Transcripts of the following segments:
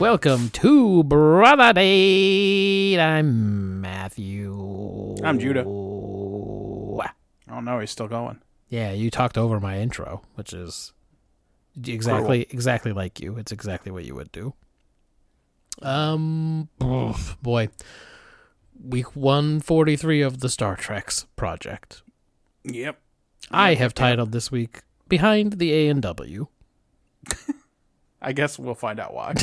Welcome to Brother Date. I'm Matthew. I'm Judah. Oh no, he's still going. Yeah, you talked over my intro, which is exactly like you. It's exactly what you would do. Week 143 of the Star Trek's project. Yep. I have titled this week Behind the A&W. I guess we'll find out why.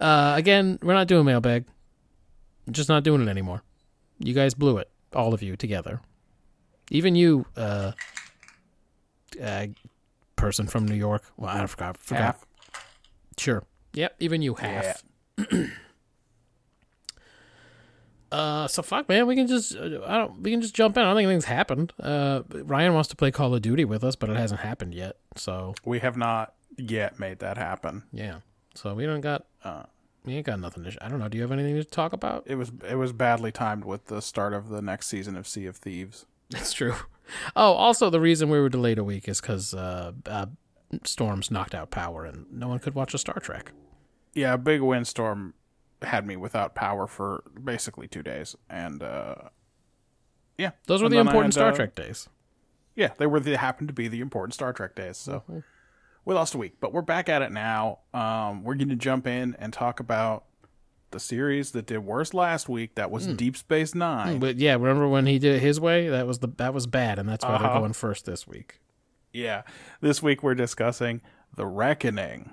Again, we're not doing mailbag. I'm just not doing it anymore. You guys blew it, all of you together. Even you, person from New York. Well, I forgot. Half. Sure. Yep. Even you, half. Yeah. So fuck, man. We can just jump in. I don't think anything's happened. Ryan wants to play Call of Duty with us, but it hasn't happened yet. So we have not yet made that happen. Yeah. So we don't got we ain't got nothing to I don't know. Do you have anything to talk about? It was badly timed with the start of the next season of Sea of Thieves. That's true. Oh, also the reason we were delayed a week is because storms knocked out power and no one could watch a Star Trek. Yeah, a big windstorm had me without power for basically 2 days, and yeah, those were the important Star Trek days. Yeah, they happened to be the important Star Trek days. So. Mm-hmm. We lost a week, but we're back at it now. We're going to jump in and talk about the series that did worse last week. That was Deep Space Nine. But yeah, remember when he did it his way? That was bad, and that's why they're going first this week. Yeah, this week we're discussing The Reckoning.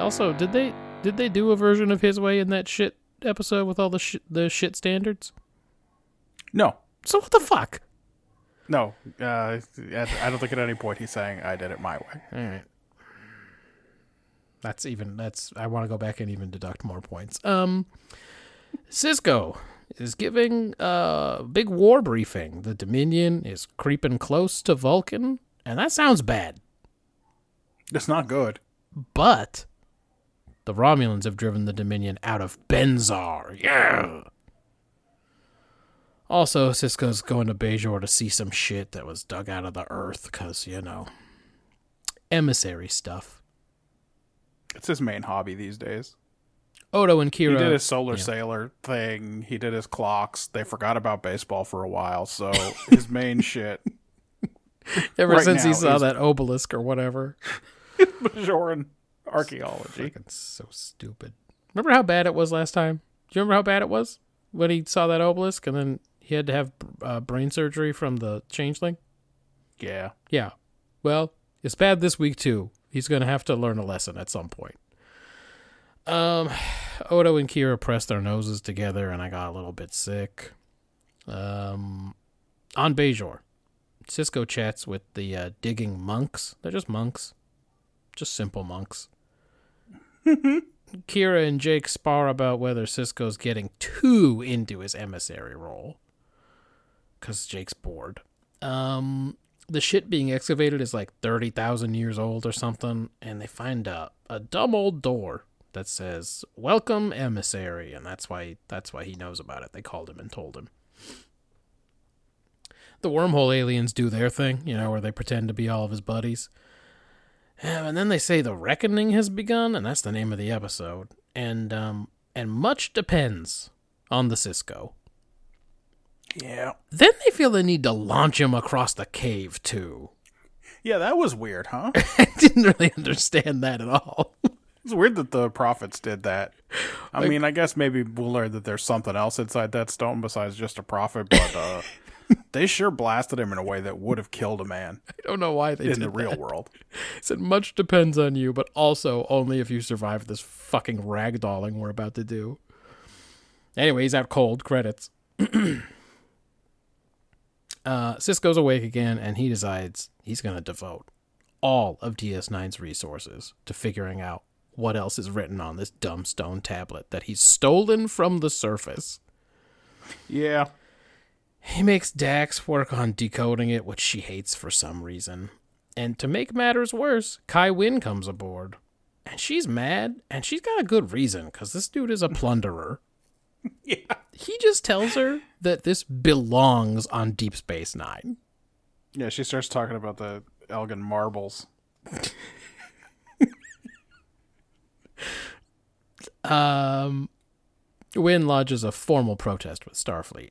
Also, did they do a version of His Way in that shit episode with all the shit standards? No. So what the fuck? No. I don't think at any point he's saying I did it my way. All right. I want to go back and even deduct more points. Sisko is giving a big war briefing. The Dominion is creeping close to Vulcan, and that sounds bad. It's not good. But the Romulans have driven the Dominion out of Benzar. Yeah! Also, Sisko's going to Bajor to see some shit that was dug out of the earth, because, emissary stuff. It's his main hobby these days. Odo and Kira. He did his solar sailor thing. He did his clocks. They forgot about baseball for a while, so his main shit. Ever right since he saw that obelisk or whatever. Bajoran. Archaeology. Fucking so stupid. Remember how bad it was last time? Do you remember how bad it was when he saw that obelisk and then he had to have brain surgery from the changeling? Yeah. Yeah. Well, it's bad this week too. He's going to have to learn a lesson at some point. Odo and Kira pressed their noses together and I got a little bit sick. On Bajor, Sisko chats with the digging monks. They're just monks. Just simple monks. Kira and Jake spar about whether Sisko's getting too into his emissary role. Because Jake's bored. The shit being excavated is like 30,000 years old or something. And they find a dumb old door that says, "Welcome, emissary." And that's why he knows about it. They called him and told him. The wormhole aliens do their thing, where they pretend to be all of his buddies. And then they say the reckoning has begun, and that's the name of the episode. And much depends on the Sisko. Yeah. Then they feel the need to launch him across the cave, too. Yeah, that was weird, huh? I didn't really understand that at all. It's weird that the prophets did that. I mean, I guess maybe we'll learn that there's something else inside that stone besides just a prophet, but they sure blasted him in a way that would have killed a man. I don't know why they did that. In the real world. It said, much depends on you, but also only if you survive this fucking ragdolling we're about to do. Anyway, he's out cold. Credits. Sisko's awake again, and he decides he's going to devote all of DS9's resources to figuring out what else is written on this dumb stone tablet that he's stolen from the surface. Yeah. He makes Dax work on decoding it, which she hates for some reason. And to make matters worse, Kai Wynn comes aboard. And she's mad, and she's got a good reason, because this dude is a plunderer. Yeah. He just tells her that this belongs on Deep Space Nine. Yeah, she starts talking about the Elgin marbles. Wynn lodges a formal protest with Starfleet.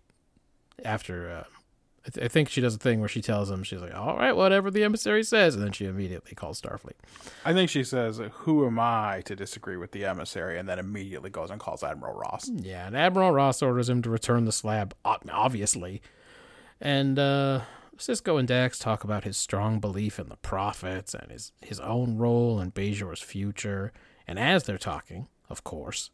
After, I think she does a thing where she tells him, she's like, all right, whatever the emissary says. And then she immediately calls Starfleet. I think she says, who am I to disagree with the emissary? And then immediately goes and calls Admiral Ross. Yeah, and Admiral Ross orders him to return the slab, obviously. And Sisko and Dax talk about his strong belief in the prophets and his own role in Bajor's future. And as they're talking, of course,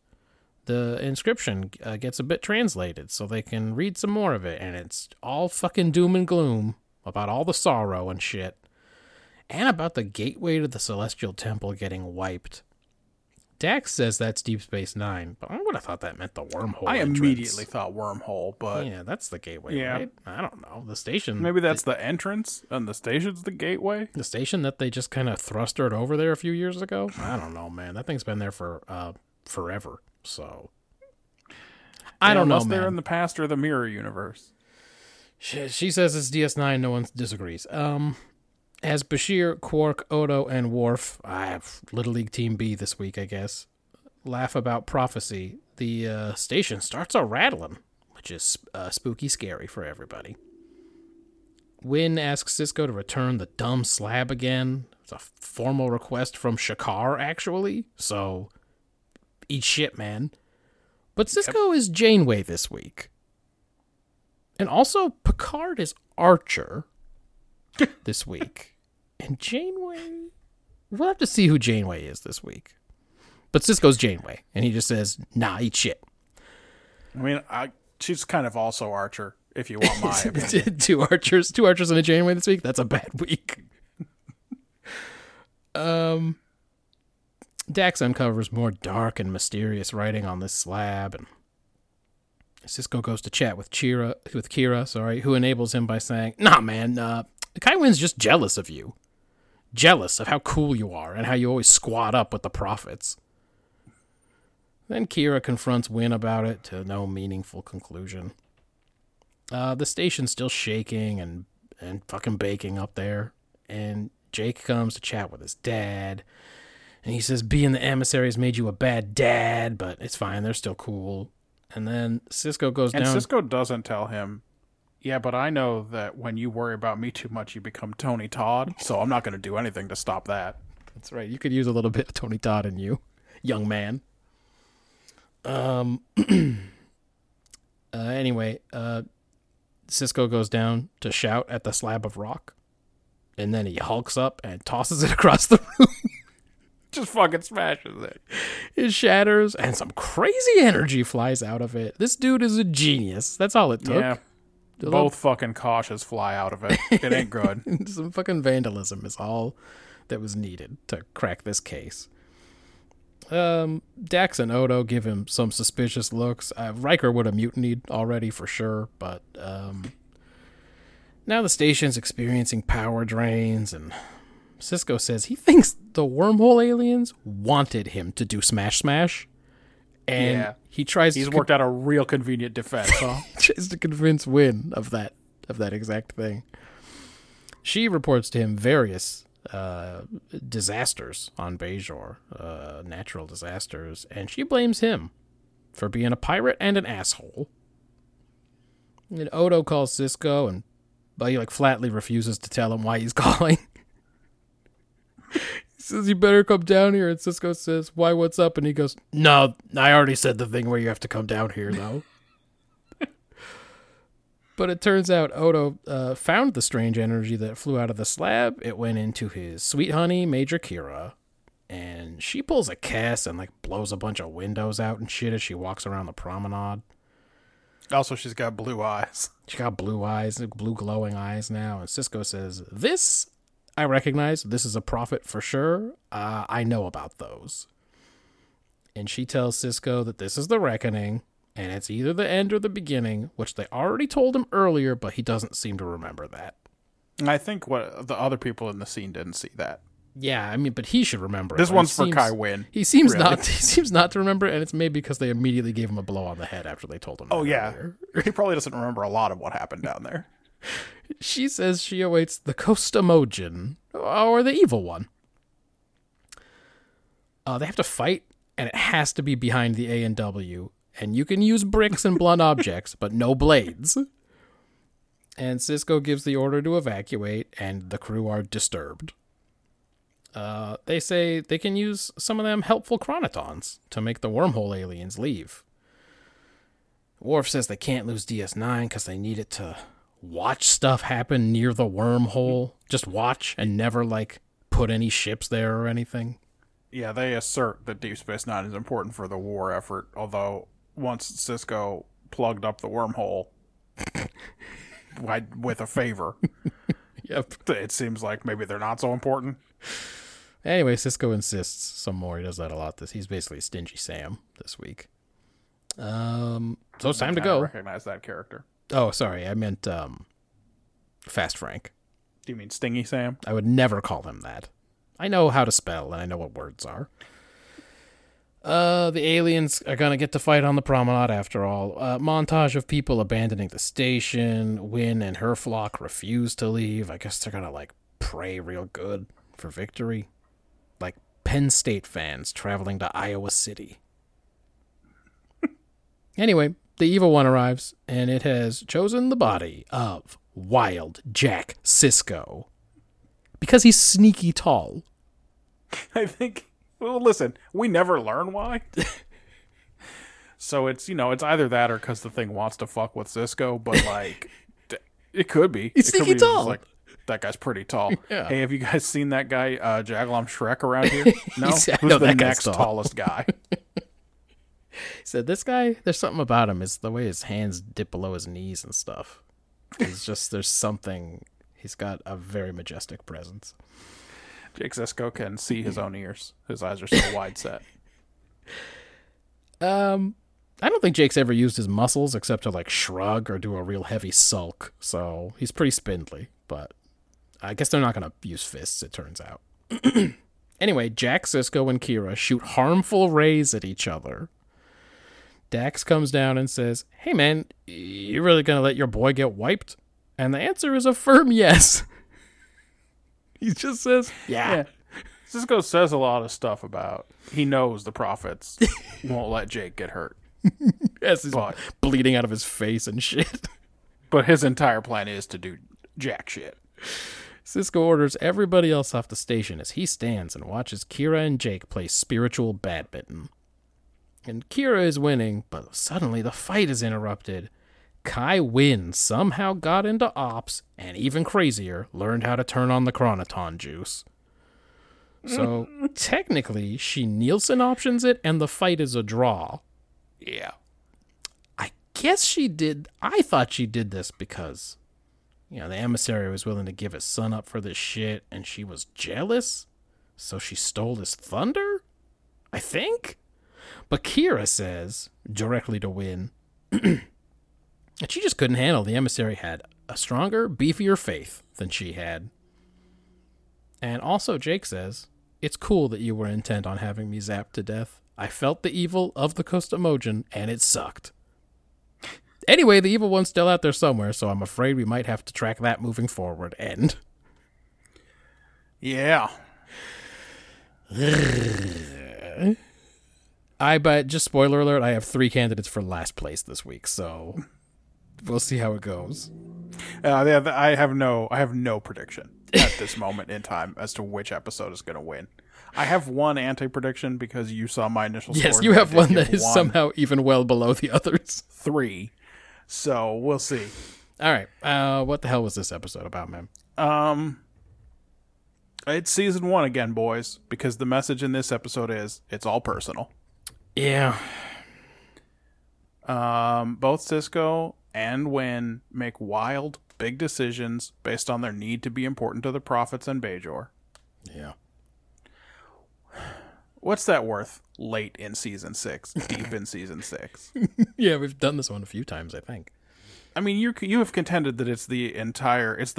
the inscription gets a bit translated so they can read some more of it. And it's all fucking doom and gloom about all the sorrow and shit. And about the gateway to the Celestial Temple getting wiped. Dax says that's Deep Space Nine, but I would have thought that meant the wormhole. I immediately thought wormhole, but... Yeah, that's the gateway, yeah. Right? I don't know. The station... Maybe that's the entrance, and the station's the gateway? The station that they just kind of thrustered over there a few years ago? I don't know, man. That thing's been there for forever. So, I don't know, man. Unless they're in the past or the mirror universe. She says it's DS9. No one disagrees. As Bashir, Quark, Odo, and Worf, I have Little League Team B this week, I guess, laugh about prophecy, the station starts a-rattling, which is spooky scary for everybody. Wynn asks Sisko to return the dumb slab again. It's a formal request from Shakar, actually, so... Eat shit, man. But Sisko is Janeway this week. And also, Picard is Archer this week. And Janeway... We'll have to see who Janeway is this week. But Sisko's Janeway. And he just says, nah, eat shit. I mean, she's kind of also Archer, if you want my opinion. Two Archers and a Janeway this week? That's a bad week. Dax uncovers more dark and mysterious writing on this slab, and Sisko goes to chat with Kira, who enables him by saying, nah, man, Kai Wynn's just jealous of you. Jealous of how cool you are and how you always squat up with the prophets. Then Kira confronts Wynn about it to no meaningful conclusion. The station's still shaking and fucking baking up there, and Jake comes to chat with his dad. And he says, being the emissary has made you a bad dad, but it's fine. They're still cool. And then Sisko goes down. And Sisko doesn't tell him, yeah, but I know that when you worry about me too much, you become Tony Todd, so I'm not going to do anything to stop that. That's right. You could use a little bit of Tony Todd in you, young man. Anyway, Sisko goes down to shout at the slab of rock, and then he hulks up and tosses it across the room. Just fucking smashes it. It shatters, and some crazy energy flies out of it. This dude is a genius. That's all it took. Yeah. Both fucking cautious fly out of it. It ain't good. Some fucking vandalism is all that was needed to crack this case. Dax and Odo give him some suspicious looks. Riker would have mutinied already for sure, but now the station's experiencing power drains, and Sisko says he thinks the wormhole aliens wanted him to do Smash Smash. And yeah. He tries... He's worked out a real convenient defense, huh? He tries to convince Wynn of that exact thing. She reports to him various disasters on Bajor, natural disasters, and she blames him for being a pirate and an asshole. And Odo calls Sisko, and he flatly refuses to tell him why he's calling. says, you better come down here. And Cisco says, why, what's up? And he goes, no, I already said the thing where you have to come down here, though. But it turns out Odo found the strange energy that flew out of the slab. It went into his sweet honey, Major Kira. And she pulls a cast and, like, blows a bunch of windows out and shit as she walks around the promenade. Also, she's got blue eyes. She got blue eyes, blue glowing eyes now. And Cisco says, this, I recognize. This is a prophet for sure. I know about those. And she tells Cisco that this is the reckoning, and it's either the end or the beginning, which they already told him earlier, but he doesn't seem to remember that. I think what the other people in the scene didn't see that. Yeah, I mean, but he should remember it. This one's for Kai Wynn. He seems not to remember, and it's maybe because they immediately gave him a blow on the head after they told him. Oh, yeah. He probably doesn't remember a lot of what happened down there. She says she awaits the Kostomogen, or the evil one. They have to fight, and it has to be behind the A&W, and you can use bricks and blunt objects, but no blades. And Cisco gives the order to evacuate, and the crew are disturbed. They say they can use some of them helpful chronotons to make the wormhole aliens leave. Worf says they can't lose DS9 because they need it to watch stuff happen near the wormhole. Just watch and never, like, put any ships there or anything. Yeah, they assert that Deep Space Nine is important for the war effort, although once Cisco plugged up the wormhole with a favor, yep, it seems like maybe they're not so important. Anyway, Cisco insists some more. He does that a lot. He's basically Stingy Sam this week. So it's time to go. I recognize that character. Oh, sorry. I meant Fast Frank. Do you mean Stingy Sam? I would never call him that. I know how to spell, and I know what words are. The aliens are going to get to fight on the promenade after all. Montage of people abandoning the station. Wynn and her flock refuse to leave. I guess they're going to, like, pray real good for victory, like Penn State fans traveling to Iowa City. Anyway, the evil one arrives, and it has chosen the body of Wild Jack Cisco because he's sneaky tall. I think, well, listen, we never learn why. So it's, you know, it's either that or because the thing wants to fuck with Cisco, but, like, it could be. It's sneaky tall. Like, that guy's pretty tall. Yeah. Hey, have you guys seen that guy, Jaglam Shrek, around here? No? Who's the next tallest guy? He said, this guy, there's something about him. It's the way his hands dip below his knees and stuff. It's just, there's something. He's got a very majestic presence. Jake Cisco can see his own ears. His eyes are so wide set. I don't think Jake's ever used his muscles except to, like, shrug or do a real heavy sulk. So he's pretty spindly, but I guess they're not going to use fists, it turns out. Anyway, Jack, Cisco, and Kira shoot harmful rays at each other. Dax comes down and says, hey, man, you really going to let your boy get wiped? And the answer is a firm yes. He just says, yeah. Cisco says a lot of stuff about he knows the prophets won't let Jake get hurt. Yes, he's bleeding out of his face and shit. But his entire plan is to do jack shit. Cisco orders everybody else off the station as he stands and watches Kira and Jake play spiritual badminton. And Kira is winning, but suddenly the fight is interrupted. Kai Wynn somehow got into ops, and even crazier, learned how to turn on the chronoton juice. So technically, she Nielsen options it, and the fight is a draw. Yeah. I guess she did. I thought she did this because, you know, the emissary was willing to give his son up for this shit, and she was jealous, so she stole his thunder? I think? But Kira says, directly to Wynn, that she just couldn't handle the emissary had a stronger, beefier faith than she had. And also Jake says, it's cool that you were intent on having me zapped to death. I felt the evil of the Kostomogen, and it sucked. Anyway, the evil one's still out there somewhere, so I'm afraid we might have to track that moving forward. End. Yeah. But just spoiler alert, I have 3 candidates for last place this week, so we'll see how it goes. I have no prediction at this moment in time as to which episode is going to win. I have one anti-prediction because you saw my initial score. Yes, you have one that is somehow even well below the others. 3. So we'll see. All right. What the hell was this episode about, man? It's season 1 again, boys, because the message in this episode is it's all personal. Yeah. Both Cisco and Wynn make wild, big decisions based on their need to be important to the prophets and Bajor. Yeah. What's that worth late in season 6, deep in season 6? Yeah, we've done this one a few times, I think. I mean, you have contended that it's the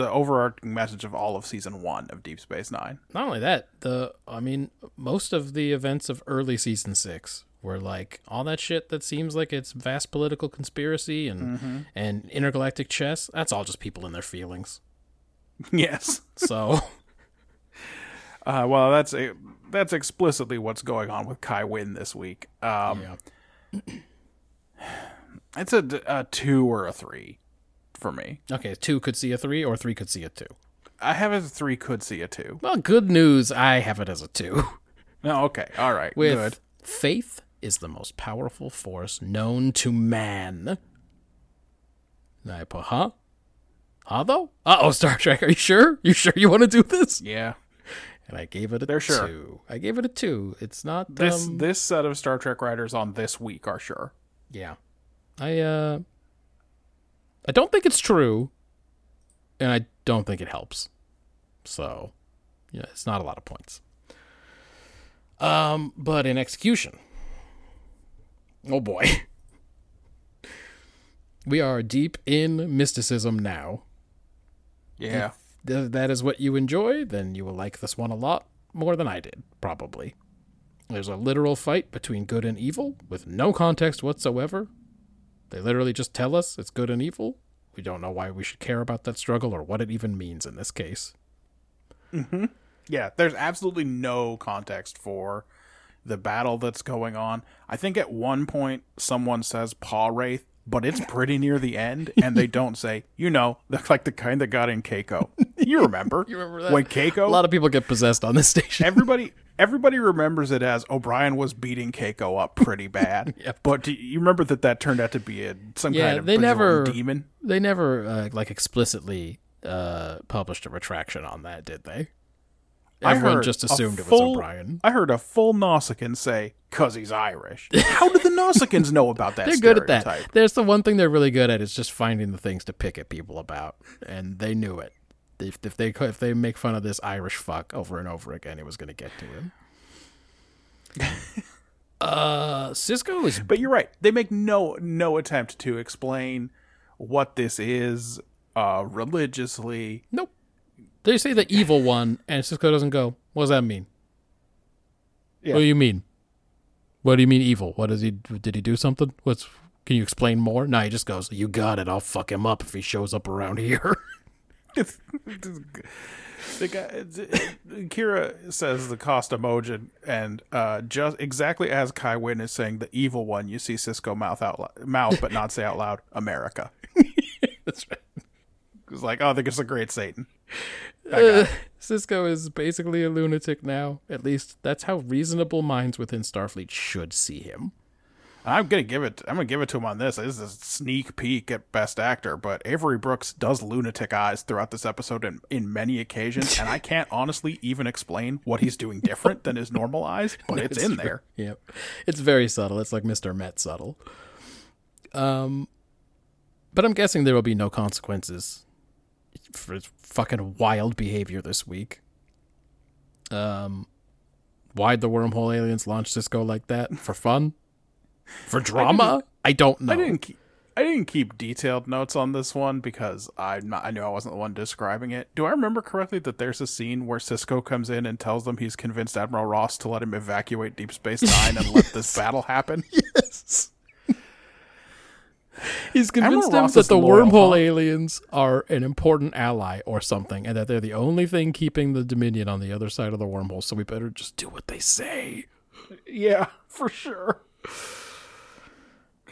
overarching message of all of season 1 of Deep Space Nine. Not only that, most of the events of early season 6 were like all that shit that seems like it's vast political conspiracy and intergalactic chess. That's all just people in their feelings. Yes. So, well, that's explicitly what's going on with Kai Wynn this week. Yeah. It's a 2 or a 3 for me. Okay, 2 could see a 3 or 3 could see a 2. I have it as a 3 could see a 2. Well, good news, I have it as a 2. No, okay, all right, good. Faith is the most powerful force known to man. And I put, huh? Huh, though? Uh-oh, Star Trek, are you sure? You sure you want to do this? Yeah. And I gave it a 2. Sure. I gave it a 2. It's not... This set of Star Trek writers on this week are sure. Yeah. I don't think it's true, and I don't think it helps. So, yeah, it's not a lot of points. But in execution, oh boy. We are deep in mysticism now. Yeah. If that is what you enjoy, then you will like this one a lot more than I did, probably. There's a literal fight between good and evil with no context whatsoever. They literally just tell us it's good and evil. We don't know why we should care about that struggle or what it even means in this case. Mm-hmm. Yeah, there's absolutely no context for the battle that's going on. I think at one point someone says Paw Wraith, but it's pretty near the end, and they don't say, like the kind that got in Keiko. You remember? You remember that? When Keiko... A lot of people get possessed on this station. Everybody remembers it as O'Brien was beating Keiko up pretty bad. Yep. But do you remember that turned out to be some kind of demon? They never explicitly published a retraction on that, did they? Everyone just assumed it was O'Brien. I heard a full Nausicaan say, "'Cause he's Irish." How do the Nausicaans know about that? They're stereotype? Good at that. There's the one thing they're really good at is just finding the things to pick at people about, and they knew it. If they make fun of this Irish fuck over and over again, it was going to get to him. Cisco is... But you're right. They make no attempt to explain what this is religiously. Nope. They say the evil one, and Cisco doesn't go, what does that mean? Yeah. What do you mean? What do you mean evil? What does he... Did he do something? Can you explain more? No, he just goes, you got it. I'll fuck him up if he shows up around here. The guy, Kira says the cost emoji, and just exactly as Kai Wynn is saying the evil one, you see Cisco mouth but not say out loud, America. That's right. It's like, oh, I think it's a great Satan. Cisco is basically a lunatic now. At least that's how reasonable minds within Starfleet should see him. I'm gonna give it to him on this. This is a sneak peek at Best Actor, but Avery Brooks does lunatic eyes throughout this episode in many occasions, and I can't honestly even explain what he's doing different than his normal eyes, but it's in there. Yep, it's very subtle. It's like Mr. Met subtle. But I'm guessing there will be no consequences for his fucking wild behavior this week. Why'd the wormhole aliens launch Cisco like that for fun? For drama? I don't know. I didn't keep detailed notes on this one because I knew I wasn't the one describing it. Do I remember correctly that there's a scene where Cisco comes in and tells them he's convinced Admiral Ross to let him evacuate Deep Space Nine and let this battle happen? Yes. He's convinced them that the wormhole aliens are an important ally or something, and that they're the only thing keeping the Dominion on the other side of the wormhole, so we better just do what they say. Yeah, for sure.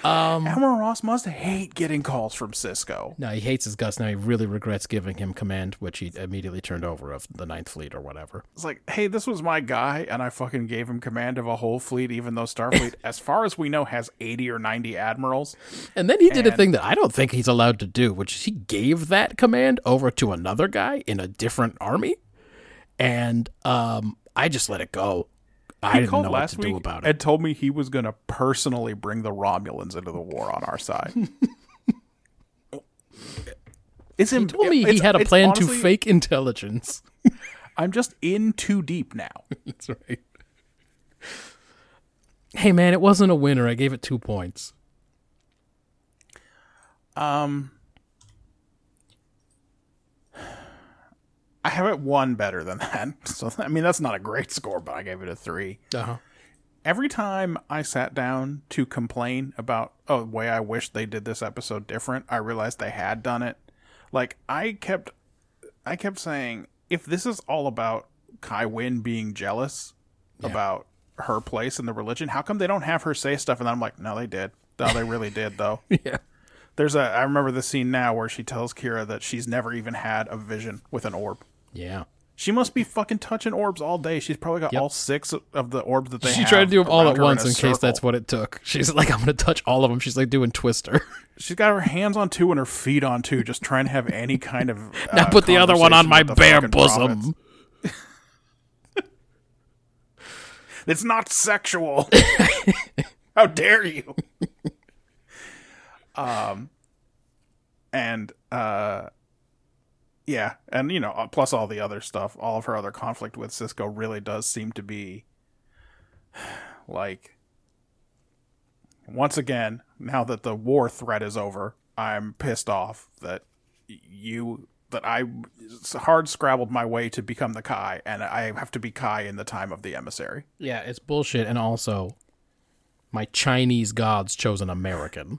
Amon Ross must hate getting calls from Sisko. No, he hates his guts now. He really regrets giving him command, which he immediately turned over of the 9th Fleet or whatever. It's like, hey, this was my guy, and I fucking gave him command of a whole fleet, even though Starfleet, as far as we know, has 80 or 90 admirals. And then he did a thing that I don't think he's allowed to do, which is he gave that command over to another guy in a different army, and I just let it go. I didn't know what to do about it. And told me he was going to personally bring the Romulans into the war on our side. He told me he had a plan to fake intelligence. I'm just in too deep now. That's right. Hey, man, it wasn't a winner. I gave it 2 points. I have it one better than that. So, I mean, that's not a great score, but I gave it a 3. Uh-huh. Every time I sat down to complain about, oh, the way I wish they did this episode different, I realized they had done it. Like, I kept saying, if this is all about Kai Wynn being jealous about her place in the religion, how come they don't have her say stuff? And then I'm like, no, they did. No, they really did, though. Yeah. I remember the scene now where she tells Kira that she's never even had a vision with an orb. Yeah. She must be fucking touching orbs all day. She's probably got all 6 of the orbs that they have. She tried to do them all at once in case that's what it took. She's like, I'm going to touch all of them. She's like doing Twister. She's got her hands on 2 and her feet on 2, just trying to have any kind of now put the other one on my bare bosom. It's not sexual. How dare you? And you know, plus all the other stuff, all of her other conflict with Sisko really does seem to be like, once again, now that the war threat is over, I'm pissed off that I hard scrabbled my way to become the Kai, and I have to be Kai in the time of the emissary. Yeah, it's bullshit, and also, my Chinese gods chose an American.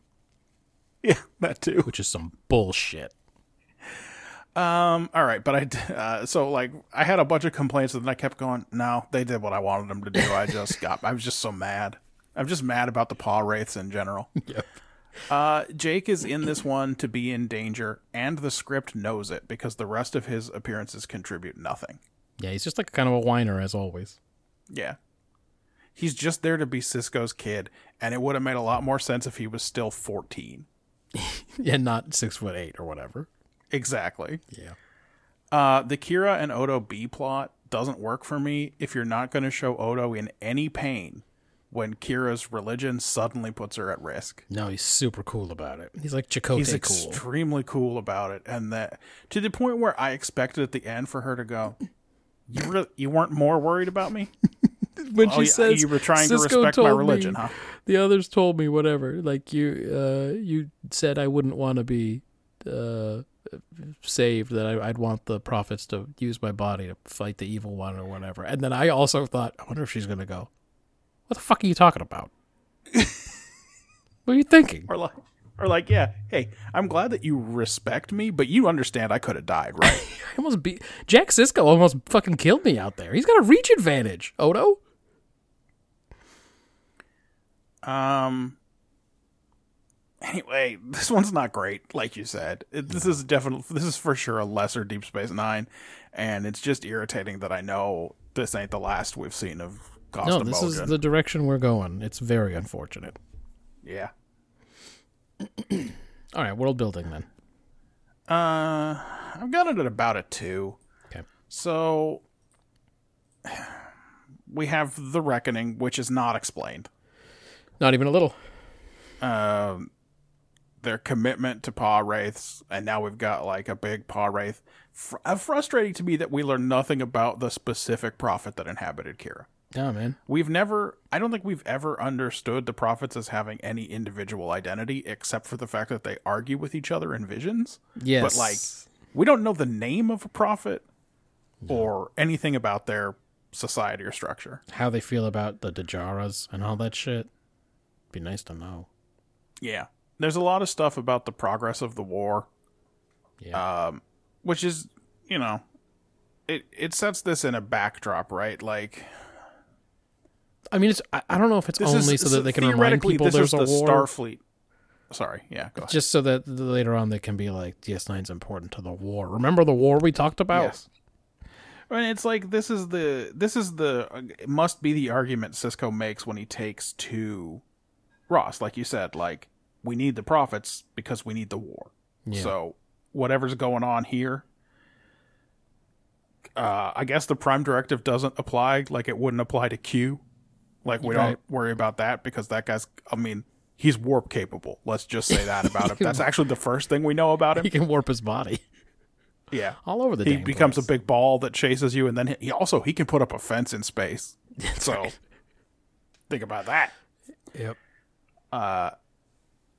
Yeah, that too. Which is some bullshit. All right, but I had a bunch of complaints, and then I kept going, no, they did what I wanted them to do. I was just so mad. I'm just mad about the paw wraiths in general. Yep. Jake is in this one to be in danger, and the script knows it, because the rest of his appearances contribute nothing. Yeah, he's just like kind of a whiner, as always. Yeah. He's just there to be Sisko's kid, and it would have made a lot more sense if he was still 14. And not 6'8" or whatever. Exactly. Yeah. The Kira and Odo B plot doesn't work for me if you're not going to show Odo in any pain when Kira's religion suddenly puts her at risk. No, he's super cool about it. He's like Chakotay cool. He's extremely cool about it, and that to the point where I expected at the end for her to go, "You weren't more worried about me." When she says, "You were trying Sisko to respect my religion, huh?" The others told me whatever. Like you said, I wouldn't want to be saved. That I'd want the prophets to use my body to fight the evil one or whatever. And then I also thought, I wonder if she's gonna go, "What the fuck are you talking about? What are you thinking?" Or like, yeah, hey, I'm glad that you respect me, but you understand I could have died, right? Jack Sisko almost fucking killed me out there. He's got a reach advantage, Odo. Anyway, this one's not great, like you said. This is for sure a lesser Deep Space Nine, and it's just irritating that I know this ain't the last we've seen of Costa Bogan. No, this is the direction we're going. It's very unfortunate. Yeah. All right, world building then. I've got it at about a 2. Okay. So we have the reckoning, which is not explained. Not even a little. Their commitment to paw wraiths, and now we've got like a big paw wraith. Frustrating to me that we learn nothing about the specific prophet that inhabited Kira. No, man. I don't think we've ever understood the prophets as having any individual identity, except for the fact that they argue with each other in visions. Yes. But like, we don't know the name of a prophet or anything about their society or structure. How they feel about the Dejaras and all that shit. Be nice to know. Yeah. There's a lot of stuff about the progress of the war. Yeah. Which is, you know, it sets this in a backdrop, right? Like, I mean, I don't know if it's only so that they can remind people there's a war. Starfleet. Sorry. Yeah. Go ahead. Just so that later on they can be like, DS9's important to the war. Remember the war we talked about? Yes. I mean, it's like it must be the argument Sisko makes when he takes to Ross. Like you said, like, we need the profits because we need the war. Yeah. So whatever's going on here, I guess the prime directive doesn't apply. Like, it wouldn't apply to Q. Like, we don't worry about that because that guy's, I mean, he's warp capable. Let's just say that about him. That's actually the first thing we know about him. He can warp his body. Yeah. All over the He becomes place. A big ball that chases you, and then he can put up a fence in space. That's so right. Think about that. Yep.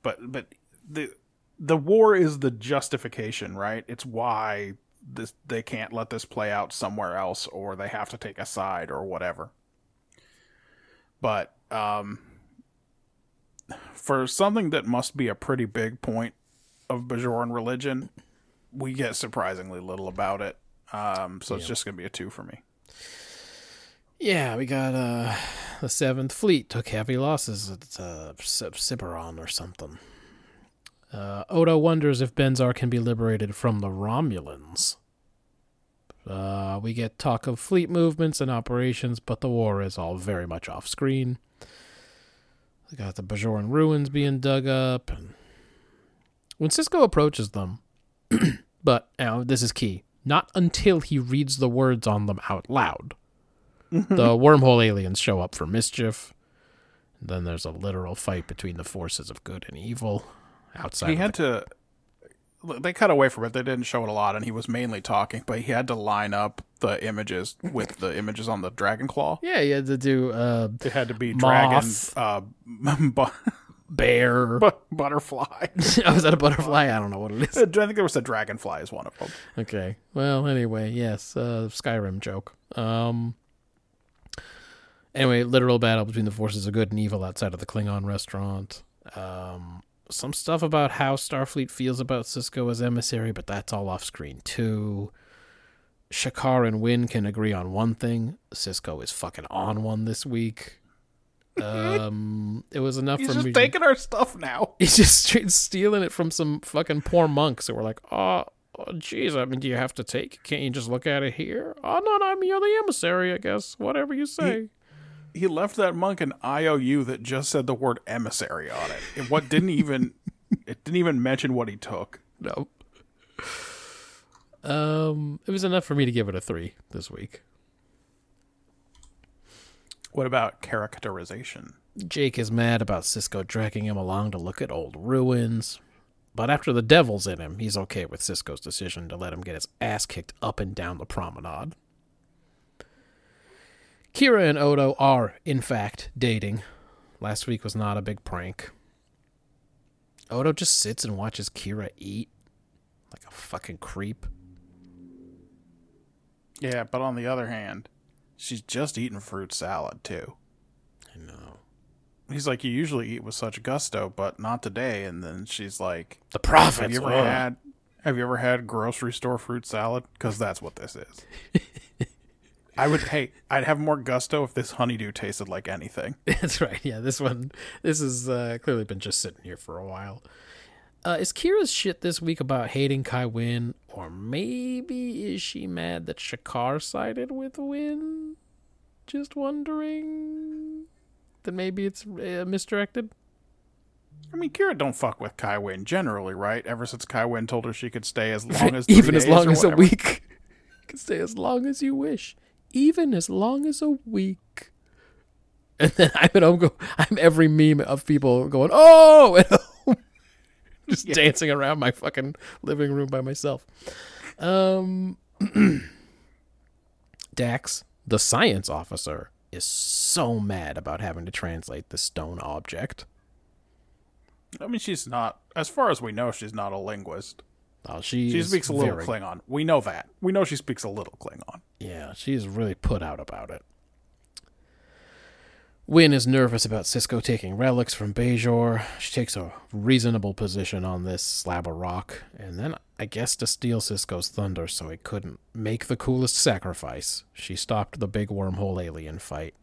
But the war is the justification, right? It's why they can't let this play out somewhere else, or they have to take a side or whatever. But for something that must be a pretty big point of Bajoran religion, we get surprisingly little about it. So it's just going to be a 2 for me. Yeah, we got the 7th Fleet took heavy losses at Sibaron or something. Odo wonders if Benzar can be liberated from the Romulans. We get talk of fleet movements and operations, but the war is all very much off screen. We got the Bajoran ruins being dug up. And when Sisko approaches them, but now this is key, not until he reads the words on them out loud. The wormhole aliens show up for mischief. Then there's a literal fight between the forces of good and evil outside. They cut away from it. They didn't show it a lot, and he was mainly talking, but he had to line up the images with the images on the dragon claw. Yeah, he had to do... it had to be moth, dragon... bear... butterfly. Oh, is that a butterfly? I don't know what it is. I think there was a dragonfly as one of them. Okay. Well, anyway, yes. Skyrim joke. Anyway, literal battle between the forces of good and evil outside of the Klingon restaurant. Some stuff about how Starfleet feels about Sisko as emissary, but that's all off screen too. Shakar and Wynn can agree on one thing. Sisko is fucking on one this week. It was enough for me. He's just taking our stuff now. He's just stealing it from some fucking poor monks that were like, oh geez, I mean, do you have to take it? Can't you just look at it here? Oh, no, I mean, you're the emissary, I guess. Whatever you say. He left that monk an IOU that just said the word emissary on it. And it didn't even mention what he took. No. It was enough for me to give it a 3 this week. What about characterization? Jake is mad about Sisko dragging him along to look at old ruins. But after the devil's in him, he's okay with Sisko's decision to let him get his ass kicked up and down the promenade. Kira and Odo are, in fact, dating. Last week was not a big prank. Odo just sits and watches Kira eat like a fucking creep. Yeah, but on the other hand, she's just eating fruit salad, too. I know. He's like, you usually eat with such gusto, but not today. And then she's like... The profits! Have you ever had grocery store fruit salad? Because that's what this is. I'd have more gusto if this honeydew tasted like anything. That's right. Yeah, this has clearly been just sitting here for a while. Is Kira's shit this week about hating Kai Wynn, or maybe is she mad that Shakar sided with Wynn? Just wondering that maybe it's misdirected. I mean, Kira don't fuck with Kai Wynn generally, right? Ever since Kai Wynn told her she could stay as long as 3 days, even as long as a week. You can stay as long as you wish. Even as long as a week. And then I'm every meme of people going, oh, at home. Just dancing around my fucking living room by myself. Dax, the science officer, is so mad about having to translate the stone object. I mean, she's not, as far as we know, she's not a linguist. Oh, she speaks a little Klingon. We know that. We know she speaks a little Klingon. Yeah, she's really put out about it. Wynn is nervous about Sisko taking relics from Bajor. She takes a reasonable position on this slab of rock, and then, I guess, to steal Sisko's thunder so he couldn't make the coolest sacrifice, she stopped the big wormhole alien fight.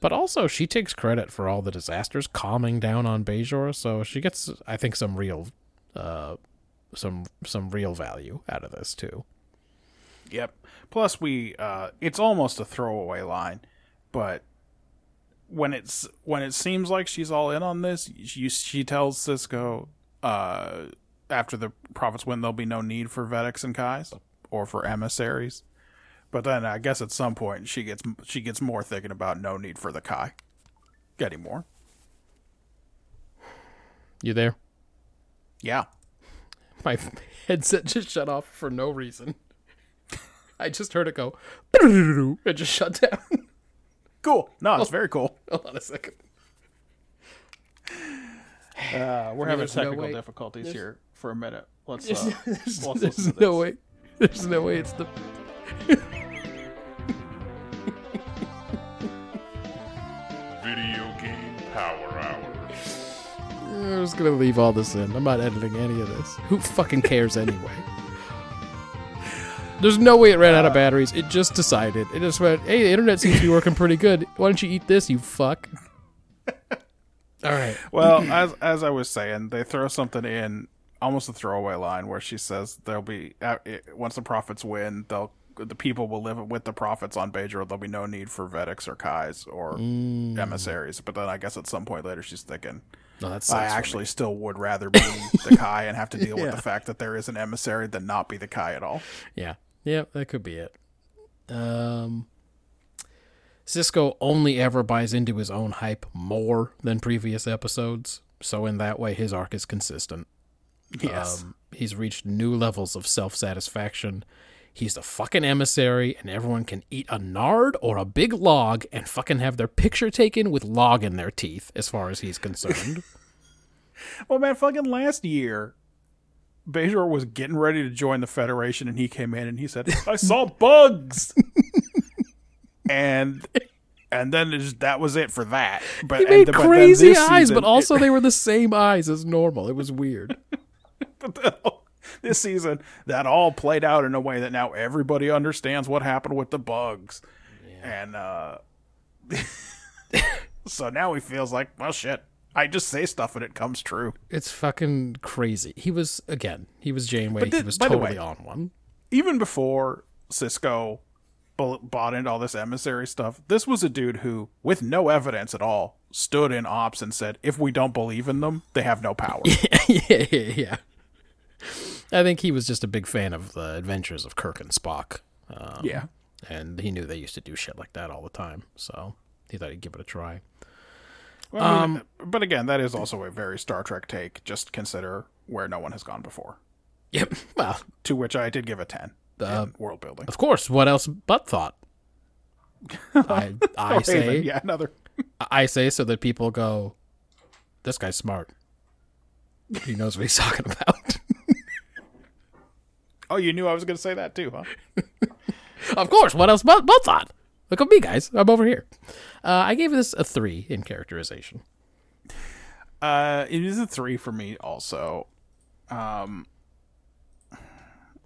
But also, she takes credit for all the disasters calming down on Bajor, so she gets, I think, some real value out of this too. Yep. Plus, it's almost a throwaway line, but when it seems like she's all in on this, she tells Sisko, after the Prophets win, there'll be no need for Vedex and Kais or for emissaries. But then I guess at some point she gets more thinking about no need for the Kai anymore. You there? Yeah. My headset just shut off for no reason. I just heard it go, and just shut down. Cool. No, it's very cool. Hold on a second. We're having technical difficulties here for a minute. Let's listen to this. No way. There's no way it's the... Video Game Power Hour. I'm just going to leave all this in. I'm not editing any of this. Who fucking cares anyway? There's no way it ran out of batteries. It just decided. It just went, hey, the internet seems to be working pretty good. Why don't you eat this, you fuck? All right. Well, as I was saying, they throw something in, almost a throwaway line, where she says there'll be, once the Prophets win, the people will live with the Prophets on Bajor. There'll be no need for Vedex or Kais or emissaries. But then I guess at some point later she's thinking, no, I actually still would rather be the Kai and have to deal with the fact that there is an emissary than not be the Kai at all. Yeah. Yeah, that could be it. Sisko only ever buys into his own hype more than previous episodes, so in that way his arc is consistent. Yes. He's reached new levels of self-satisfaction. He's a fucking emissary, and everyone can eat a nard or a big log and fucking have their picture taken with log in their teeth, as far as he's concerned. Well, man, fucking last year, Bajor was getting ready to join the Federation, and he came in and he said, I saw bugs! And then that was it for that. But, he made crazy eyes, but also they were the same eyes as normal. It was weird. This season, that all played out in a way that now everybody understands what happened with the bugs. Yeah. And so now he feels like, well, shit. I just say stuff and it comes true. It's fucking crazy. He was Janeway. He was totally on one. Even before Sisko bought into all this emissary stuff, this was a dude who, with no evidence at all, stood in ops and said, if we don't believe in them, they have no power. Yeah. I think he was just a big fan of the adventures of Kirk and Spock. Yeah. And he knew they used to do shit like that all the time. So he thought he'd give it a try. Well, but again, that is also a very Star Trek take. Just consider where no one has gone before. Yep. Well, to which I did give a 10 in world building. Of course. What else but thought? I say, even, yeah, another. I say so that people go, this guy's smart. He knows what he's talking about. Oh, you knew I was going to say that too, huh? Of course. What else but thought? Look at me, guys. I'm over here. I gave this a 3 in characterization. It is a 3 for me also.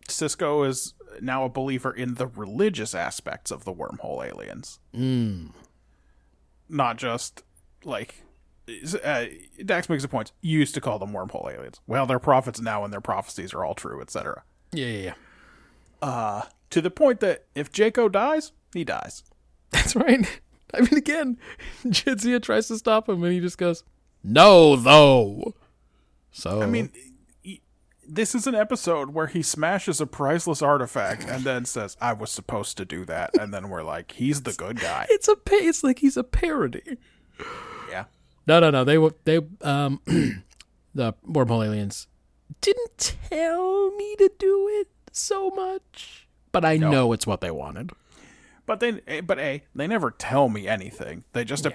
Sisko is now a believer in the religious aspects of the wormhole aliens. Mm. Not just, like... Dax makes a point. You used to call them wormhole aliens. Well, they're prophets now, and their prophecies are all true, etc. Yeah. To the point that if Jaco dies, he dies. That's right. I mean, again, Jadzia tries to stop him, and he just goes, no, though. So I mean, this is an episode where he smashes a priceless artifact and then says, I was supposed to do that. And then we're like, he's the good guy. It's like he's a parody. Yeah. No. They the wormhole aliens didn't tell me to do it so much, but I know it's what they wanted. But they never tell me anything. They just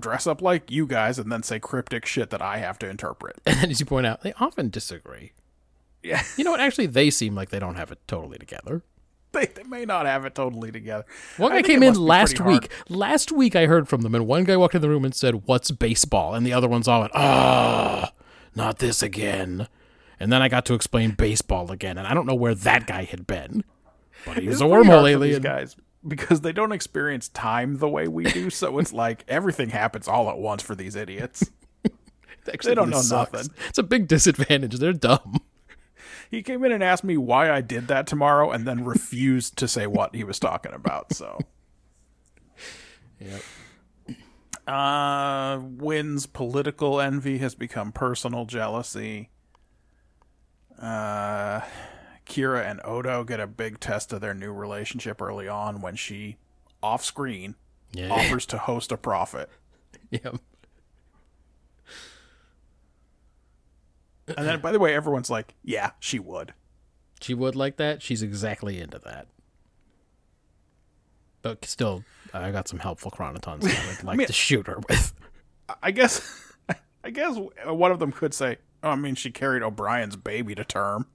dress up like you guys and then say cryptic shit that I have to interpret. And as you point out, they often disagree. Yeah. You know what? Actually, they seem like they don't have it totally together. They may not have it totally together. One guy came in last week. Last week I heard from them, and one guy walked in the room and said, what's baseball? And the other ones all went, not this again. And then I got to explain baseball again, and I don't know where that guy had been. But he was a wormhole alien. because they don't experience time the way we do. So it's like everything happens all at once for these idiots. Actually, they don't know nothing. It's a big disadvantage. They're dumb. He came in and asked me why I did that tomorrow and then refused to say what he was talking about. So, yep. Wynn's political envy has become personal jealousy. Kira and Odo get a big test of their new relationship early on when she, off screen, offers to host a prophet. Yep. And then, by the way, everyone's like, yeah, she would. She would like that? She's exactly into that. But still, I got some helpful chronotons I would like to shoot her with. I guess one of them could say, oh, I mean, she carried O'Brien's baby to term.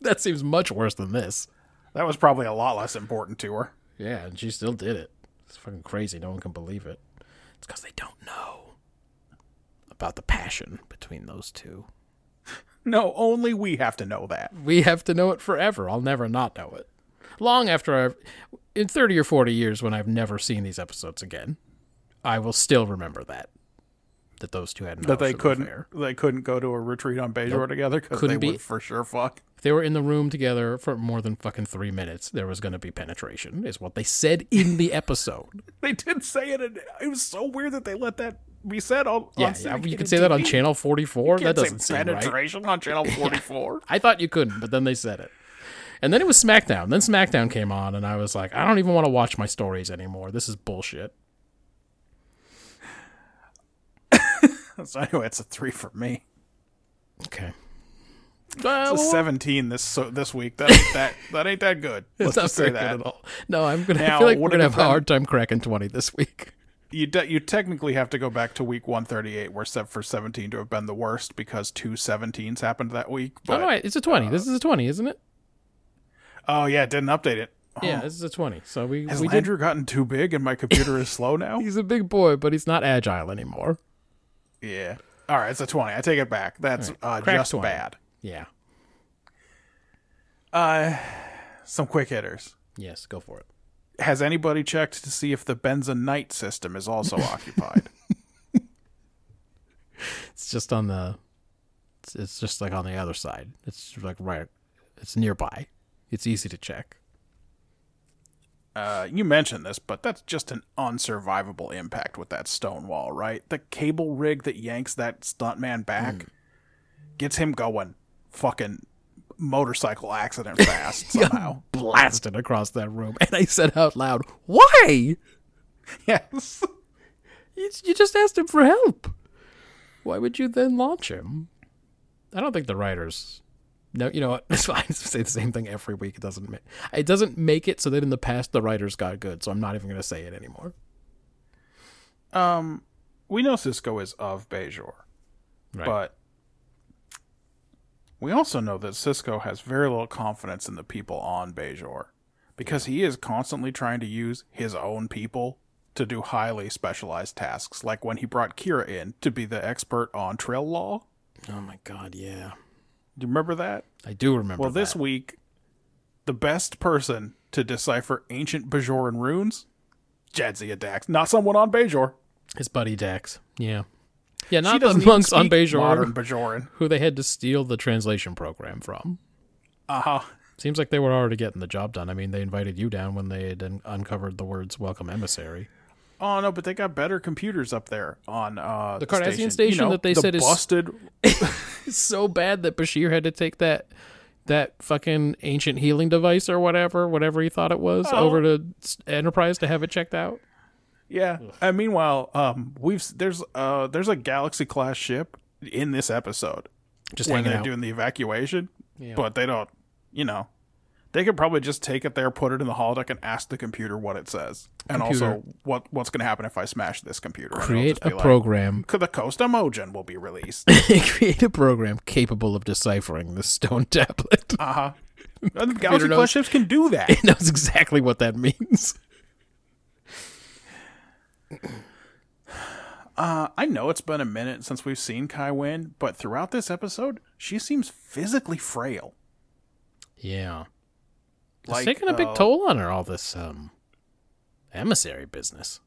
That seems much worse than this. That was probably a lot less important to her. Yeah, and she still did it. It's fucking crazy. No one can believe it. It's because they don't know about the passion between those two. No, only we have to know that. We have to know it forever. I'll never not know it. Long after in 30 or 40 years when I've never seen these episodes again, I will still remember that those two had an affair. They couldn't go to a retreat on Bajor together because they would for sure fuck. If they were in the room together for more than fucking 3 minutes, there was going to be penetration, is what they said in the episode. They did say it, and it was so weird that they let that be said on... you could say that on Channel 44. That doesn't seem right. Penetration on Channel 44? I thought you couldn't, but then they said it. And then it was SmackDown. Then SmackDown came on, and I was like, I don't even want to watch my stories anymore. This is bullshit. So anyway, it's a 3 for me. Okay. It's a 17 this week. That ain't that good. Let's not say that good at all. No, I feel like we're gonna have a hard time cracking 20 this week. You technically have to go back to week 138, where except for 17 to have been the worst because two 17s happened that week. But, no, it's a 20. This is a 20, isn't it? Oh yeah, it didn't update it. Yeah, this is a 20. So has Andrew gotten too big and my computer is slow now? He's a big boy, but he's not agile anymore. Yeah. All right, it's a 20. I take it back. That's just 20. Bad. Yeah. Some quick hitters. Yes, go for it. Has anybody checked to see if the Benzonite system is also occupied? It's just on it's just like on the other side. It's like right. It's nearby. It's easy to check. You mentioned this, but that's just an unsurvivable impact with that stone wall, right? The cable rig that yanks that stuntman back gets him going fucking motorcycle accident fast somehow. Blasted across that room. And I said out loud, why? Yes. You just asked him for help. Why would you then launch him? I don't think the writers... No, you know what? That's fine. I say the same thing every week. It doesn't make it so that in the past the writers got good. So I'm not even going to say it anymore. We know Sisko is of Bajor, right? But we also know that Sisko has very little confidence in the people on Bajor because he is constantly trying to use his own people to do highly specialized tasks, like when he brought Kira in to be the expert on trail law. Oh my God! Yeah. Do you remember that? I do remember that. Well, this week, the best person to decipher ancient Bajoran runes, Jadzia Dax. Not someone on Bajor. His buddy Dax. Yeah. Yeah, not the monks on Bajor. Modern Bajoran. Who they had to steal the translation program from. Uh-huh. Seems like they were already getting the job done. I mean, they invited you down when they had uncovered the words welcome emissary. Oh, no, but they got better computers up there on the Cardassian station that they said is busted. So bad that Bashir had to take that fucking ancient healing device or whatever he thought it was, over to Enterprise to have it checked out. Yeah. And meanwhile, there's a Galaxy-class ship in this episode just when they're doing the evacuation, but they don't, They could probably just take it there, put it in the holodeck, and ask the computer what it says. And also, what's going to happen if I smash this computer? Create a program. The Coast Emogen will be released. Create a program capable of deciphering the stone tablet. Uh-huh. Galaxy Class ships can do that. It knows exactly what that means. I know it's been a minute since we've seen Kai Wynn, but throughout this episode, she seems physically frail. Yeah. Like, it's taking a big toll on her, all this emissary business.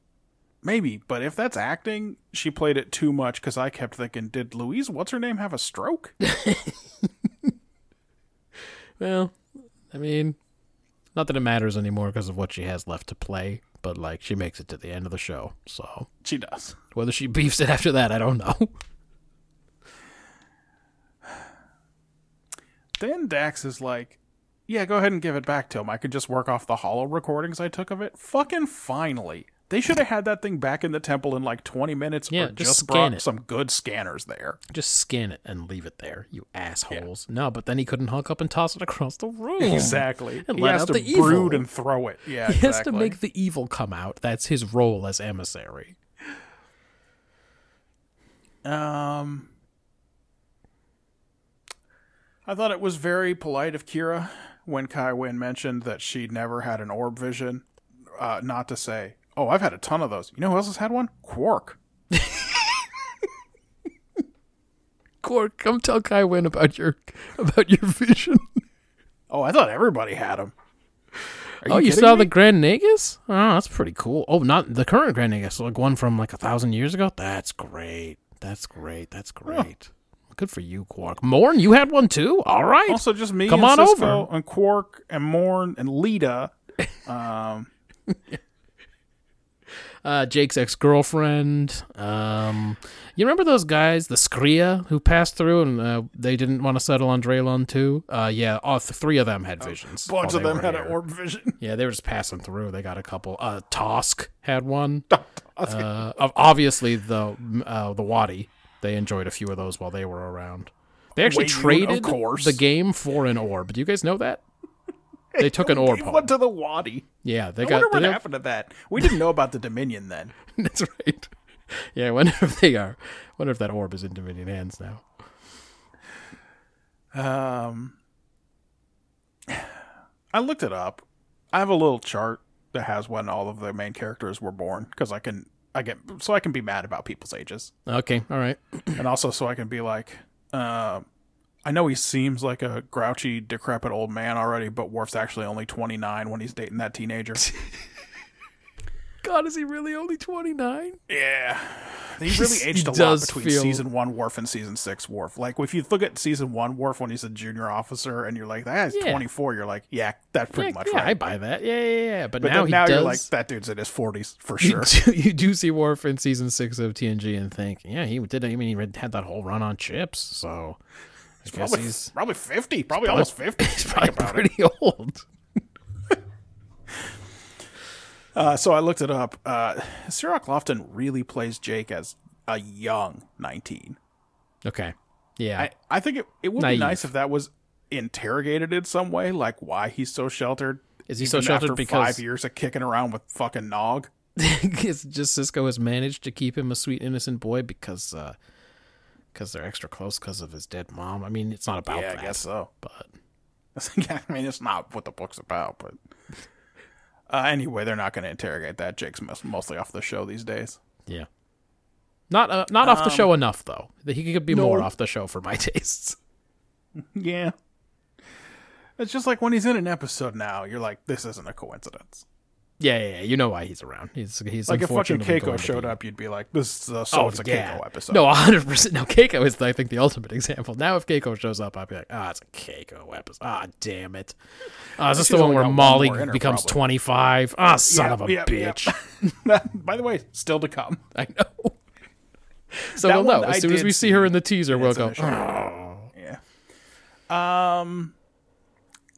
Maybe, but if that's acting, she played it too much, because I kept thinking, did Louise, what's her name, have a stroke? Well, I mean, not that it matters anymore because of what she has left to play, but like, she makes it to the end of the show, so. She does. Whether she beefs it after that, I don't know. Then Dax is like, yeah, go ahead and give it back to him. I could just work off the holo recordings I took of it. Fucking finally. They should have had that thing back in the temple in like 20 minutes or just brought it. Some good scanners there. Just scan it and leave it there, you assholes. Yeah. No, but then he couldn't hook up and toss it across the room. Exactly. And he let has out to the evil. Brood and throw it. Yeah, he has to make the evil come out. That's his role as emissary. I thought it was very polite of Kira when Kai Wynn mentioned that she never had an orb vision, not to say, oh, I've had a ton of those. You know who else has had one? Quark. Quark, come tell Kai Wynn about your vision. Oh, I thought everybody had them. You saw me? The Grand Nagus? Oh, that's pretty cool. Oh, not the current Grand Nagus, like one from like 1,000 years ago? That's great. That's great. That's great. Huh. Good for you, Quark. Morn, you had one too? All right. Also, just me come and on Cisco over. And Quark and Morn and Lita. Jake's ex-girlfriend. You remember those guys, the Skria, who passed through and they didn't want to settle on Draelon too? Yeah, all three of them had visions. A bunch of them had an orb vision. Yeah, they were just passing through. They got a couple. Tosk had one. Obviously, the Wadi. They enjoyed a few of those while they were around. They actually traded the game for an orb. Do you guys know that? They took an orb home. Went to the Wadi. Yeah, they got. What happened to that? We didn't know about the Dominion then. That's right. Yeah, I wonder if they are. I wonder if that orb is in Dominion hands now. I looked it up. I have a little chart that has when all of the main characters were born because I can be mad about people's ages. Okay, all right. And also so I can be like, I know he seems like a grouchy, decrepit old man already, but Worf's actually only 29 when he's dating that teenager. God, is he really only 29? Yeah. He really aged a lot between season 1 Worf and season 6 Worf. Like, if you look at season 1 Worf when he's a junior officer and you're like, that guy's 24, you're like, yeah, that's pretty much right. I buy that. Yeah. But now, now you're like, that dude's in his 40s for sure. You do see Worf in season 6 of TNG and think, yeah, he did. I mean, he had that whole run on chips, so he's probably 50, probably almost 50. He's probably pretty old. So I looked it up. Cirok Lofton really plays Jake as a young 19. Okay. Yeah. I think it would be nice if that was interrogated in some way, like why he's so sheltered. Is he so sheltered because 5 years of kicking around with fucking Nog? It's just Sisko has managed to keep him a sweet, innocent boy because they're extra close because of his dead mom. I mean, it's not about that. Yeah, I guess so. But I mean, it's not what the book's about, but... anyway, they're not going to interrogate that. Jake's mostly off the show these days. Yeah. Not off the show enough, though. He could be more off the show for my tastes. Yeah. It's just like when he's in an episode now, you're like, this isn't a coincidence. Yeah. You know why he's around. He's like if fucking Keiko showed up, you'd be like, this is a Keiko episode. No, 100%. Now, Keiko is, I think, the ultimate example. Now, if Keiko shows up, I'd be like, it's a Keiko episode. Damn it. Is this the one where Molly becomes 25? Son of a bitch. Yeah. By the way, still to come. I know. So we'll know. As soon as we see her in the teaser, we'll go, Yeah.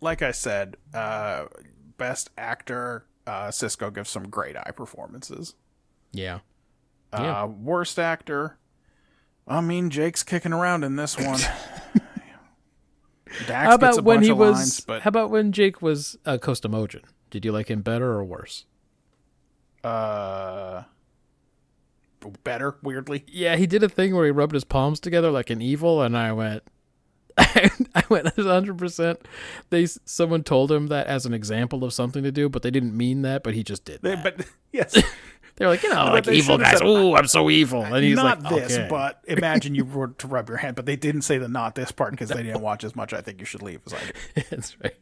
Like I said, best actor... Sisko gives some great eye performances. Yeah. Worst actor. I mean, Jake's kicking around in this one. Dax how about gets a when bunch he of was? Lines, but... How about when Jake was Costa Mogen? Did you like him better or worse? Better. Weirdly, yeah. He did a thing where he rubbed his palms together like an evil, and I went. 100%. Someone told him that as an example of something to do, but they didn't mean that. But he just did. Yes, they're like like evil guys. Oh, I'm so evil. And he's not like, this, okay. But imagine you were to rub your hand. But they didn't say the not this part because they didn't watch as much. I think you should leave as I did. That's right.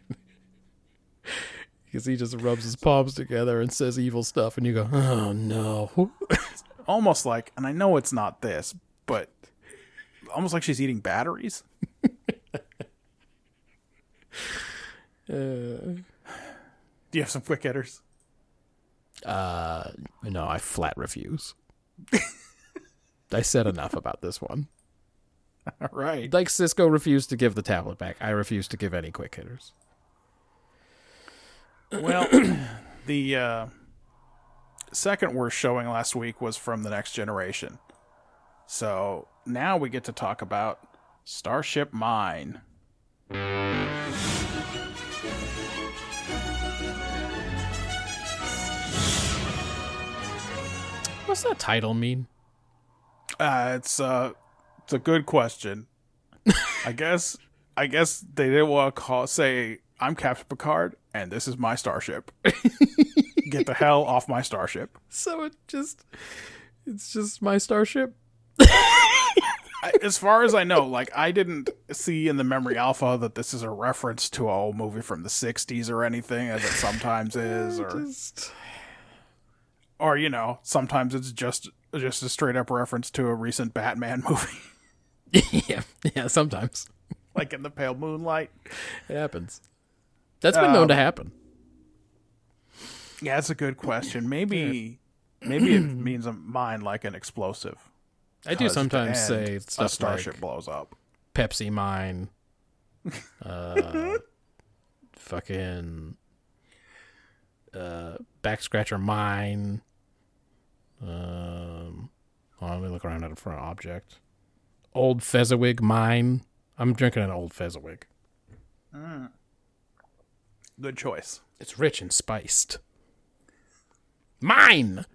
because he just rubs his palms together and says evil stuff, and you go, oh no. Almost like, and I know it's not this, but almost like she's eating batteries. Do you have some quick hitters? No, I flat refuse. I said enough about this one. All right. Like Cisco refused to give the tablet back. I refuse to give any quick hitters. Well, the second worst showing last week was from The Next Generation. So now we get to talk about Starship Mine. What's that title mean? It's a good question. I guess they didn't want to say, I'm Captain Picard, and this is my starship. Get the hell off my starship. So it's just my starship? As far as I know, like, I didn't see in the Memory Alpha that this is a reference to an old movie from the 60s or anything, as it sometimes is. Or, you know, sometimes it's just a straight-up reference to a recent Batman movie. Yeah, sometimes. Like in the pale moonlight. It happens. That's been known to happen. Yeah, that's a good question. Maybe it means a mine like an explosive. I do sometimes say stuff a starship like blows up. Pepsi mine. Fucking... back scratcher mine. Let me look around at a front object. Old Fezziwig mine. I'm drinking an Old Fezziwig. Good choice. It's rich and spiced. Mine!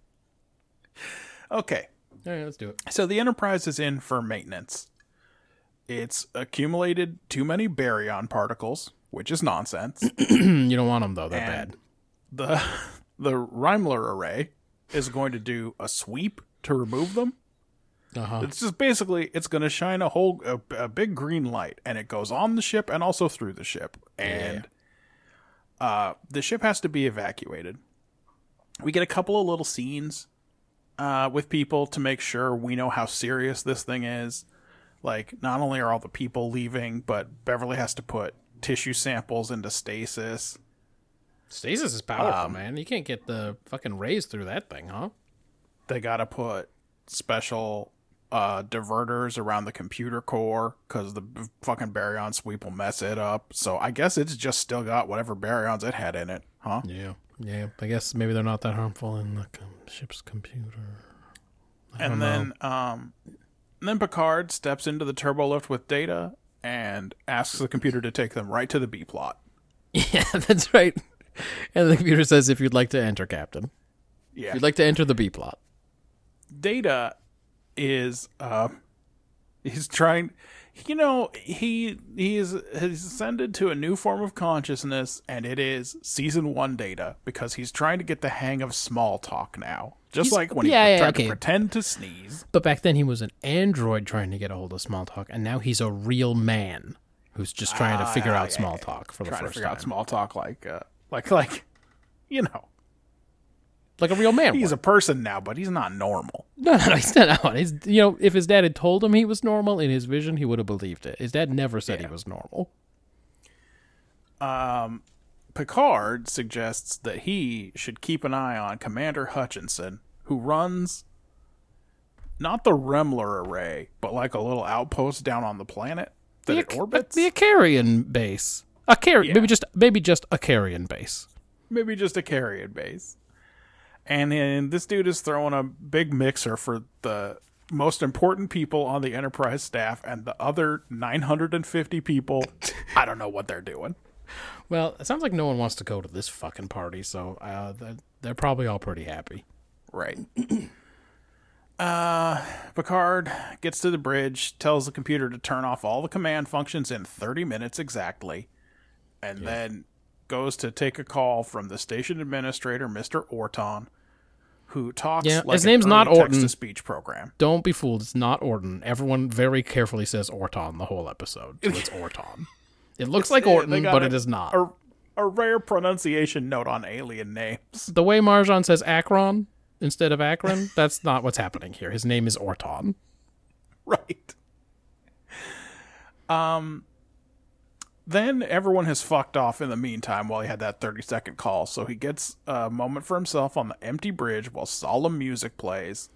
Okay. All right, let's do it. So the Enterprise is in for maintenance. It's accumulated too many baryon particles, which is nonsense. You don't want them, though. They're bad. The Reimler array is going to do a sweep to remove them. Uh-huh. It's just basically, it's going to shine a big green light, and it goes on the ship and also through the ship. And the ship has to be evacuated. We get a couple of little scenes with people to make sure we know how serious this thing is. Like, not only are all the people leaving, but Beverly has to put tissue samples into stasis. Stasis is powerful, man. You can't get the fucking rays through that thing, huh? They gotta put special diverters around the computer core because the fucking baryon sweep will mess it up. So I guess it's just still got whatever baryons it had in it, huh? Yeah. I guess maybe they're not that harmful in the ship's computer. Then Picard steps into the turbolift with Data and asks the computer to take them right to the B plot. Yeah, that's right. And the computer says, if you'd like to enter, Captain. Yeah. If you'd like to enter the B-plot. Data is, he's trying, you know, he's ascended to a new form of consciousness, and it is Season 1 Data, because he's trying to get the hang of small talk now. Just like when he tried to pretend to sneeze. But back then he was an android trying to get a hold of small talk, and now he's a real man who's just trying to figure out small talk for the first time. Trying to figure out small talk like, you know. Like a real man. He's a person now, but he's not normal. No, he's not out. You know, if his dad had told him he was normal in his vision, he would have believed it. His dad never said he was normal. Picard suggests that he should keep an eye on Commander Hutchinson, who runs not the Reimler array, but like a little outpost down on the planet that it orbits. The Icarian base. Maybe just a Carrion base. And then this dude is throwing a big mixer for the most important people on the Enterprise staff and the other 950 people. I don't know what they're doing. Well, it sounds like no one wants to go to this fucking party, so they're probably all pretty happy. Right. Picard gets to the bridge, tells the computer to turn off all the command functions in 30 minutes exactly, and then goes to take a call from the station administrator, Mr. Orton, who talks like his name's not Orton. Text-to-speech program. Don't be fooled. It's not Orton. Everyone very carefully says Orton the whole episode. So it's Orton. It looks like Orton, but it is not. A rare pronunciation note on alien names. The way Marjan says Akron instead of Akron, that's not what's happening here. His name is Orton. Right. Then everyone has fucked off in the meantime while he had that 30-second call, so he gets a moment for himself on the empty bridge while solemn music plays.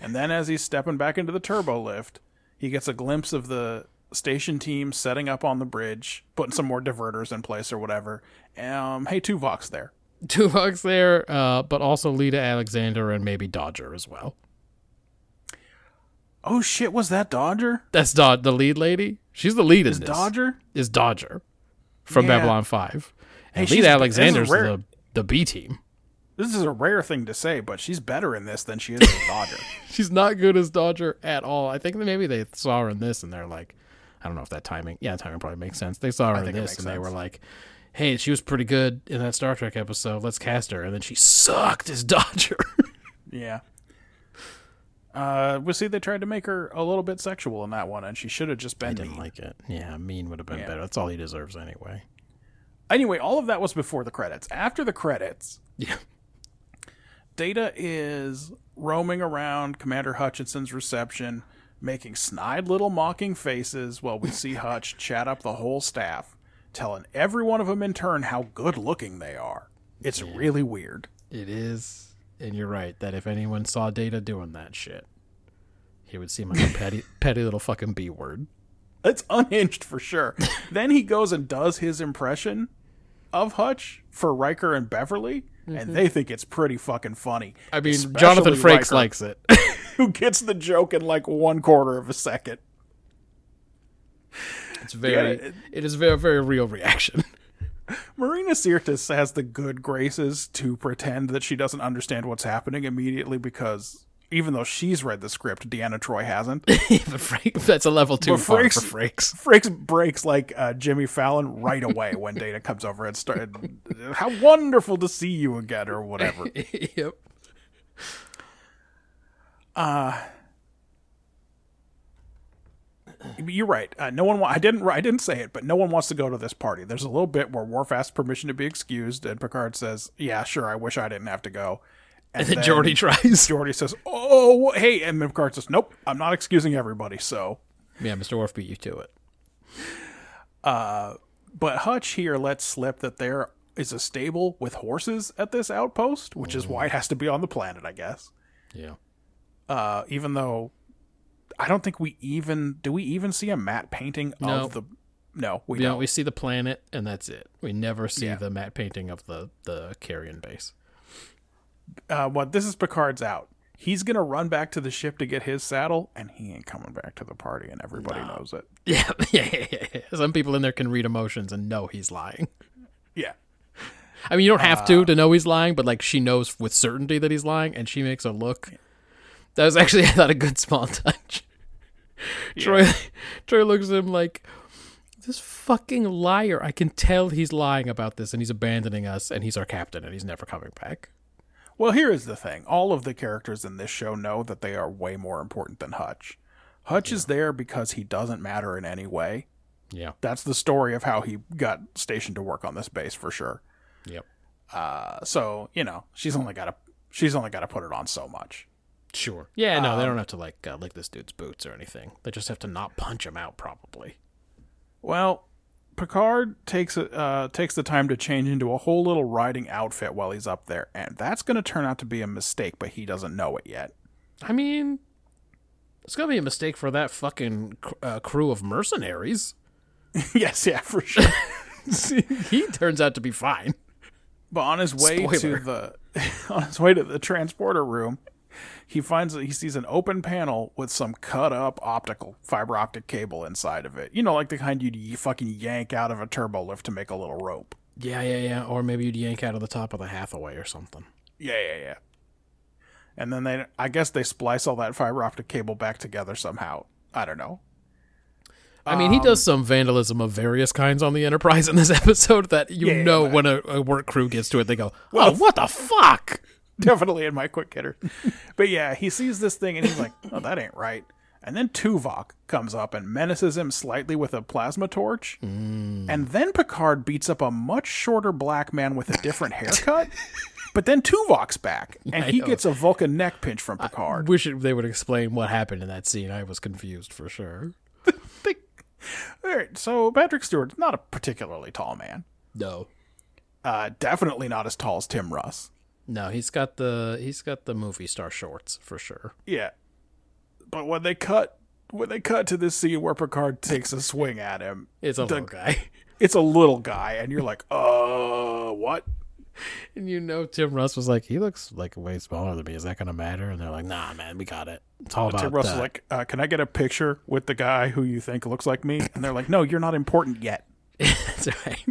And then as he's stepping back into the turbo lift, he gets a glimpse of the station team setting up on the bridge, putting some more diverters in place or whatever. Hey, Tuvok's there. Tuvok's there, but also Lita Alexander and maybe Dodger as well. Oh shit, was that Dodger? That's the lead lady. She's the lead in this. Is Dodger from Babylon 5. And Lita Alexander's the B team. This is a rare thing to say, but she's better in this than she is as Dodger. She's not good as Dodger at all. I think that maybe they saw her in this and they're like, I don't know if that timing. Yeah, timing probably makes sense. They saw her in this and they were like, hey, she was pretty good in that Star Trek episode. Let's cast her. And then she sucked as Dodger. Yeah. We see they tried to make her a little bit sexual in that one, and she should have just been mean. I didn't like it. Yeah, mean would have been better. That's all he deserves anyway. Anyway, all of that was before the credits. After the credits, Data is roaming around Commander Hutchinson's reception, making snide little mocking faces while we see Hutch chat up the whole staff, telling every one of them in turn how good-looking they are. It's really weird. It is. And you're right that if anyone saw Data doing that shit, he would seem like a petty little fucking B word. It's unhinged for sure. Then he goes and does his impression of Hutch for Riker and Beverly, and they think it's pretty fucking funny. I mean, especially Jonathan Frakes Riker, likes it. Who gets the joke in like 1/4 of a second. It's very, it is a very, very real reaction. Marina Sirtis has the good graces to pretend that she doesn't understand what's happening immediately because even though she's read the script, Deanna Troi hasn't. That's a level too far for Frakes. Frakes breaks like Jimmy Fallon right away when Data comes over and starts, how wonderful to see you again or whatever. Yep. You're right. No one. I didn't say it, but no one wants to go to this party. There's a little bit where Worf asks permission to be excused, and Picard says, "Yeah, sure. I wish I didn't have to go." And then Geordi tries. Geordi says, "Oh, hey," and then Picard says, "Nope, I'm not excusing everybody." So, yeah, Mr. Worf beat you to it. But Hutch here lets slip that there is a stable with horses at this outpost, which is why it has to be on the planet, I guess. Yeah. Even though. I don't think we even see a matte painting of the... No, we don't. We see the planet, and that's it. We never see the matte painting of the Carrion base. Well, this is Picard's out. He's going to run back to the ship to get his saddle, and he ain't coming back to the party, and everybody knows it. Yeah. Some people in there can read emotions and know he's lying. Yeah. I mean, you don't have to know he's lying, but like she knows with certainty that he's lying, and she makes a look... That was actually, I thought, a good small touch. Yeah. Troi looks at him like, this fucking liar. I can tell he's lying about this, and he's abandoning us, and he's our captain, and he's never coming back. Well, here is the thing. All of the characters in this show know that they are way more important than Hutch. Hutch is there because he doesn't matter in any way. Yeah. That's the story of how he got stationed to work on this base, for sure. Yep. So, she's only got to put it on so much. Sure. Yeah, no, they don't have to, like, lick this dude's boots or anything. They just have to not punch him out, probably. Well, Picard takes the time to change into a whole little riding outfit while he's up there, and that's going to turn out to be a mistake, but he doesn't know it yet. I mean, it's going to be a mistake for that fucking crew of mercenaries. Yes, yeah, for sure. He turns out to be fine. But on his way to the transporter room... He sees an open panel with some cut-up fiber optic cable inside of it. You know, like the kind you'd fucking yank out of a turbo lift to make a little rope. Yeah. Or maybe you'd yank out of the top of the Hathaway or something. Yeah. And then I guess they splice all that fiber optic cable back together somehow. I don't know. I mean, he does some vandalism of various kinds on the Enterprise in this episode that when a work crew gets to it, they go, well, what the fuck? Definitely in my quick hitter. But yeah, he sees this thing and he's like, oh, that ain't right. And then Tuvok comes up and menaces him slightly with a plasma torch. Mm. And then Picard beats up a much shorter black man with a different haircut. But then Tuvok's back, and he gets a Vulcan neck pinch from Picard. I wish they would explain what happened in that scene. I was confused for sure. All right, so Patrick Stewart's not a particularly tall man. No. Definitely not as tall as Tim Russ. No, he's got the movie star shorts for sure. Yeah. But when they cut to this scene where Picard takes a swing at him, it's a little guy, and you're like, what? And Tim Russ was like, he looks like way smaller than me. Is that gonna matter? And they're like, nah, man, we got it. It's all about Tim Russ was like, can I get a picture with the guy who you think looks like me? And they're like, no, you're not important yet. That's right.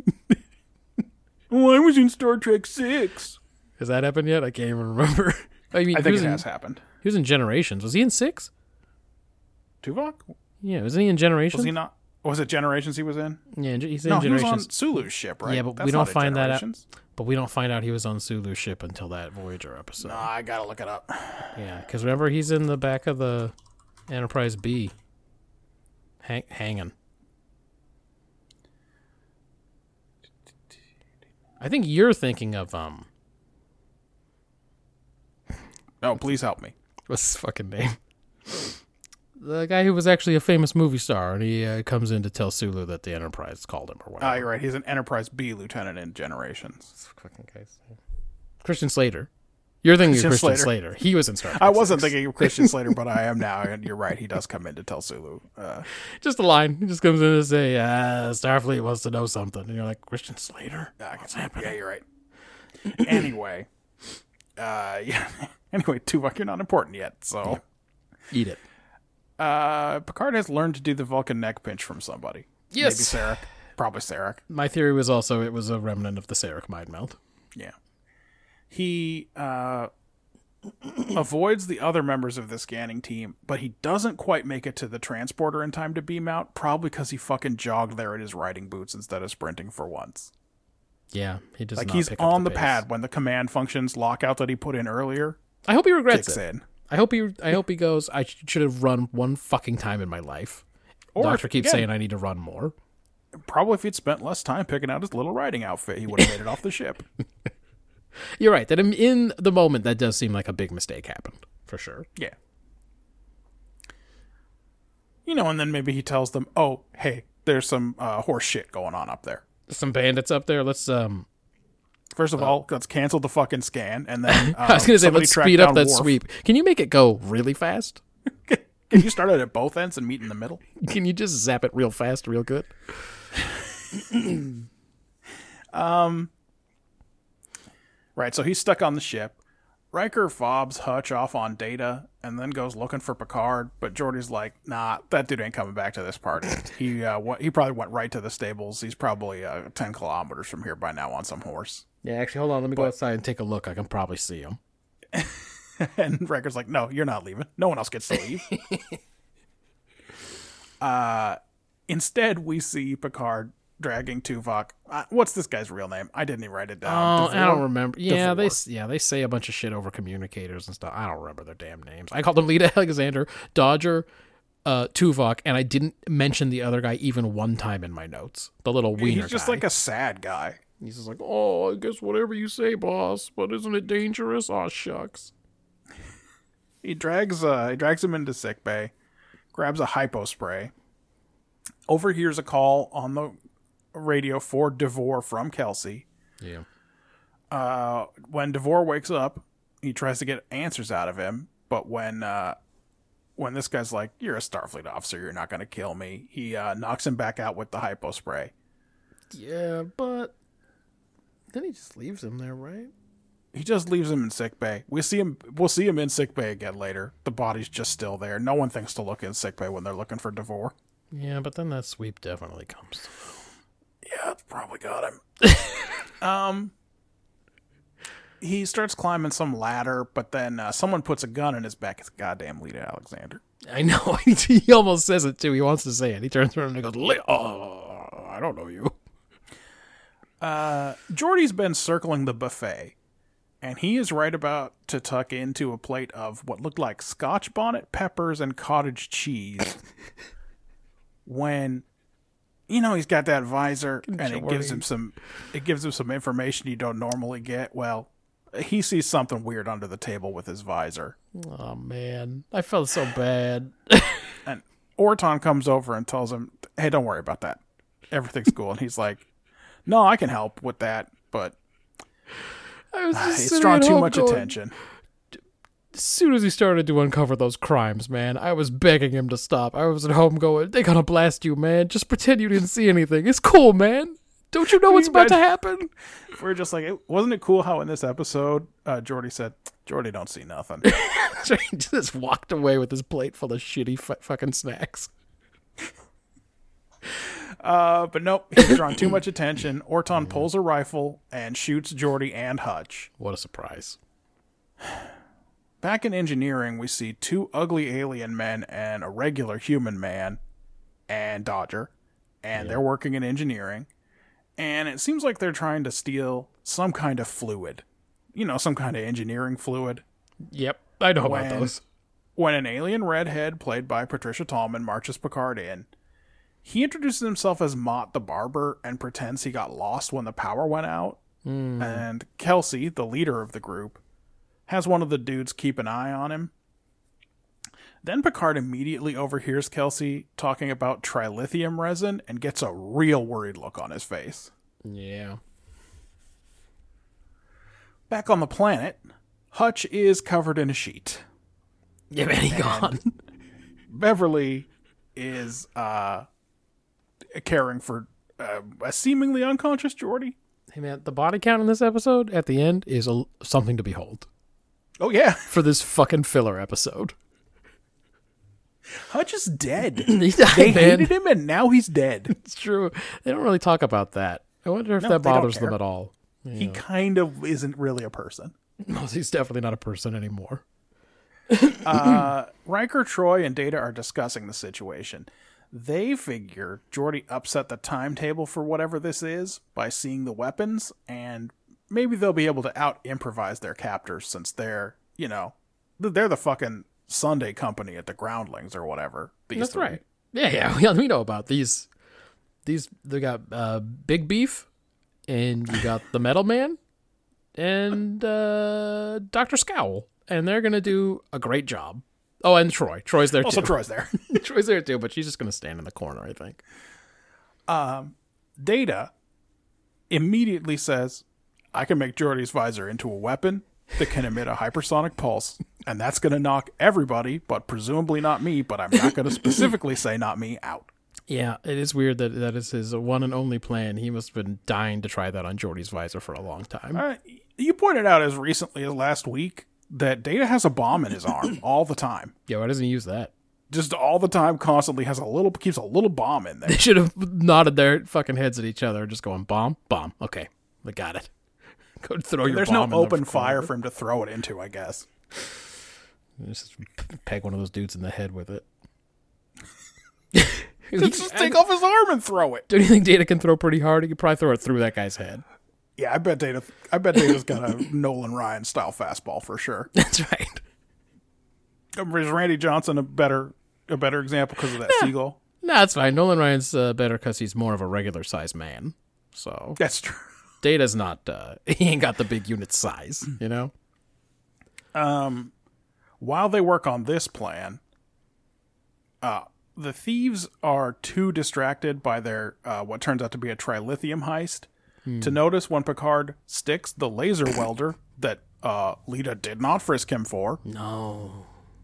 Well, I was in Star Trek 6. Has that happened yet? I can't even remember. I mean, I think it has happened. He was in Generations. Was he in 6? Tuvok? Yeah, wasn't he in Generations? Was he not? Was it Generations he was in? Yeah, he's in Generations. He was on Sulu's ship, right? Yeah, but we don't find that out. But we don't find out he was on Sulu's ship until that Voyager episode. No, I gotta look it up. Yeah, because remember, he's in the back of the Enterprise B, hanging. I think you're thinking of No, please help me. What's his fucking name? The guy who was actually a famous movie star, and he comes in to tell Sulu that the Enterprise called him or whatever. You're right. He's an Enterprise B lieutenant in Generations. Fucking guys. Christian Slater. You're thinking of Christian Slater. He was in Star Trek. I wasn't thinking of Christian Slater, but I am now, and you're right. He does come in to tell Sulu. Just a line. He just comes in to say, Starfleet wants to know something. And you're like, Christian Slater? What's happening? Yeah, you're right. Anyway. Anyway, Tuvok, you're not important yet, so... Yeah. Eat it. Picard has learned to do the Vulcan neck pinch from somebody. Yes. Maybe Sarek. Probably Sarek. My theory was also it was a remnant of the Sarek mind meld. Yeah. He avoids the other members of the scanning team, but he doesn't quite make it to the transporter in time to beam out, probably because he fucking jogged there in his riding boots instead of sprinting for once. Yeah, he does. Like, he's on the pad when the command functions lockout that he put in earlier. I hope he regrets it. I hope he goes, I should have run one fucking time in my life. Or Doctor keeps saying I need to run more. Probably if he'd spent less time picking out his little riding outfit, he would have made it off the ship. You're right. That in the moment, that does seem like a big mistake happened, for sure. Yeah. And then maybe he tells them, oh, hey, there's some horse shit going on up there. Some bandits up there. Let's first of all, let's cancel the fucking scan, and then I was gonna say let's speed up that Worf. Sweep. Can you make it go really fast? Can you start it at both ends and meet in the middle? Can you just zap it real fast, real good? Right, so he's stuck on the ship. Riker fobs Hutch off on Data and then goes looking for Picard, but Geordi's like, nah, that dude ain't coming back to this party. He probably went right to the stables. He's probably 10 kilometers from here by now on some horse. Yeah, actually, hold on. Let me go outside and take a look. I can probably see him. And Riker's like, no, you're not leaving. No one else gets to leave. Instead, we see Picard dragging Tuvok. What's this guy's real name? I didn't even write it down. Oh, I don't remember. Yeah, they say a bunch of shit over communicators and stuff. I don't remember their damn names. I called them Lita Alexander, Dodger, Tuvok, and I didn't mention the other guy even one time in my notes. The little wiener guy. He's just like a sad guy. He's just like, oh, I guess whatever you say, boss, but isn't it dangerous? Aw, shucks. He drags him into sickbay, grabs a hypo spray, overhears a call on the radio for DeVore from Kelsey. Yeah. When DeVore wakes up, he tries to get answers out of him, but when this guy's like, you're a Starfleet officer, you're not going to kill me, he knocks him back out with the hypo spray. Yeah, but then he just leaves him there, right? He just leaves him in sickbay. We'll see him in sickbay again later. The body's just still there. No one thinks to look in sickbay when they're looking for DeVore. Yeah, but then that sweep definitely comes through. Yeah, it's probably got him. He starts climbing some ladder, but then someone puts a gun in his back. It's goddamn Lita Alexander. I know. He almost says it, too. He wants to say it. He turns around and goes, oh, I don't know you. Geordi's been circling the buffet, and he is right about to tuck into a plate of what looked like scotch bonnet peppers and cottage cheese when, you know, he's got that visor and it gives him some information you don't normally get. Well, he sees something weird under the table with his visor. Oh man, I felt so bad. And Orton comes over and tells him, hey, don't worry about that. Everything's cool. And he's like, no, I can help with that, but I was just it's drawn too much attention. As soon as he started to uncover those crimes, man, I was begging him to stop. I was at home going, they're gonna blast you, man. Just pretend you didn't see anything. It's cool, man. Don't you know what's about to happen? We're just like, wasn't it cool how in this episode, Jordy said, Jordy don't see nothing. So he just walked away with his plate full of shitty fucking snacks. But nope, he's drawn too much attention. Orton pulls a rifle and shoots Jordy and Hutch. What a surprise. Back in engineering, we see two ugly alien men and a regular human man and Dodger. And they're working in engineering. And it seems like they're trying to steal some kind of fluid. You know, some kind of engineering fluid. Yep, I know about those. When an alien redhead played by Patricia Tallman marches Picard in, he introduces himself as Mott the Barber and pretends he got lost when the power went out. Mm. And Kelsey, the leader of the group, has one of the dudes keep an eye on him. Then Picard immediately overhears Kelsey talking about trilithium resin and gets a real worried look on his face. Yeah. Back on the planet, Hutch is covered in a sheet. Yeah, man, he gone. Beverly is... caring for a seemingly unconscious Jordy. Hey man, the body count in this episode at the end is something to behold. Oh yeah. For this fucking filler episode. Hutch is dead. They hated him and now he's dead. It's true. They don't really talk about that. I wonder if that bothers them at all. You know. He kind of isn't really a person. No, he's definitely not a person anymore. Riker, Troy, and Data are discussing the situation. They figure Jordy upset the timetable for whatever this is by seeing the weapons, and maybe they'll be able to out-improvise their captors since they're the fucking Sunday company at the Groundlings or whatever. That's three. Right. Yeah, we know about these. They got Big Beef, and you got the Metal Man, and Dr. Scowl, and they're going to do a great job. Oh, and Troy. Troy's there, too. Also, Troy's there. Troy's there, too, but she's just going to stand in the corner, I think. Data immediately says, I can make Geordi's visor into a weapon that can emit a hypersonic pulse, and that's going to knock everybody, but presumably not me, but I'm not going to specifically say not me, out. Yeah, it is weird that is his one and only plan. He must have been dying to try that on Geordi's visor for a long time. You pointed out as recently as last week that Data has a bomb in his arm all the time. Yeah, why doesn't he use that? Just all the time, constantly keeps a little bomb in there. They should have nodded their fucking heads at each other, just going, bomb, bomb. Okay, we got it. Go throw your bomb. There's no open fire for him to throw it into, I guess. Just peg one of those dudes in the head with it. Just take off his arm and throw it. Don't you think Data can throw pretty hard? He could probably throw it through that guy's head. Yeah, I bet Data's got a Nolan Ryan style fastball for sure. That's right. Is Randy Johnson a better example because of that seagull? No, it's fine. Nolan Ryan's better because he's more of a regular size man. So that's true. Data's not. He ain't got the big unit size, you know. While they work on this plan, the thieves are too distracted by their what turns out to be a trilithium heist. To notice when Picard sticks the laser welder that Lita did not frisk him for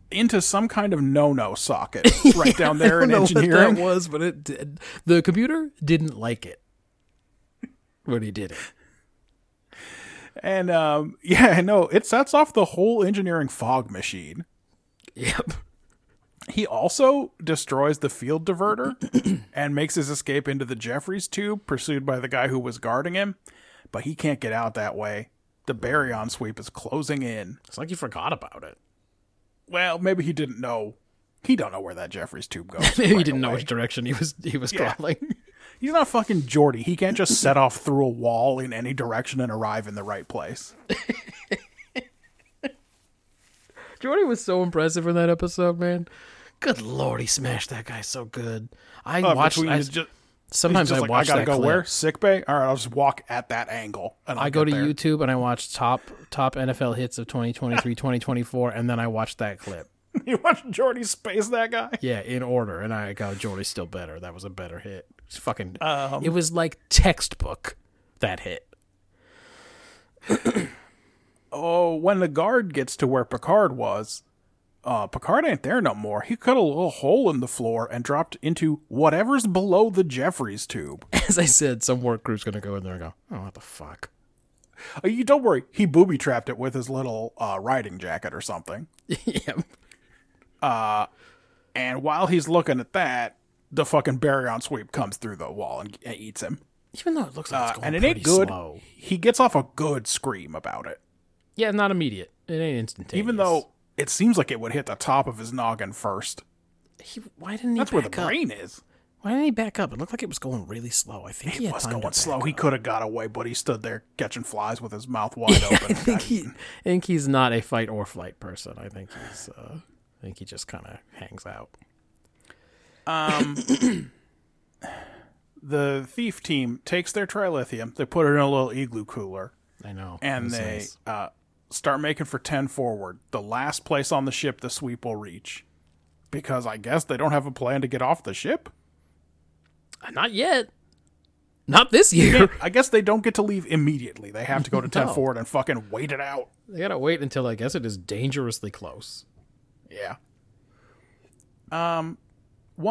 into some kind of no-no socket right down there in engineering. I don't know what that was, but it did. The computer didn't like it when he did it. And it sets off the whole engineering fog machine. Yep. He also destroys the field diverter and makes his escape into the Jeffries tube, pursued by the guy who was guarding him, but he can't get out that way. The baryon sweep is closing in. It's like he forgot about it. Well, maybe he didn't know. He don't know where that Jeffries tube goes. Maybe he didn't know which direction he was crawling. He's not fucking Jordy. He can't just set off through a wall in any direction and arrive in the right place. Jordy was so impressive in that episode, man. Good Lord, he smashed that guy so good. Sometimes I watch that clip. I gotta go where? Sick bay? All right, I'll just walk at that angle. And I go to there. YouTube and I watch top NFL hits of 2023, 2024, and then I watch that clip. You watch Jordy space that guy? Yeah, in order. And I go, Jordy's still better. That was a better hit. It's fucking. It was like textbook, that hit. Oh, when the guard gets to where Picard was, Picard ain't there no more. He cut a little hole in the floor and dropped into whatever's below the Jeffries tube. As I said, some work crew's going to go in there and go, oh, what the fuck? You don't worry. He booby-trapped it with his little riding jacket or something. Yeah. And while he's looking at that, the fucking baryon sweep comes through the wall and eats him. Even though it looks like it's going and it ain't good. Slow. He gets off a good scream about it. Yeah, not immediate. It ain't instantaneous. Even though it seems like it would hit the top of his noggin first. Why didn't he? That's where the brain is. Why didn't he back up? It looked like it was going really slow. I think he was going slow. He could have got away, but he stood there catching flies with his mouth wide open. I think he's not a fight or flight person. I think he just kind of hangs out. The thief team takes their trilithium. They put it in a little igloo cooler. I know. And they start making for 10 forward, the last place on the ship the sweep will reach. Because I guess they don't have a plan to get off the ship? Not yet. Not this year. I guess they don't get to leave immediately. They have to go to 10 forward and fucking wait it out. They gotta wait until I guess it is dangerously close. Yeah. One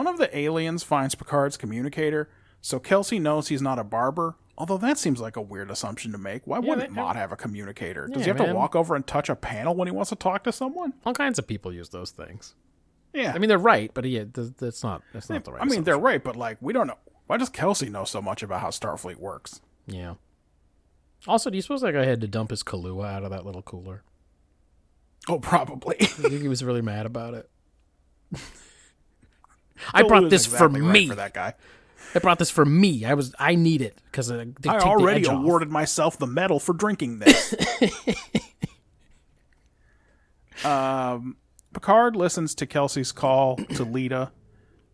of the aliens finds Picard's communicator, so Kelsey knows he's not a barber. Although that seems like a weird assumption to make. Why wouldn't Mott have a communicator? Does he have to walk over and touch a panel when he wants to talk to someone? All kinds of people use those things. Yeah. I mean, they're right, but yeah, that's not the right assumption. They're right, but like, we don't know. Why does Kelsey know so much about how Starfleet works? Yeah. Also, do you suppose that guy had to dump his Kahlua out of that little cooler? Oh, probably. I think he was really mad about it. I brought this exactly for me. Right for that guy. I brought this for me. I need it because I already awarded myself the medal for drinking this. Picard listens to Kelsey's call to Lita,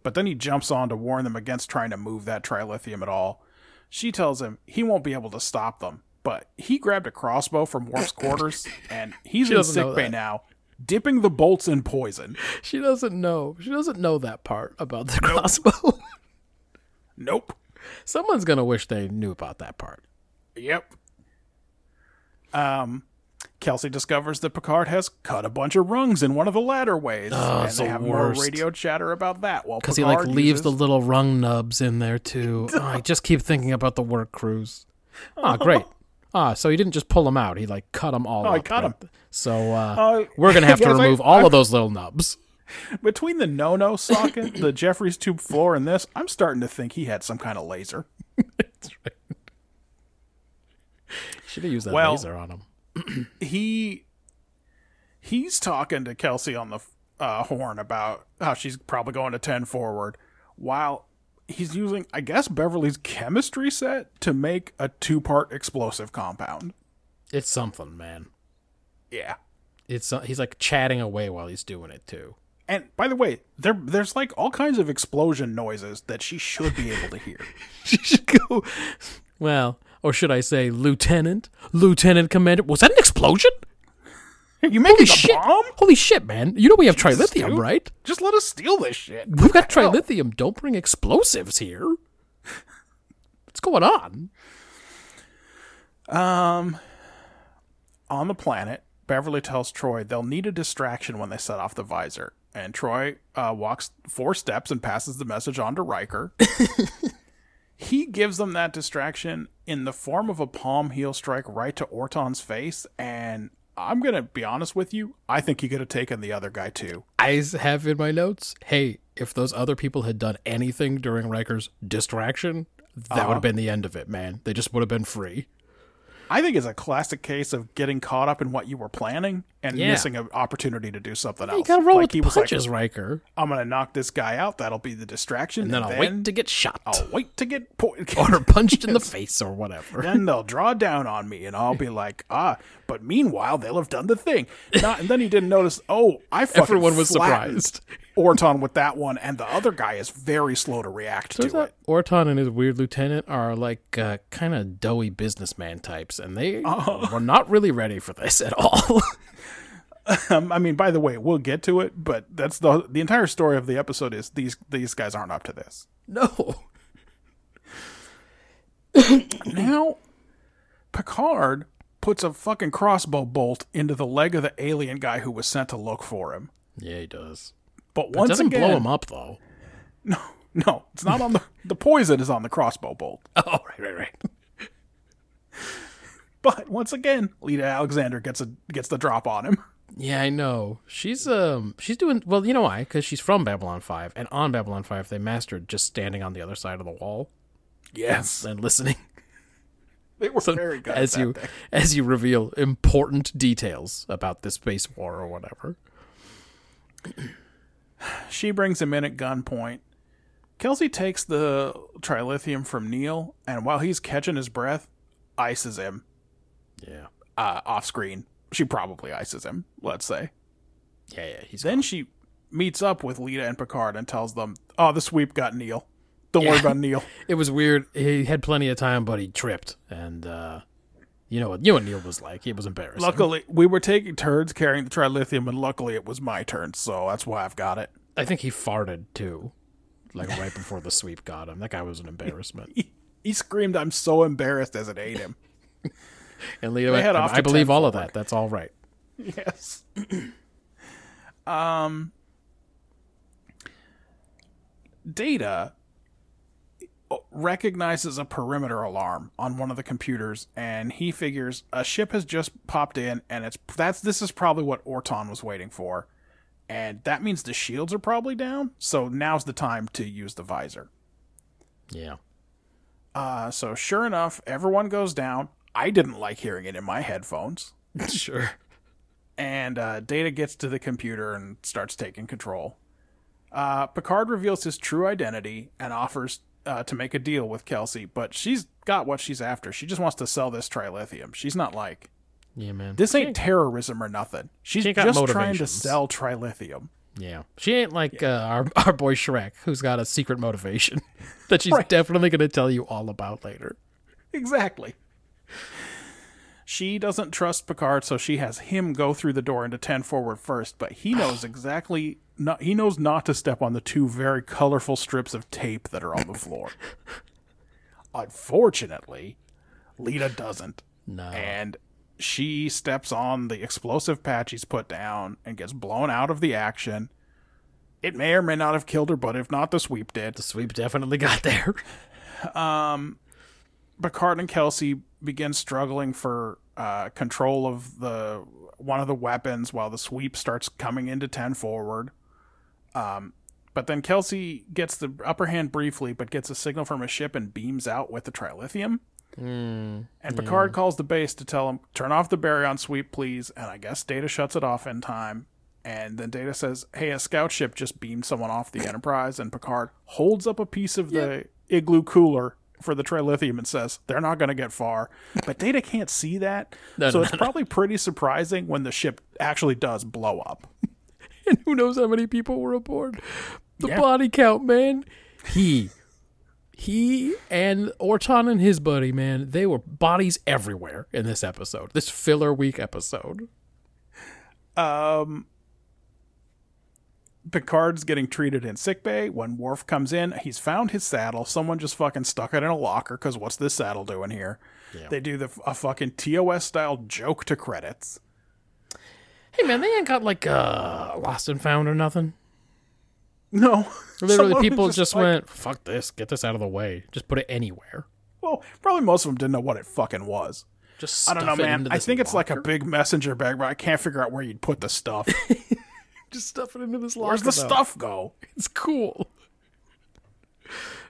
but then he jumps on to warn them against trying to move that trilithium at all. She tells him he won't be able to stop them, but he grabbed a crossbow from Worf's quarters, and he's in sickbay now, dipping the bolts in poison. She doesn't know. She doesn't know that part about the crossbow. Nope. Someone's going to wish they knew about that part. Yep. Kelsey discovers that Picard has cut a bunch of rungs in one of the ladder ways. Oh, and they have more radio chatter about that. Because he leaves the little rung nubs in there, too. Oh, I just keep thinking about the work crews. Oh, great. Ah, so he didn't just pull them out. He, cut them all up. I cut them. So we're going to have to remove all of those little nubs. Between the no-no socket, the Jeffries tube floor, and this, I'm starting to think he had some kind of laser. That's right. Should have used that laser on him. He's talking to Kelsey on the horn about how she's probably going to 10 forward, while he's using, I guess, Beverly's chemistry set to make a two-part explosive compound. It's something, man. Yeah. He's chatting away while he's doing it, too. And by the way, there's all kinds of explosion noises that she should be able to hear. She should go, well, or should I say, Lieutenant Commander, was that an explosion? You making a bomb? Holy shit, man. You know we have trilithium, right? Just let us steal this shit. We've got trilithium. Don't bring explosives here. What's going on? On the planet, Beverly tells Troy they'll need a distraction when they set off the visor. And Troy walks 4 steps and passes the message on to Riker. He gives them that distraction in the form of a palm heel strike right to Orton's face. And I'm going to be honest with you. I think he could have taken the other guy, too. I have in my notes, hey, if those other people had done anything during Riker's distraction, that would have been the end of it, man. They just would have been free. I think it's a classic case of getting caught up in what you were planning and missing an opportunity to do something else. You gotta roll with the punches, Riker. I'm gonna knock this guy out. That'll be the distraction. And then I'll wait to get shot. I'll wait to get or punched in the face or whatever. Then they'll draw down on me and I'll be like, but meanwhile, they'll have done the thing. And then he didn't notice, everyone was surprised. Orton with that one, and the other guy is very slow to react to it. Orton and his weird lieutenant are like kind of doughy businessman types, and they were not really ready for this at all. I mean, by the way, we'll get to it, but that's the entire story of the episode is these guys aren't up to this. No. Now, Picard puts a fucking crossbow bolt into the leg of the alien guy who was sent to look for him. Yeah, he does. But once it doesn't blow him up, though. No, it's not on the poison is on the crossbow bolt. Oh, right. But once again, Lita Alexander gets the drop on him. Yeah, I know. She's doing well. You know why? Because she's from Babylon 5, and on Babylon 5, they mastered just standing on the other side of the wall. Yes, and listening. They were very good as you reveal important details about the space war or whatever. She brings him in at gunpoint. Kelsey takes the trilithium from Neil, and while he's catching his breath, ices him. Yeah. Off screen. She probably ices him, let's say. Yeah, he's then gone. She meets up with Lita and Picard and tells them, the sweep got Neil. Don't worry about Neil. It was weird. He had plenty of time, but he tripped, and you know what Neil was like. He was embarrassed. Luckily, we were taking turns carrying the trilithium, and luckily it was my turn, so that's why I've got it. I think he farted, too, like right before the sweep got him. That guy was an embarrassment. He screamed, "I'm so embarrassed," as it ate him. And Lita went, I believe all of that. That's all right. Yes. Data recognizes a perimeter alarm on one of the computers, and he figures a ship has just popped in, and this is probably what Orton was waiting for, and that means the shields are probably down, so now's the time to use the visor. Yeah. So sure enough, everyone goes down. I didn't like hearing it in my headphones. Sure. And Data gets to the computer and starts taking control. Picard reveals his true identity and offers to make a deal with Kelsey, but she's got what she's after. She just wants to sell this trilithium. She's not like, yeah, man, this ain't terrorism or nothing. She's just trying to sell trilithium. Yeah, she ain't like our boy Shrek, who's got a secret motivation that she's definitely going to tell you all about later. Exactly. She doesn't trust Picard, so she has him go through the door into 10 forward first, but he knows exactly. No, he knows not to step on the two very colorful strips of tape that are on the floor. Unfortunately, Lita doesn't. No. And she steps on the explosive patch he's put down and gets blown out of the action. It may or may not have killed her, but if not, the sweep did. The sweep definitely got there. Picard and Kelsey begin struggling for control of one of the weapons while the sweep starts coming into 10 forward. But then Kelsey gets the upper hand briefly, but gets a signal from a ship and beams out with the trilithium. And Picard calls the base to tell him, turn off the baryon sweep, please. And I guess Data shuts it off in time. And then Data says, hey, a scout ship just beamed someone off the Enterprise. And Picard holds up a piece of the igloo cooler for the trilithium and says, they're not going to get far. But Data can't see that. It's probably pretty surprising when the ship actually does blow up. And who knows how many people were aboard. The body count, man. He and Orton and his buddy, man, they were bodies everywhere in this episode. This filler week episode. Picard's getting treated in sickbay. When Worf comes in, he's found his saddle. Someone just fucking stuck it in a locker, because what's this saddle doing here? Yeah. They do a fucking TOS-style joke to credits. Hey, man, they ain't got, like, lost and found or nothing. No. Literally, people just went, fuck this, get this out of the way. Just put it anywhere. Well, probably most of them didn't know what it fucking was. Just I don't know, man. I think it's like a big messenger bag, but I can't figure out where you'd put the stuff. Just stuff it into this locker. Where's the stuff go? It's cool.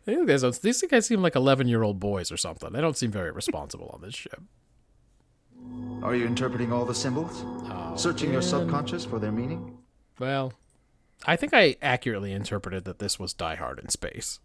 These guys seem like 11-year-old boys or something. They don't seem very responsible on this ship. Are you interpreting all the symbols? Searching your subconscious for their meaning? Well, I think I accurately interpreted that this was Die Hard in space.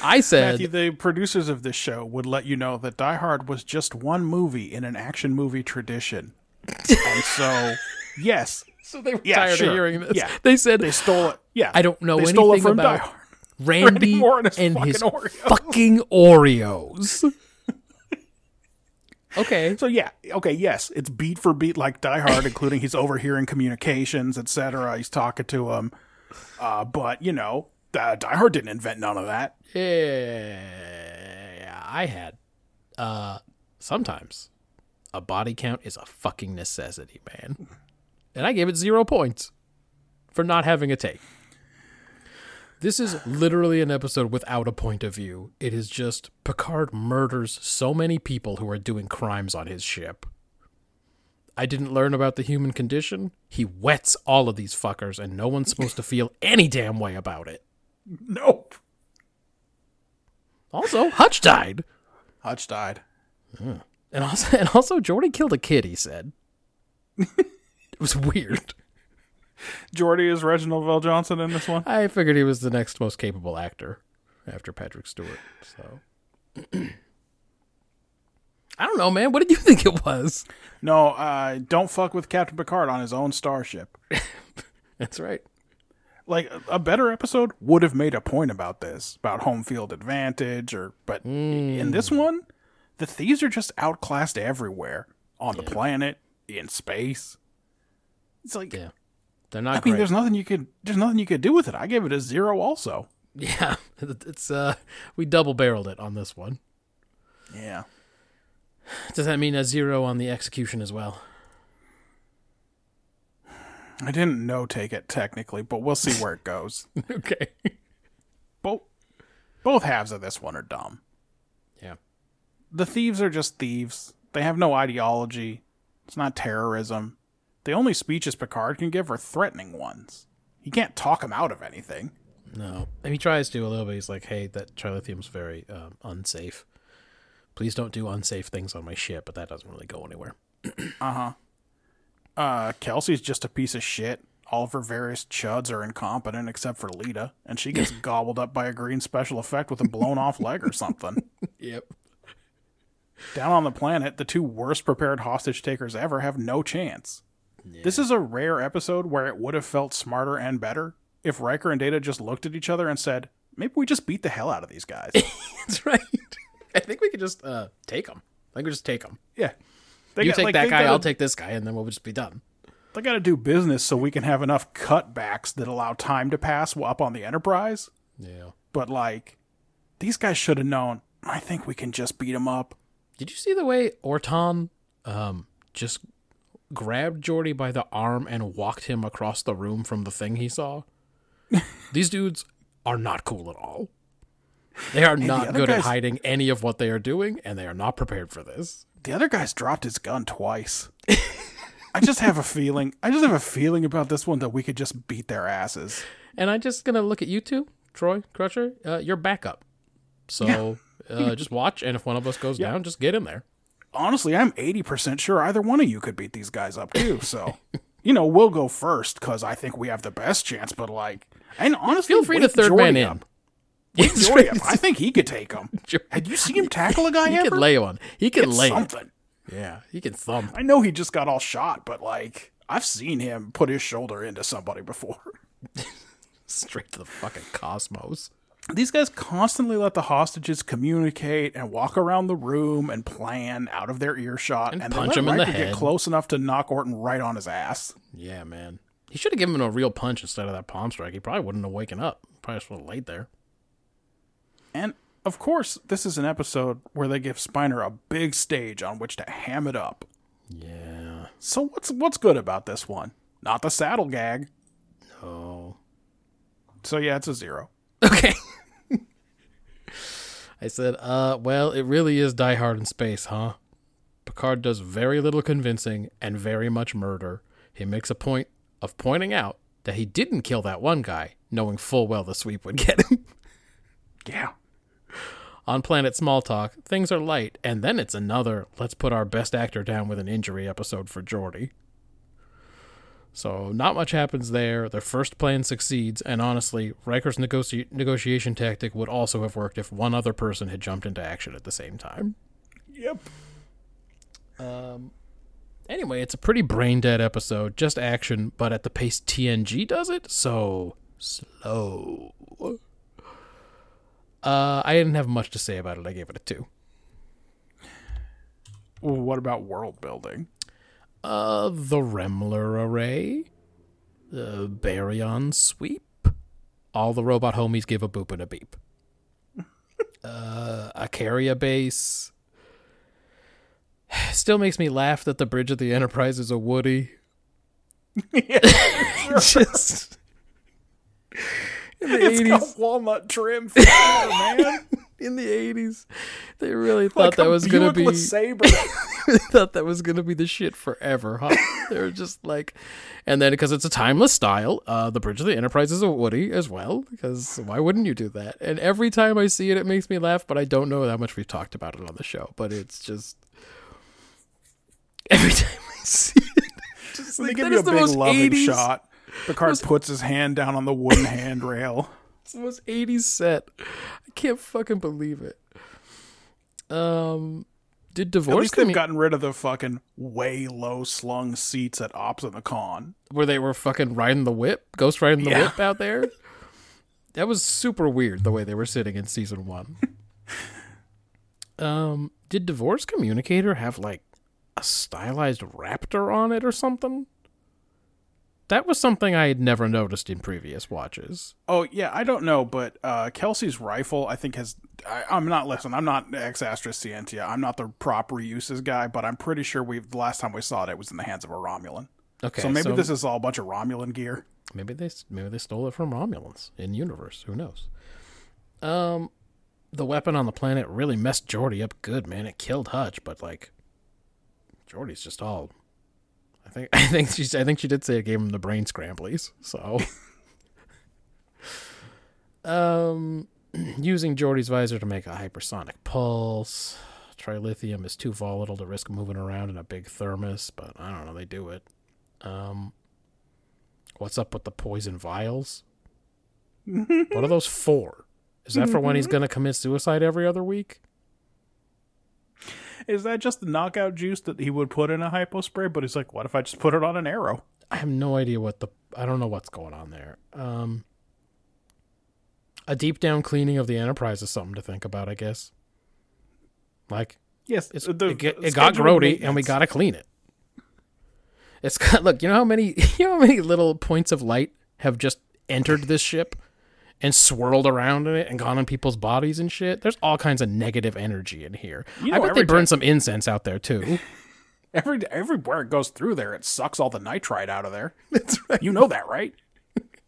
I said... Matthew, the producers of this show would let you know that Die Hard was just one movie in an action movie tradition. And so, yes. So they were tired of hearing this. Yeah. They said... They stole it. Yeah. I don't know anything stole it from about Randy and his fucking Oreos. Okay. So yeah. Okay. Yes, it's beat for beat like Die Hard, including he's overhearing communications, etc. He's talking to him, but you know, Die Hard didn't invent none of that. Yeah, I had. Sometimes a body count is a fucking necessity, man. And I gave it 0 points for not having a take. This is literally an episode without a point of view. It is just Picard murders so many people who are doing crimes on his ship. I didn't learn about the human condition. He wets all of these fuckers, and no one's supposed to feel any damn way about it. Nope. Also, Hutch died. Hutch died. And also, Geordi killed a kid, he said. It was weird. Geordi is Reginald Vell Johnson in this one. I figured he was the next most capable actor after Patrick Stewart. So I don't know, man. What did you think it was? No, don't fuck with Captain Picard on his own starship. That's right. Like a better episode would have made a point about this, about home field advantage, in this one, the thieves are just outclassed everywhere on the planet, in space. It's like. Yeah. They're not. I mean, great. There's nothing you could do with it. I gave it a 0 also. Yeah, it's we double barreled it on this one. Yeah. Does that mean a 0 on the execution as well? I didn't take it technically, but we'll see where it goes. Okay. Both halves of this one are dumb. Yeah. The thieves are just thieves. They have no ideology. It's not terrorism. The only speeches Picard can give are threatening ones. He can't talk him out of anything. No. And he tries to a little bit. He's like, hey, that trilithium's very unsafe. Please don't do unsafe things on my ship, but that doesn't really go anywhere. Uh-huh. Kelsey's just a piece of shit. All of her various chuds are incompetent except for Lita, and she gets gobbled up by a green special effect with a blown-off leg or something. Yep. Down on the planet, the two worst-prepared hostage-takers ever have no chance. Yeah. This is a rare episode where it would have felt smarter and better if Riker and Data just looked at each other and said, maybe we just beat the hell out of these guys. That's right. I think we could just take them. Yeah. I'll take this guy, and then we'll just be done. They got to do business so we can have enough cutbacks that allow time to pass up on the Enterprise. Yeah. But, these guys should have known, I think we can just beat them up. Did you see the way Orton just... grabbed Geordi by the arm and walked him across the room from the thing he saw? These dudes are not cool at all. They are not good at hiding any of what they are doing, and they are not prepared for this. The other guy's dropped his gun twice. I just have a feeling about this one that we could just beat their asses. And I'm just going to look at you two, Troy, Crusher, you're backup. So just watch, and if one of us goes down, just get in there. Honestly, I'm 80% sure either one of you could beat these guys up, too. So, we'll go first because I think we have the best chance. But, and honestly, feel free to third man in. I think he could take him. Had you seen him tackle a guy ever? He could lay one. He could lay something. Yeah, he can thump. I know he just got all shot, but, I've seen him put his shoulder into somebody before. Straight to the fucking cosmos. These guys constantly let the hostages communicate and walk around the room and plan out of their earshot. And punch him in the head. Get close enough to knock Orton right on his ass. Yeah, man. He should have given him a real punch instead of that palm strike. He probably wouldn't have waken up. Probably just would have laid there. And, of course, this is an episode where they give Spiner a big stage on which to ham it up. Yeah. So what's good about this one? Not the saddle gag. No. So, yeah, it's a 0. Okay. I said, it really is Die Hard in space, huh? Picard does very little convincing and very much murder. He makes a point of pointing out that he didn't kill that one guy, knowing full well the sweep would get him. Yeah. On Planet Small Talk, things are light, and then it's another let's put our best actor down with an injury episode for Geordi. So not much happens there. Their first plan succeeds, and honestly, Riker's negotiation tactic would also have worked if one other person had jumped into action at the same time. Yep. Anyway, it's a pretty brain-dead episode, just action, but at the pace TNG does it, so slow. I didn't have much to say about it. I gave it a 2. Well, what about world building? The Remler Array, the Baryon Sweep, all the robot homies give a boop and a beep. Icaria Base. Still makes me laugh that the bridge of the Enterprise is a Woody. Yeah, sure. Just... In the it's 80s. Got walnut trim for sure, man. In the 80s, they really thought that was going to be they thought that was going to be the shit forever, huh? They were just like, and then because it's a timeless style, the bridge of the Enterprise is a Woody as well, because why wouldn't you do that? And every time I see it, it makes me laugh, but I don't know how much we've talked about it on the show, but it's just every time I see it, just like, that is the most 80s shot. Picard puts his hand down on the wooden handrail. It's the most 80s set. I can't fucking believe it. Did Divorce... At least they've gotten rid of the fucking way low slung seats at Ops and the Con. Where they were fucking riding the whip? Ghost riding the whip out there? That was super weird, the way they were sitting in season 1. Did Divorce Communicator have, like, a stylized raptor on it or something? That was something I had never noticed in previous watches. Oh, yeah, I don't know, but Kelsey's rifle, I think, has... I'm not ex Astra Scientia. I'm not the prop reuses guy, but I'm pretty sure the last time we saw it, it was in the hands of a Romulan. Okay, so maybe this is all a bunch of Romulan gear. Maybe they stole it from Romulans in-universe. Who knows? The weapon on the planet really messed Geordi up good, man. It killed Hutch, but, like, Geordi's just all... I think she did say it gave him the brain scramblies. So, using Geordi's visor to make a hypersonic pulse. Trilithium is too volatile to risk moving around in a big thermos, but I don't know. They do it. What's up with the poison vials? What are those for? Is that for when he's going to commit suicide every other week? Is that just the knockout juice that he would put in a hypo spray? But he's like, what if I just put it on an arrow? I have no idea I don't know what's going on there. A deep down cleaning of the Enterprise is something to think about, I guess. Like, yes, it got grody and we got to clean it. It's got, look, you know how many little points of light have just entered this ship and swirled around in it and gone on people's bodies and shit. There's all kinds of negative energy in here. I bet they burn some incense out there, too. Everywhere it goes through there, it sucks all the nitrite out of there. That's right. You know that, right?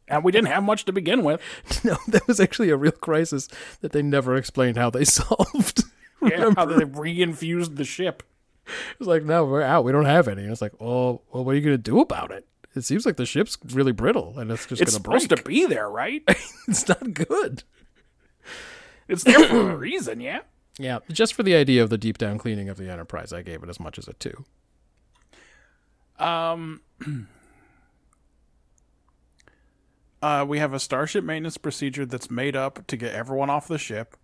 And we didn't have much to begin with. No, that was actually a real crisis that they never explained how they solved. Yeah, how they reinfused the ship. It was like, no, we're out. We don't have any. And it's like, oh, well, what are you going to do about it? It seems like the ship's really brittle, and it's just going to break. It's supposed to be there, right? It's not good. It's there for a reason, yeah? Yeah, just for the idea of the deep-down cleaning of the Enterprise, I gave it as much as a 2. We have a starship maintenance procedure that's made up to get everyone off the ship,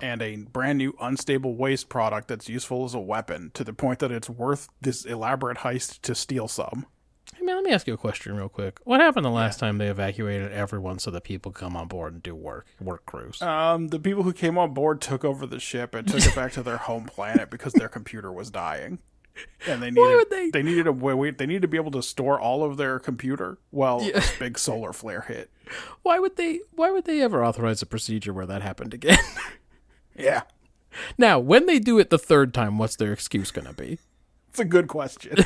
and a brand-new unstable waste product that's useful as a weapon, to the point that it's worth this elaborate heist to steal some. Hey man, let me ask you a question real quick. What happened the last time they evacuated everyone so that people come on board and do work crews? The people who came on board took over the ship and took it back to their home planet because their computer was dying, and they needed to be able to store all of their computer while this big solar flare hit. Why would they ever authorize a procedure where that happened again? Yeah. Now, when they do it the third time, what's their excuse going to be? It's a good question.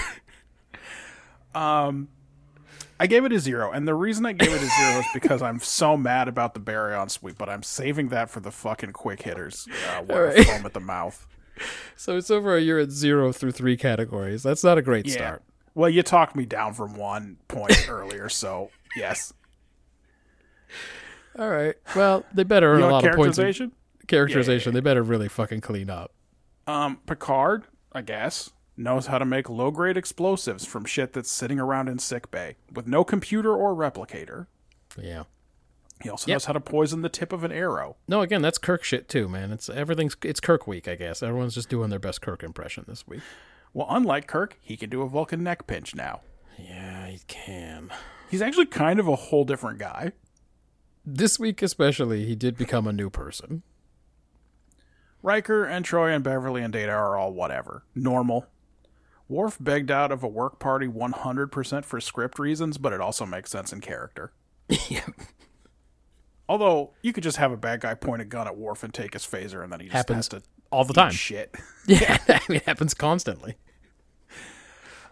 I gave it a 0, and the reason I gave it a 0 is because I'm so mad about the Baryon Sweep, but I'm saving that for the fucking quick hitters. Right. Foam at the mouth. So it's over. You're at 0 through 3 categories. That's not a great start. Well, you talked me down from 1 point earlier, so yes. All right. Well, they better earn a lot of points. Characterization? characterization. They better really fucking clean up. Picard, I guess, knows how to make low-grade explosives from shit that's sitting around in sickbay with no computer or replicator. Yeah. He also knows how to poison the tip of an arrow. No, again, that's Kirk shit too, man. It's Kirk week, I guess. Everyone's just doing their best Kirk impression this week. Well, unlike Kirk, he can do a Vulcan neck pinch now. Yeah, he can. He's actually kind of a whole different guy. This week especially, he did become a new person. Riker and Troy and Beverly and Data are all whatever. Normal. Worf begged out of a work party 100% for script reasons, but it also makes sense in character. Yeah. Although, you could just have a bad guy point a gun at Worf and take his phaser, and then he just happens has to all the time. Shit. Yeah, I mean, it happens constantly.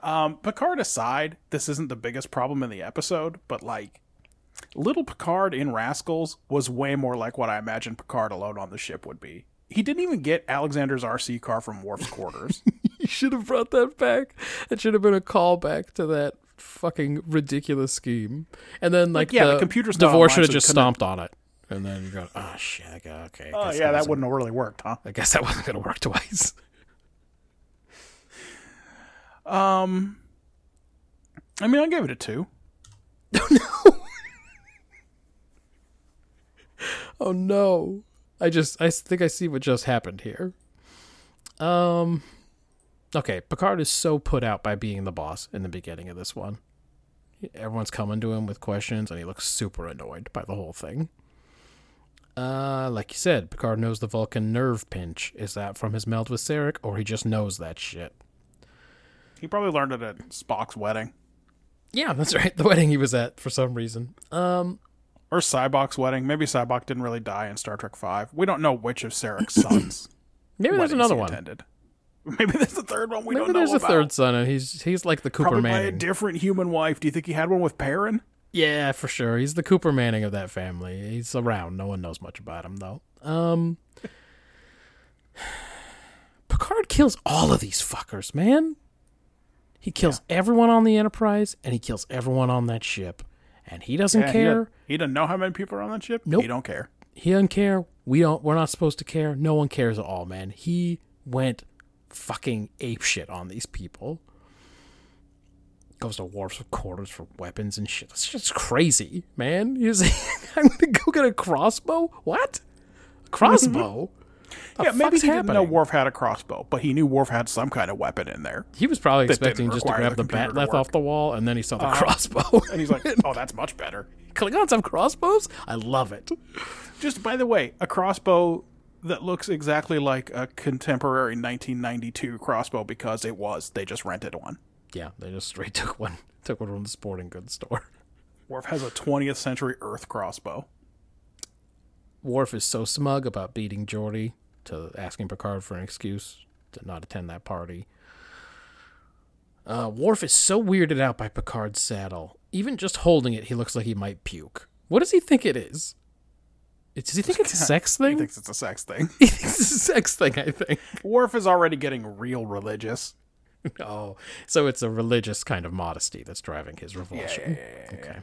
Picard aside, this isn't the biggest problem in the episode, but, like, little Picard in Rascals was way more like what I imagined Picard alone on the ship would be. He didn't even get Alexander's RC car from Worf's quarters. You should have brought that back. It should have been a callback to that fucking ridiculous scheme. And then, the computer's DeVore should have just stomped on it. And then you go, oh, shit, okay. Oh, yeah, that wouldn't have really worked, huh? I guess that wasn't going to work twice. I mean, I gave it a 2. No. Oh, no. I think I see what just happened here. Okay, Picard is so put out by being the boss in the beginning of this one. Everyone's coming to him with questions, and he looks super annoyed by the whole thing. Like you said, Picard knows the Vulcan nerve pinch. Is that from his meld with Sarek, or he just knows that shit? He probably learned it at Spock's wedding. Yeah, that's right. The wedding he was at for some reason. Or Cybok's wedding. Maybe Cybok didn't really die in Star Trek V. We don't know which of Sarek's sons. Maybe there's another one. Attended. Maybe there's a third one we don't know about. Maybe there's a third son, and he's like the Cooper Probably Manning. Probably a different human wife. Do you think he had one with Perrin? Yeah, for sure. He's the Cooper Manning of that family. He's around. No one knows much about him, though. Picard kills all of these fuckers, man. He kills everyone on the Enterprise, and he kills everyone on that ship. And he doesn't care. He doesn't know how many people are on that ship. Nope. He don't care. He doesn't care. We're not supposed to care. No one cares at all, man. He went fucking apeshit on these people. Goes to Worf's quarters for weapons and shit. It's just crazy, man. He's like, I'm gonna go get a crossbow? What? A crossbow? Yeah, maybe he didn't know Worf had a crossbow, but he knew Worf had some kind of weapon in there. He was probably expecting just to grab the bat left off the wall, and then he saw the crossbow. And he's like, oh, that's much better. Klingons have crossbows? I love it. Just, by the way, a crossbow that looks exactly like a contemporary 1992 crossbow because it was. They just rented one. Yeah, they just straight took one from the sporting goods store. Worf has a 20th century Earth crossbow. Worf is so smug about beating Geordi to asking Picard for an excuse to not attend that party. Worf is so weirded out by Picard's saddle. Even just holding it, he looks like he might puke. What does he think it is? Does he think it's a sex thing? He thinks it's a sex thing. He thinks it's a sex thing, I think. Worf is already getting real religious. Oh, so it's a religious kind of modesty that's driving his revulsion. Yeah. Okay.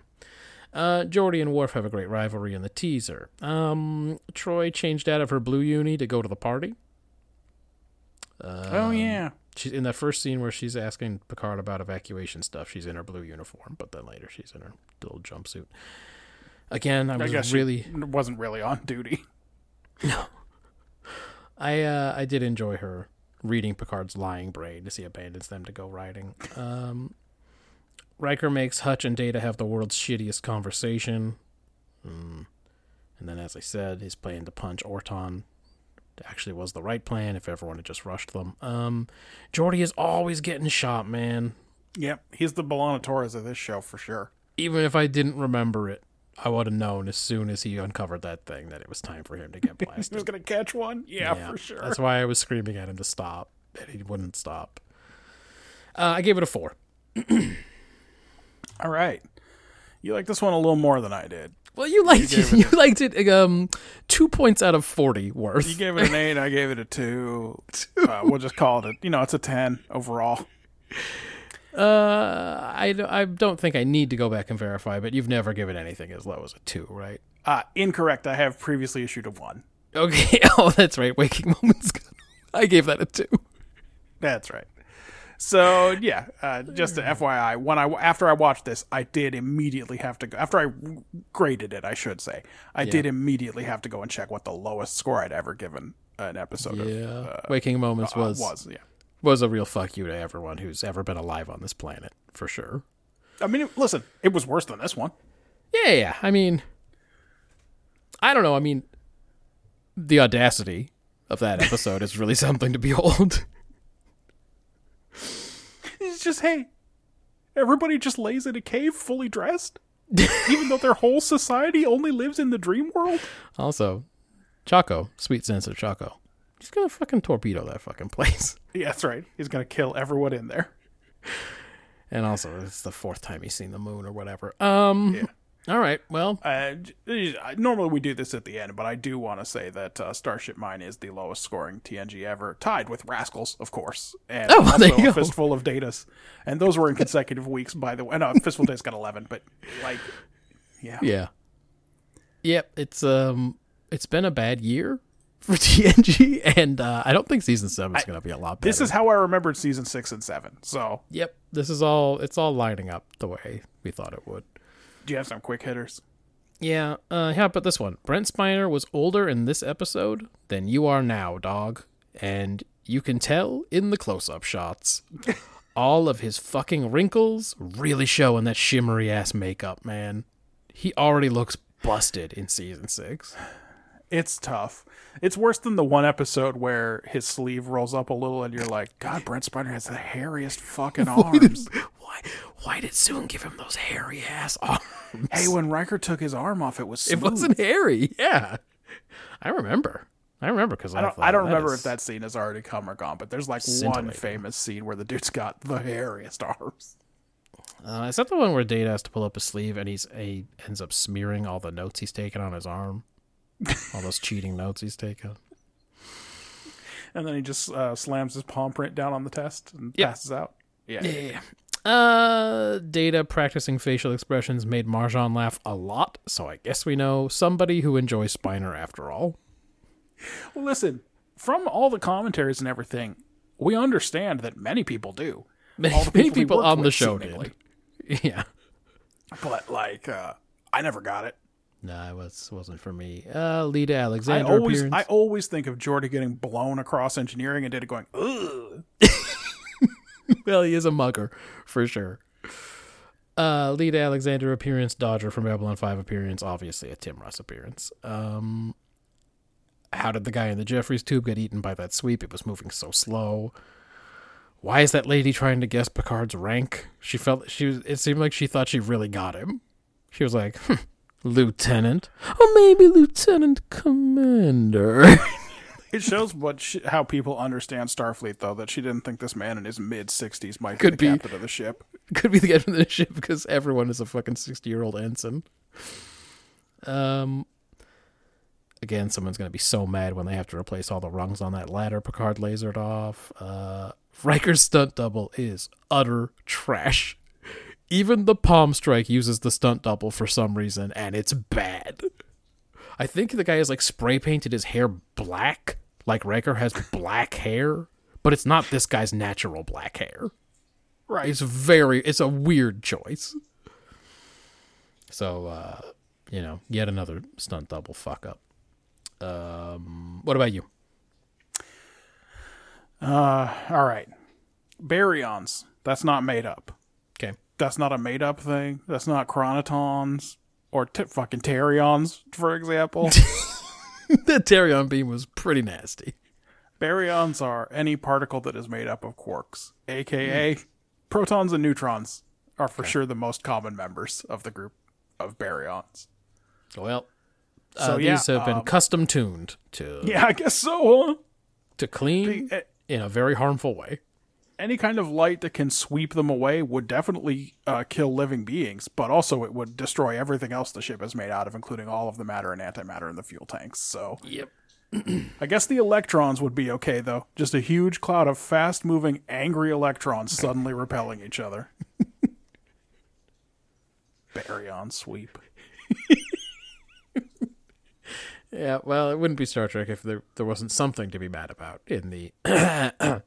Geordi and Worf have a great rivalry in the teaser. Troy changed out of her blue uni to go to the party. She's in that first scene where she's asking Picard about evacuation stuff. She's in her blue uniform, but then later she's in her little jumpsuit. Again, I wasn't really on duty. No. I did enjoy her reading Picard's lying brain as he abandons them to go riding. Riker makes Hutch and Data have the world's shittiest conversation. And then, as I said, his plan to punch Orton actually was the right plan if everyone had just rushed them. Geordi is always getting shot, man. Yep, he's the B'Elanna Torres of this show for sure. Even if I didn't remember it, I would have known as soon as he uncovered that thing that it was time for him to get blasted. He was going to catch one? Yeah, for sure. That's why I was screaming at him to stop, and he wouldn't stop. I gave it a 4. All right. You like this one a little more than I did. Well, you liked it 2 points out of 40 worth. You gave it an 8. I gave it a 2. We'll just call it it's a 10 overall. I don't think I need to go back and verify, but you've never given anything as low as a 2, right? Incorrect. I have previously issued a 1. Okay. Oh, that's right. Waking Moments. I gave that a 2. That's right. So yeah, just an FYI, after I watched this, I did immediately have to go, after I graded it, I should say, I did immediately have to go and check what the lowest score I'd ever given an episode of Waking Moments was a real fuck you to everyone who's ever been alive on this planet, for sure. I mean, listen, it was worse than this one. Yeah. I mean, I don't know. I mean, the audacity of that episode is really something to behold. It's just, hey, everybody just lays in a cave fully dressed, even though their whole society only lives in the dream world. Also, Chaco, sweet sense of Chaco, he's gonna fucking torpedo that fucking place. Yeah, that's right. He's gonna kill everyone in there. And also, it's the 4th time he's seen the moon or whatever. All right, well. Normally we do this at the end, but I do want to say that Starship Mine is the lowest scoring TNG ever, tied with Rascals, of course, and also Fistful of Datas. And those were in consecutive weeks, by the way. No, Fistful of Datas got 11, but, like, yeah. Yeah. Yep, it's been a bad year for TNG, and I don't think Season 7 is going to be a lot better. This is how I remembered Season 6 and 7, so. Yep, it's all lining up the way we thought it would. Do you have some quick hitters? Yeah. How about this one? Brent Spiner was older in this episode than you are now, dog. And you can tell in the close-up shots. All of his fucking wrinkles really showing that shimmery-ass makeup, man. He already looks busted in Season 6. It's tough. It's worse than the one episode where his sleeve rolls up a little and you're like, God, Brent Spiner has the hairiest fucking arms. Why did Soong give him those hairy ass arms? Hey, when Riker took his arm off, it was smooth. It wasn't hairy. Yeah, I remember because I don't remember if that scene has already come or gone. But there's like one famous scene where the dude's got the hairiest arms. Is that the one where Data has to pull up his sleeve and he ends up smearing all the notes he's taken on his arm? All those cheating notes he's taken. And then he just slams his palm print down on the test and passes out. Yeah. Data practicing facial expressions made Marjan laugh a lot, so I guess we know somebody who enjoys Spiner after all. Well, listen, from all the commentaries and everything, we understand that many people do. Many people on the show seemingly. Did. Yeah. But, like, I never got it. No, it wasn't for me. Lita Alexander appearance. I always think of Geordi getting blown across engineering and Data going, ugh. Well, he is a mugger, for sure. Lita Alexander appearance, Dodger from Babylon 5 appearance, obviously a Tim Russ appearance. How did the guy in the Jeffries tube get eaten by that sweep? It was moving so slow. Why is that lady trying to guess Picard's rank? It seemed like she thought she really got him. She was like, Lieutenant, or maybe Lieutenant Commander. It shows how people understand Starfleet, though, that she didn't think this man in his mid-60s might be the captain of the ship. Could be the captain of the ship, because everyone is a fucking 60-year-old ensign. Again, someone's going to be so mad when they have to replace all the rungs on that ladder Picard lasered off. Riker's stunt double is utter trash. Even the Palm Strike uses the stunt double for some reason, and it's bad. I think the guy has, like, spray painted his hair black, like Riker has black hair, but it's not this guy's natural black hair. Right. It's a weird choice. So, yet another stunt double fuck up. What about you? All right. Baryons. That's not made up. Okay. That's not a made up thing. That's not chronotons. Or fucking Tarions, for example. The Tarion beam was pretty nasty. Baryons are any particle that is made up of quarks, a.k.a. protons and neutrons are for sure the most common members of the group of Baryons. Well, these have been custom tuned to... Yeah, I guess so, huh? To clean in a very harmful way. Any kind of light that can sweep them away would definitely kill living beings, but also it would destroy everything else the ship is made out of, including all of the matter and antimatter in the fuel tanks. So, yep. I guess the electrons would be okay, though. Just a huge cloud of fast-moving, angry electrons suddenly repelling each other. Baryon sweep. Yeah, well, it wouldn't be Star Trek if there wasn't something to be mad about in the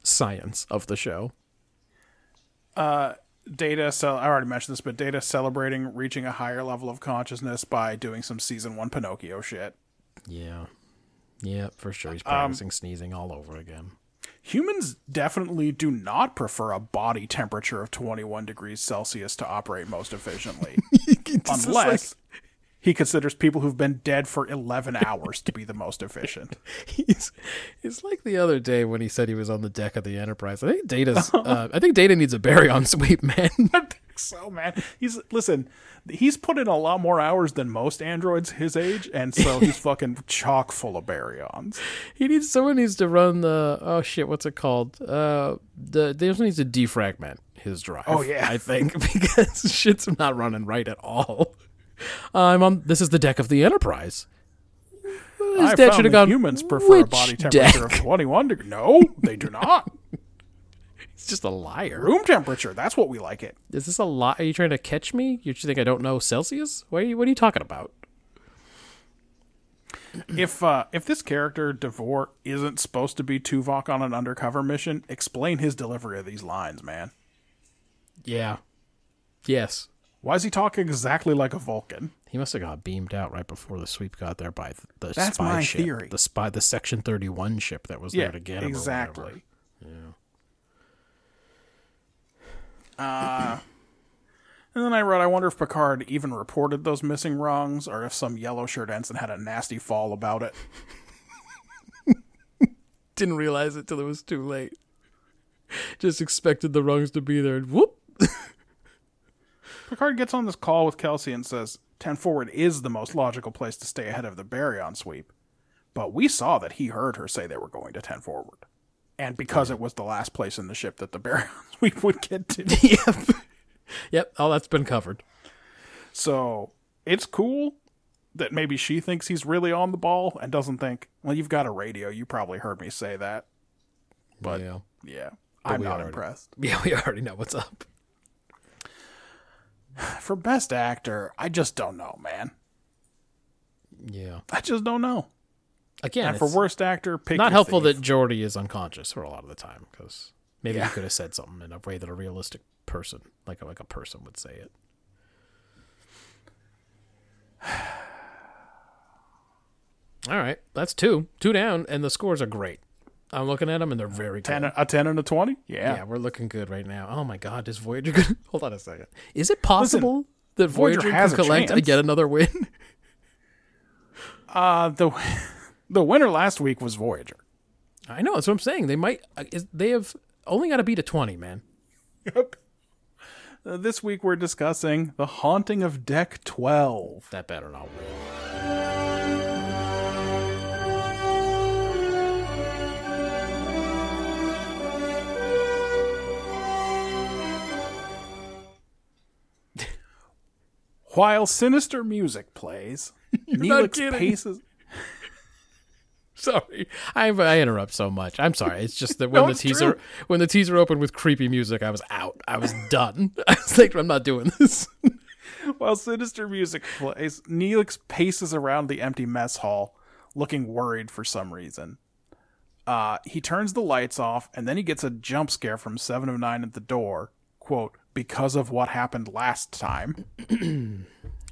science of the show. I already mentioned this, but Data celebrating reaching a higher level of consciousness by doing some season 1 Pinocchio shit. Yeah. Yeah, for sure. He's practicing sneezing all over again. Humans definitely do not prefer a body temperature of 21 degrees Celsius to operate most efficiently. Unless... he considers people who've been dead for 11 hours to be the most efficient. It's like the other day when he said he was on the deck of the Enterprise. I think Data needs a baryon sweep, man. I think so, man. He's put in a lot more hours than most androids his age, and so he's fucking chock full of baryons. Someone needs to run the what's it called? They also needs to defragment his drive. Oh yeah, I think because shit's not running right at all. This is the deck of the Enterprise. I found that humans prefer a body temperature of 21 degrees. No, they do not. He's just a liar. Room temperature. That's what we like it. Is this a lie? Are you trying to catch me? You think I don't know Celsius? What are you talking about? If this character, Devor, isn't supposed to be Tuvok on an undercover mission, explain his delivery of these lines, man. Yeah. Yes. Why is he talking exactly like a Vulcan? He must have got beamed out right before the sweep got there by the That's spy my ship. Theory. The Section 31 ship that was there to get him. Exactly. Yeah. And then I read, I wonder if Picard even reported those missing rungs, or if some yellow shirt ensign had a nasty fall about it. Didn't realize it till it was too late. Just expected the rungs to be there. And whoop. Picard gets on this call with Kelsey and says, 10 forward is the most logical place to stay ahead of the baryon sweep. But we saw that he heard her say they were going to 10 forward. And because it was the last place in the ship that the baryon sweep would get to. Yep, all that's been covered. So it's cool that maybe she thinks he's really on the ball and doesn't think, well, you've got a radio. You probably heard me say that. But but I'm not impressed. Yeah, we already know what's up. For best actor, I just don't know, man. Yeah. I just don't know. Again, and for worst actor, pick not helpful thief. That Geordi is unconscious for a lot of the time, because maybe he could have said something in a way that a realistic person, like a person would say it. All right. That's two. Two down, and the scores are great. I'm looking at them, and they're very good. A 10 and a 20? Yeah. Yeah, we're looking good right now. Oh, my God. Is Voyager good? Hold on a second. Is it possible that Voyager has can collect yet another win? The winner last week was Voyager. I know. That's what I'm saying. They might. They have only got to beat a 20, man. Yep. This week, we're discussing The Haunting of Deck 12. That better not win. While sinister music plays, Neelix paces... Sorry, I interrupt so much. I'm sorry. It's just that when the teaser opened with creepy music, I was out. I was done. I was like, I'm not doing this. While sinister music plays, Neelix paces around the empty mess hall, looking worried for some reason. He turns the lights off, and then he gets a jump scare from 709 at the door. Quote, because of what happened last time.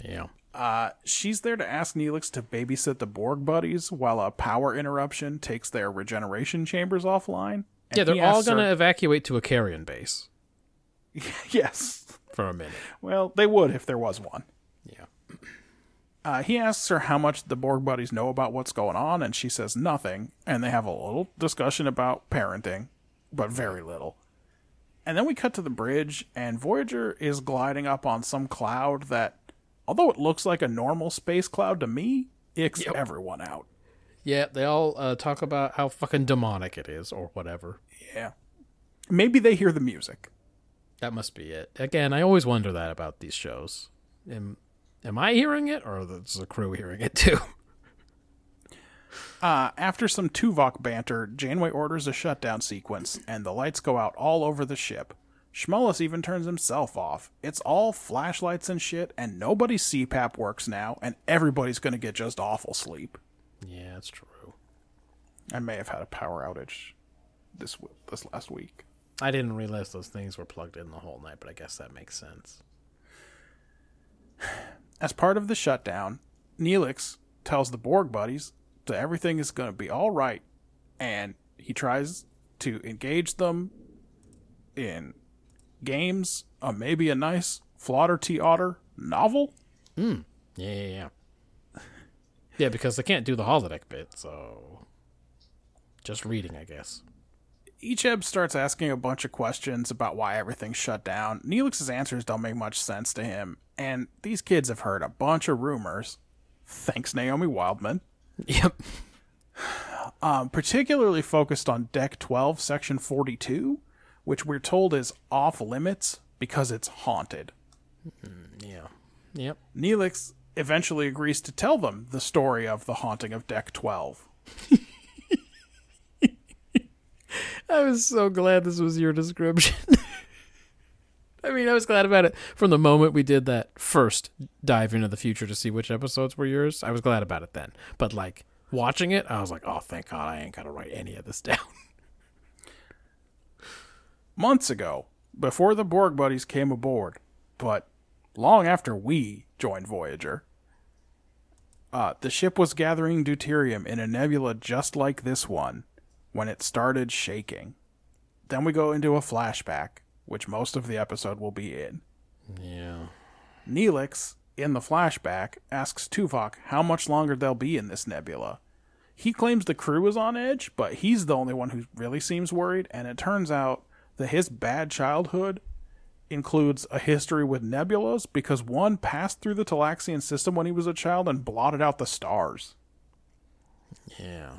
Yeah. She's there to ask Neelix to babysit the Borg buddies while a power interruption takes their regeneration chambers offline. And they're all going to evacuate to a carrion base. Yes. For a minute. Well, they would if there was one. Yeah. He asks her how much the Borg buddies know about what's going on, and she says nothing. And they have a little discussion about parenting, but very little. And then we cut to the bridge, and Voyager is gliding up on some cloud that, although it looks like a normal space cloud to me, icks everyone out. Yeah, they all talk about how fucking demonic it is, or whatever. Yeah. Maybe they hear the music. That must be it. Again, I always wonder that about these shows. Am I hearing it, or is the crew hearing it too? After some Tuvok banter, Janeway orders a shutdown sequence, and the lights go out all over the ship. Shmullis even turns himself off. It's all flashlights and shit, and nobody's CPAP works now, and everybody's gonna get just awful sleep. Yeah, that's true. I may have had a power outage this last week. I didn't realize those things were plugged in the whole night, but I guess that makes sense. As part of the shutdown, Neelix tells the Borg buddies that everything is going to be all right, and he tries to engage them in games, maybe a nice Flodder T. Otter novel. Yeah. Yeah, because they can't do the holodeck bit, so just reading, I guess. Icheb starts asking a bunch of questions about why everything's shut down. Neelix's answers don't make much sense to him, and these kids have heard a bunch of rumors. Thanks, Naomi Wildman. Yep. Particularly focused on Deck 12, Section 42, which we're told is off limits because it's haunted. Yeah. Yep. Neelix eventually agrees to tell them the story of the haunting of Deck 12. I was so glad this was your description. I mean, I was glad about it from the moment we did that first dive into the future to see which episodes were yours. I was glad about it then. But, like, watching it, I was like, oh, thank God I ain't got to write any of this down. Months ago, before the Borg buddies came aboard, but long after we joined Voyager, the ship was gathering deuterium in a nebula just like this one when it started shaking. Then we go into a flashback, which most of the episode will be in. Yeah. Neelix, in the flashback, asks Tuvok how much longer they'll be in this nebula. He claims the crew is on edge, but he's the only one who really seems worried, and it turns out that his bad childhood includes a history with nebulas because one passed through the Talaxian system when he was a child and blotted out the stars. Yeah.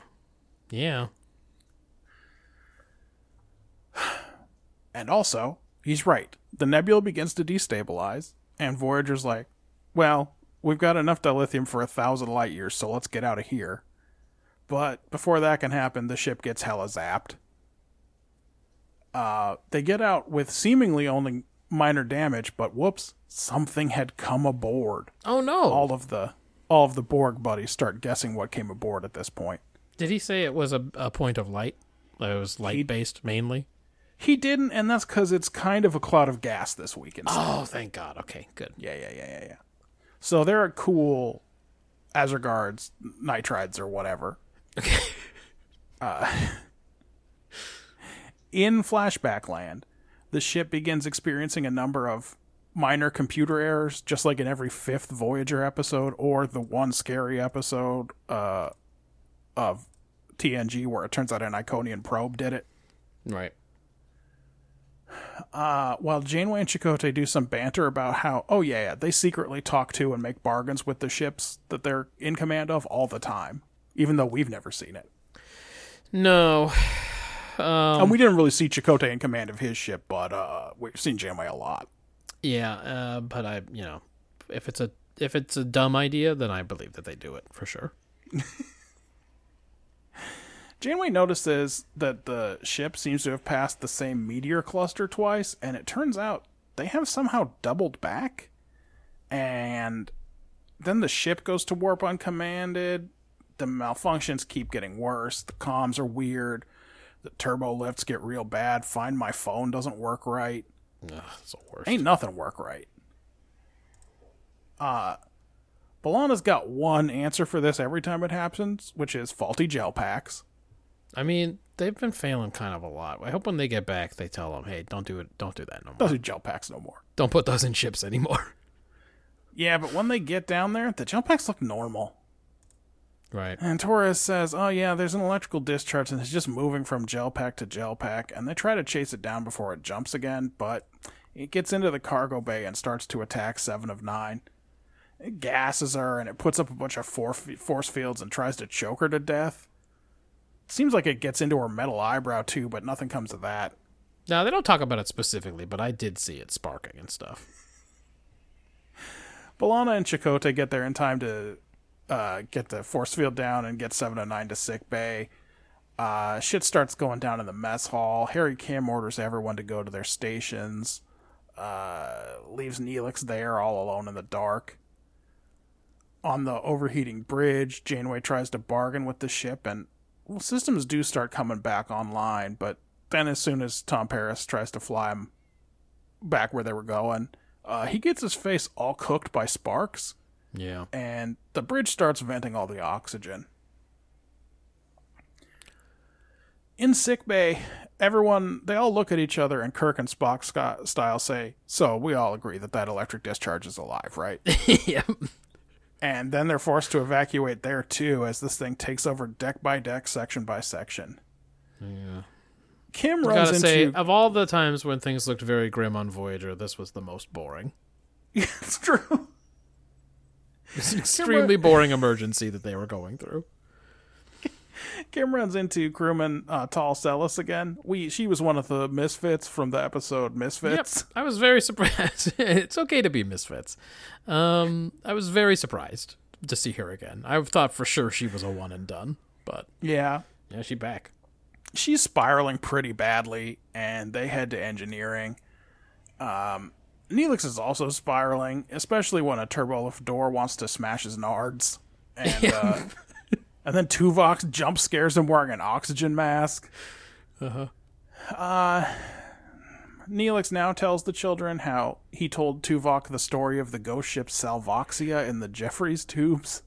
And also, he's right. The nebula begins to destabilize, and Voyager's like, well, we've got enough dilithium for 1,000 light years, so let's get out of here. But before that can happen, the ship gets hella zapped. They get out with seemingly only minor damage, but whoops, something had come aboard. Oh no! All of the Borg buddies start guessing what came aboard at this point. Did he say it was a point of light? It was light-based mainly? He didn't, and that's because it's kind of a cloud of gas this week instead. Oh, thank God. Okay, good. Yeah. So there are cool Asgards, nitrides, or whatever. Okay. In Flashback Land, the ship begins experiencing a number of minor computer errors, just like in every fifth Voyager episode or the one scary episode of TNG where it turns out an Iconian probe did it. Right. While Janeway and Chakotay do some banter about how, they secretly talk to and make bargains with the ships that they're in command of all the time, even though we've never seen it. No. And we didn't really see Chakotay in command of his ship, but we've seen Janeway a lot. Yeah, but if it's a dumb idea, then I believe that they do it for sure. Janeway notices that the ship seems to have passed the same meteor cluster twice, and it turns out they have somehow doubled back. And then the ship goes to warp uncommanded. The malfunctions keep getting worse. The comms are weird. The turbo lifts get real bad. Find My Phone doesn't work right. Ugh, that's the worst. Ain't nothing work right. B'Elanna's got one answer for this every time it happens, which is faulty gel packs. I mean, they've been failing kind of a lot. I hope when they get back, they tell them, hey, don't do that no more. Don't do gel packs no more. Don't put those in ships anymore. Yeah, but when they get down there, the gel packs look normal. Right. And Torres says, there's an electrical discharge, and it's just moving from gel pack to gel pack, and they try to chase it down before it jumps again, but it gets into the cargo bay and starts to attack 7 of 9. It gasses her, and it puts up a bunch of force fields and tries to choke her to death. Seems like it gets into her metal eyebrow too, but nothing comes of that. No, they don't talk about it specifically, but I did see it sparking and stuff. B'Elanna and Chakotay get there in time to get the force field down and get 709 to sick bay. Shit starts going down in the mess hall. Harry Kim orders everyone to go to their stations. Leaves Neelix there all alone in the dark. on the overheating bridge, Janeway tries to bargain with the ship, and systems do start coming back online, but then as soon as Tom Paris tries to fly him back where they were going, he gets his face all cooked by sparks. Yeah. And the bridge starts venting all the oxygen. In sickbay, they all look at each other, and Kirk and Spock style say, "So we all agree that electric discharge is alive, right?" Yep. And then they're forced to evacuate there too, as this thing takes over deck by deck, section by section. Yeah. Kim runs into... say, of all the times when things looked very grim on Voyager, this was the most boring. It's true. It's an extremely boring emergency that they were going through. Kim runs into crewman Tal Sellis again. She was one of the misfits from the episode Misfits. Yep, I was very surprised. It's okay to be misfits. I was very surprised to see her again. I thought for sure she was a one and done, but yeah, she's back. She's spiraling pretty badly, and they head to engineering. Neelix is also spiraling, especially when a Turbolifador wants to smash his nards. And and then Tuvok jump scares him wearing an oxygen mask. Uh-huh. Neelix now tells the children how he told Tuvok the story of the ghost ship Salvoxia in the Jeffries tubes.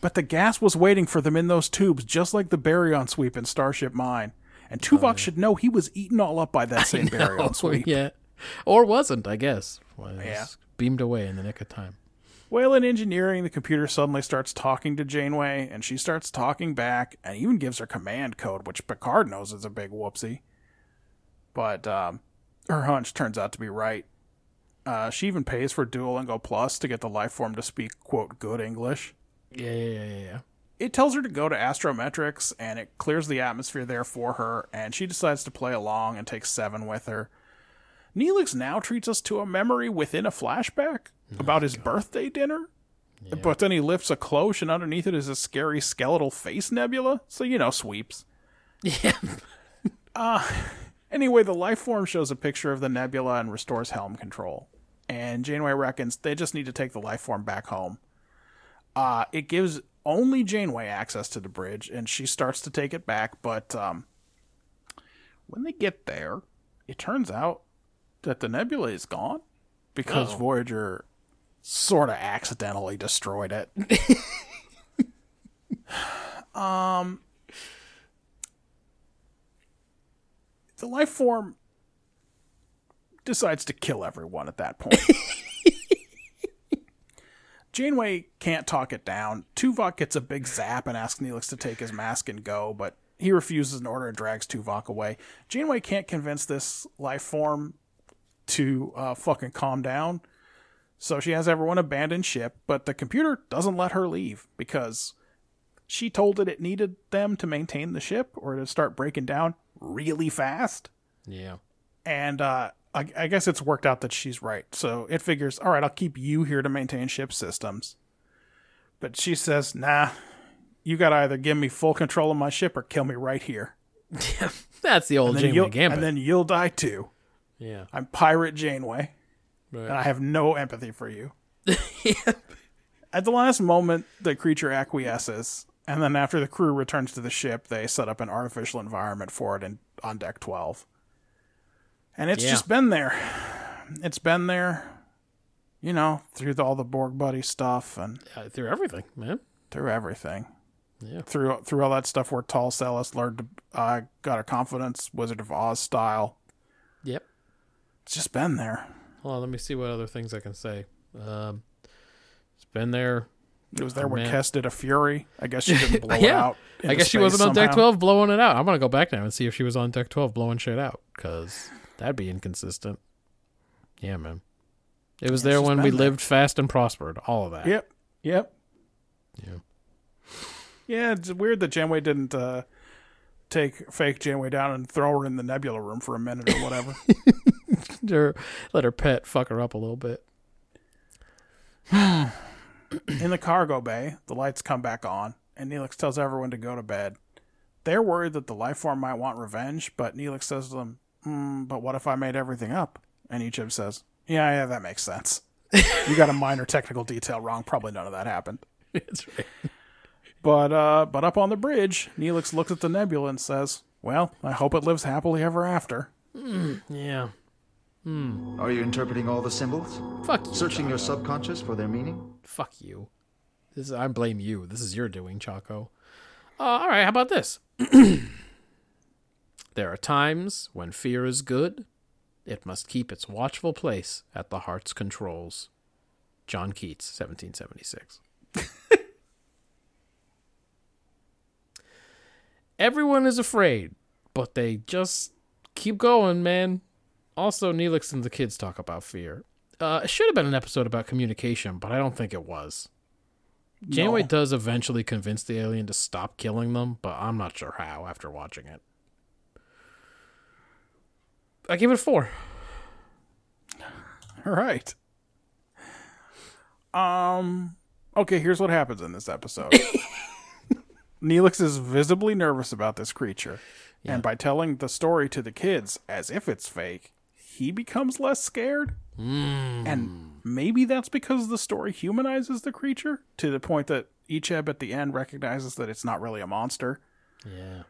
But the gas was waiting for them in those tubes, just like the baryon sweep in Starship Mine. And Tuvok should know he was eaten all up by that same baryon sweep. Yeah. Or wasn't, I guess. Beamed away in the nick of time. Well, in engineering, the computer suddenly starts talking to Janeway, and she starts talking back, and even gives her command code, which Picard knows is a big whoopsie. But her hunch turns out to be right. She even pays for Duolingo Plus to get the lifeform to speak, quote, good English. Yeah. It tells her to go to Astrometrics, and it clears the atmosphere there for her, and she decides to play along and takes 7 with her. Neelix now treats us to a memory within a flashback about his birthday dinner, but then he lifts a cloche, and underneath it is a scary skeletal face nebula, so sweeps. Yeah. Anyway, the lifeform shows a picture of the nebula and restores helm control, and Janeway reckons they just need to take the lifeform back home. It gives only Janeway access to the bridge, and she starts to take it back, but when they get there, it turns out that the nebula is gone because Voyager sort of accidentally destroyed it. The life form decides to kill everyone at that point. Janeway can't talk it down. Tuvok gets a big zap and asks Neelix to take his mask and go, but he refuses an order and drags Tuvok away. Janeway can't convince this life form to fucking calm down, so she has everyone abandon ship, but the computer doesn't let her leave because she told it needed them to maintain the ship or to start breaking down really fast. Yeah. And I guess it's worked out that she's right, so it figures, all right, I'll keep you here to maintain ship systems. But she says, nah, you gotta either give me full control of my ship or kill me right here. That's the old Janeway gambit. And then you'll die too. Yeah, I'm Pirate Janeway, and I have no empathy for you. At the last moment, the creature acquiesces, and then after the crew returns to the ship, they set up an artificial environment for it on Deck 12. And it's just been there. It's been there, through all the Borg Buddy stuff. And through everything, man. Through everything. Yeah. Through all that stuff where Tal Sellis learned to, got her confidence, Wizard of Oz style. Yep. It's just been there. Hold on, let me see what other things I can say. It's been there. It was there when Kes did a Fury. I guess she didn't blow it out. I guess she wasn't on Deck 12 blowing it out. I'm going to go back now and see if she was on Deck 12 blowing shit out, because that'd be inconsistent. Yeah, man. It was there when we lived fast and prospered. All of that. Yep. Yeah, it's weird that Janeway didn't... take fake Janeway down and throw her in the nebula room for a minute or whatever. Let her pet fuck her up a little bit. In the cargo bay, the lights come back on, and Neelix tells everyone to go to bed. They're worried that the lifeform might want revenge, but Neelix says to them, but what if I made everything up? And each of them says, yeah, that makes sense. You got a minor technical detail wrong. Probably none of that happened. That's right. But up on the bridge, Neelix looks at the nebula and says, well, I hope it lives happily ever after. Yeah. Are you interpreting all the symbols? Fuck you, searching Chaco. Your subconscious for their meaning? Fuck you. I blame you. This is your doing, Chaco. All right, how about this? There are times when fear is good. It must keep its watchful place at the heart's controls. John Keats, 1776. Everyone is afraid, but they just keep going, man. Also, Neelix and the kids talk about fear. It should have been an episode about communication, but I don't think it was. No. Janeway does eventually convince the alien to stop killing them, but I'm not sure how after watching it. I give it 4. All right. Okay, here's what happens in this episode. Neelix is visibly nervous about this creature, and by telling the story to the kids as if it's fake, he becomes less scared. And maybe that's because the story humanizes the creature to the point that Ichab at the end recognizes that it's not really a monster. Yeah.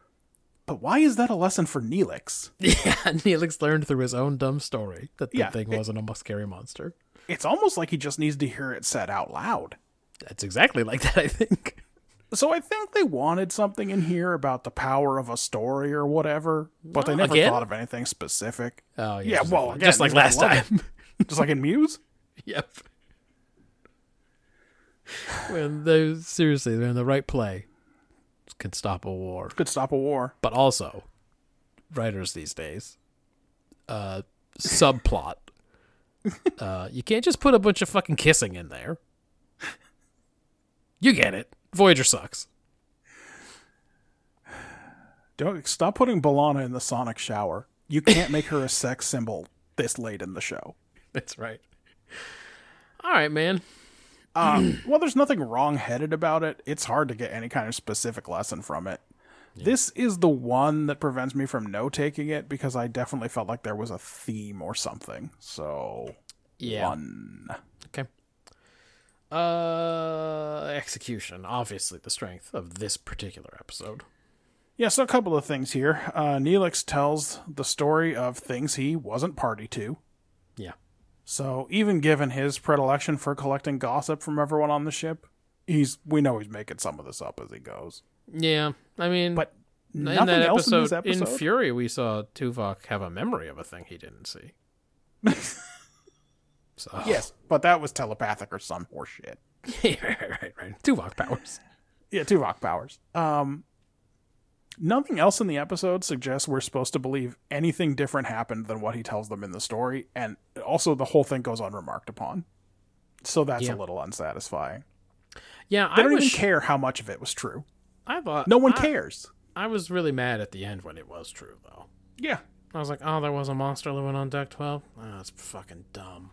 But why is that a lesson for Neelix? Yeah, Neelix learned through his own dumb story that the thing wasn't a scary monster. It's almost like he just needs to hear it said out loud. That's exactly like that, I think. So I think they wanted something in here about the power of a story or whatever, but they never thought of anything specific. Oh, yeah. Well, again, just like last time. Just like in Muse? Yep. When they're in the right play. Could stop a war. Could stop a war. But also, writers these days, subplot. You can't just put a bunch of fucking kissing in there. You get it. Voyager sucks. Don't stop putting B'Elanna in the sonic shower. You can't make her a sex symbol this late in the show. That's right. All right, man. Well, there's nothing wrong-headed about it. It's hard to get any kind of specific lesson from it. Yeah. This is the one that prevents me from no-taking it because I definitely felt like there was a theme or something. So, 1. Okay. Execution, obviously the strength of this particular episode. Yeah, so a couple of things here. Neelix tells the story of things he wasn't party to. Yeah. So even given his predilection for collecting gossip from everyone on the ship, we know he's making some of this up as he goes. Yeah, I mean, but nothing else in this episode. In Fury, we saw Tuvok have a memory of a thing he didn't see. So. Yes, but that was telepathic or some horseshit. Right. Tuvok powers. Yeah, Tuvok powers. Nothing else in the episode suggests we're supposed to believe anything different happened than what he tells them in the story, and also the whole thing goes unremarked upon. So that's a little unsatisfying. Yeah, I don't even care how much of it was true. I thought no one cares. I was really mad at the end when it was true, though. Yeah, I was like, oh, there was a monster living on Deck 12. Oh, that's fucking dumb.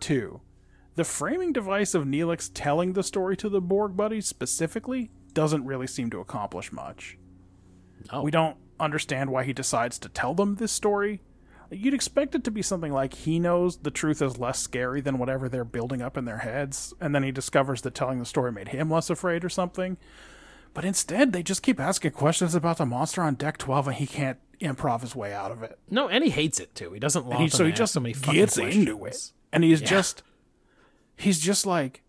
2. The framing device of Neelix telling the story to the Borg buddies specifically doesn't really seem to accomplish much. No. We don't understand why he decides to tell them this story. You'd expect it to be something like he knows the truth is less scary than whatever they're building up in their heads, and then he discovers that telling the story made him less afraid or something. But instead, they just keep asking questions about the monster on Deck 12, and he can't improv his way out of it. No, and he hates it, too. He doesn't love it. So he just gets into it. And he's just... He's just like,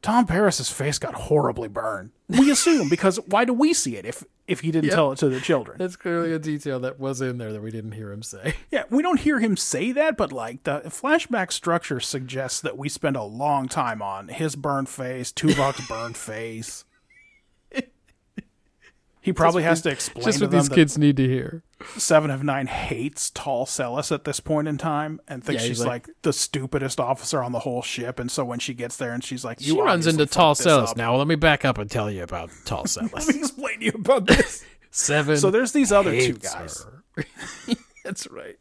Tom Paris's face got horribly burned. We assume, because why do we see it if he didn't tell it to the children? That's clearly a detail that was in there that we didn't hear him say. Yeah, we don't hear him say that, but like the flashback structure suggests that we spend a long time on his burned face, Tuvok's burned face. He probably has to explain just to them these kids need to hear. 7 of 9 hates Tal Sellis at this point in time and thinks she's like the stupidest officer on the whole ship. And so when she gets there and she's like, she runs into Tal Sellis. Now let me back up and tell you about Tal Sellis. Let me explain to you about this. 7. So there's these other 2 guys. That's right.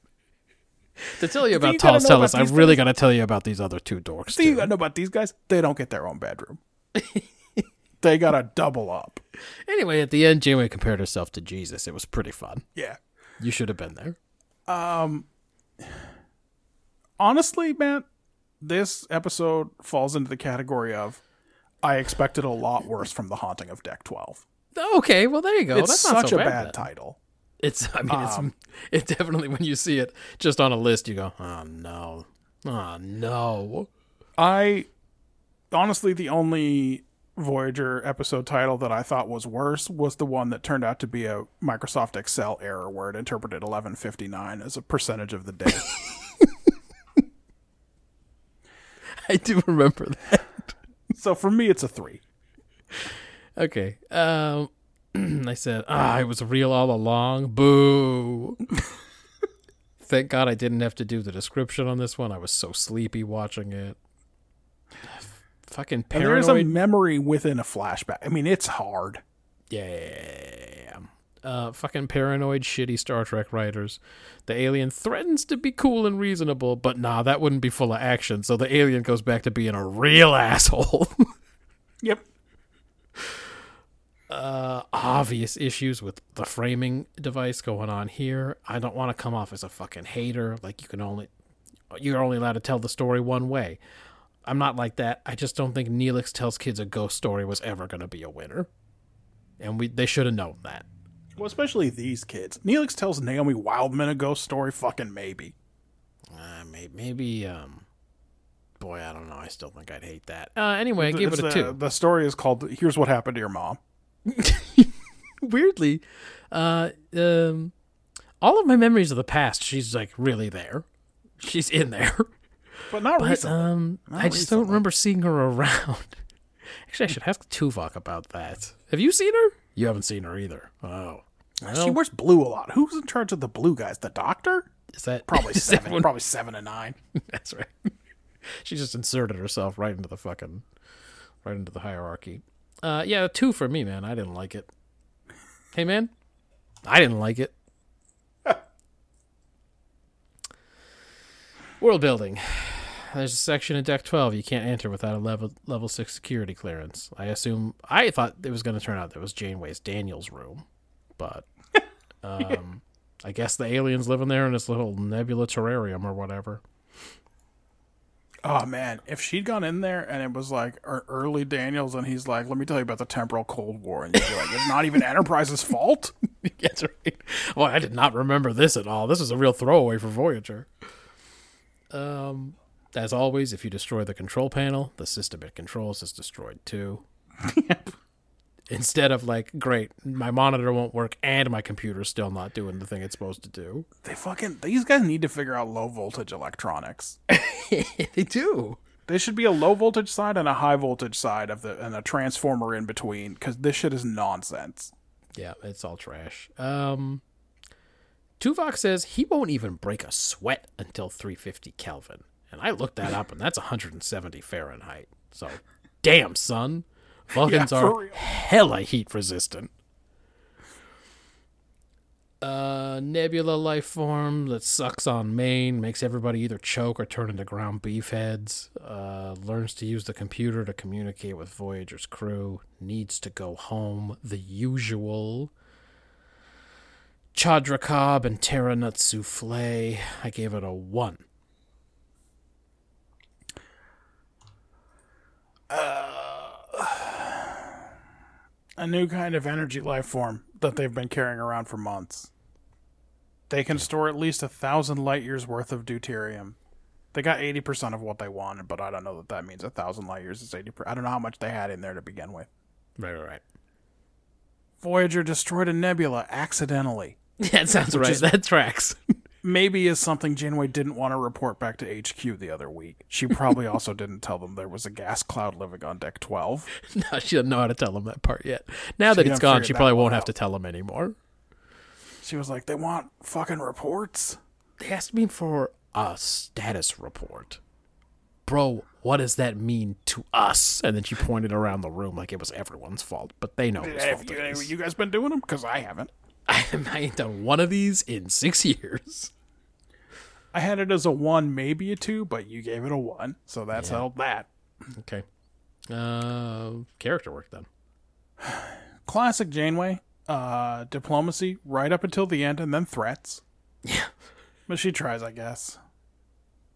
To tell you about Tal Sellis, I'm really going to tell you about these other 2 dorks. So you got to know about these guys. They don't get their own bedroom. They got to double up. Anyway, at the end, Janeway compared herself to Jesus. It was pretty fun. Yeah. You should have been there. honestly, Matt, this episode falls into the category of I expected a lot worse from The Haunting of Deck 12. Okay, well, there you go. It's That's not such so bad, a bad though. Title. It's, I mean, it definitely, when you see it just on a list, you go, oh, no. Oh, no. Honestly, the only Voyager episode title that I thought was worse was the one that turned out to be a Microsoft Excel error where it interpreted 1159 as a percentage of the day. I do remember that. So for me, it's a 3. Okay. I said, it was real all along. Boo. Thank God I didn't have to do the description on this one. I was so sleepy watching it. Fucking paranoid. And there's a memory within a flashback. I mean, it's hard. Yeah. Fucking paranoid, shitty Star Trek writers. The alien threatens to be cool and reasonable, but nah, that wouldn't be full of action. So the alien goes back to being a real asshole. Yep. Obvious issues with the framing device going on here. I don't want to come off as a fucking hater. Like you're only allowed to tell the story one way. I'm not like that. I just don't think Neelix Tells Kids a Ghost Story was ever going to be a winner. And they should have known that. Well, especially these kids. Neelix Tells Naomi Wildman a Ghost Story? Fucking maybe. Boy, I don't know. I still think I'd hate that. Anyway, I gave it a 2. The story is called Here's What Happened to Your Mom. Weirdly, all of my memories of the past, she's like really there. She's in there. But not recently. I just don't remember seeing her around. Actually, I should ask Tuvok about that. Have you seen her? You haven't seen her either. Oh. Well, she wears blue a lot. Who's in charge of the blue guys? The doctor? Is that probably is 7? That probably 7 and 9. That's right. She just inserted herself right into the hierarchy. 2 for me, man. I didn't like it. Hey, man, I didn't like it. World building. There's a section in Deck 12 you can't enter without a level 6 security clearance. I thought it was going to turn out that was Janeway's Daniel's room, but yeah. I guess the aliens living there in this little nebula terrarium or whatever. Oh, man, if she'd gone in there and it was like early Daniels and he's like, let me tell you about the temporal Cold War. And you're like, it's not even Enterprise's fault? That's right. Well, I did not remember this at all. This is a real throwaway for Voyager. As always, if you destroy the control panel, the system it controls is destroyed too. Yep. Instead of like, great, my monitor won't work and my computer's still not doing the thing it's supposed to do. These guys need to figure out low voltage electronics. They do. There should be a low voltage side and a high voltage side and a transformer in between, because this shit is nonsense. Yeah, it's all trash. Tuvok says he won't even break a sweat until 350 Kelvin. And I looked that up, and that's 170 Fahrenheit. So, damn, son. Vulcans are hella heat resistant. Nebula life form that sucks on Maine, makes everybody either choke or turn into ground beef heads, learns to use the computer to communicate with Voyager's crew, needs to go home, the usual. Chadra Cobb and Terra Nut Souffle. I gave it a 1. A new kind of energy life form that they've been carrying around for months. They can store at least 1,000 light years worth of deuterium. They got 80% of what they wanted, but I don't know that means 1,000 light years is 80%. I don't know how much they had in there to begin with. Right. Voyager destroyed a nebula accidentally. That sounds right. That tracks. Maybe is something Janeway didn't want to report back to HQ the other week. She probably also didn't tell them there was a gas cloud living on Deck 12. No, she doesn't know how to tell them that part yet. Now that it's gone, she probably won't have to tell them anymore. She was like, they want fucking reports? They asked me for a status report. Bro, what does that mean to us? And then she pointed around the room like it was everyone's fault, but they know it was fault. Have you guys been doing them? Because I haven't. I ain't done one of these in 6 years. I had it as a 1, maybe a 2, but you gave it a 1, so that's held that. Okay. Character work, then. Classic Janeway. Diplomacy right up until the end, and then threats. Yeah. But she tries, I guess.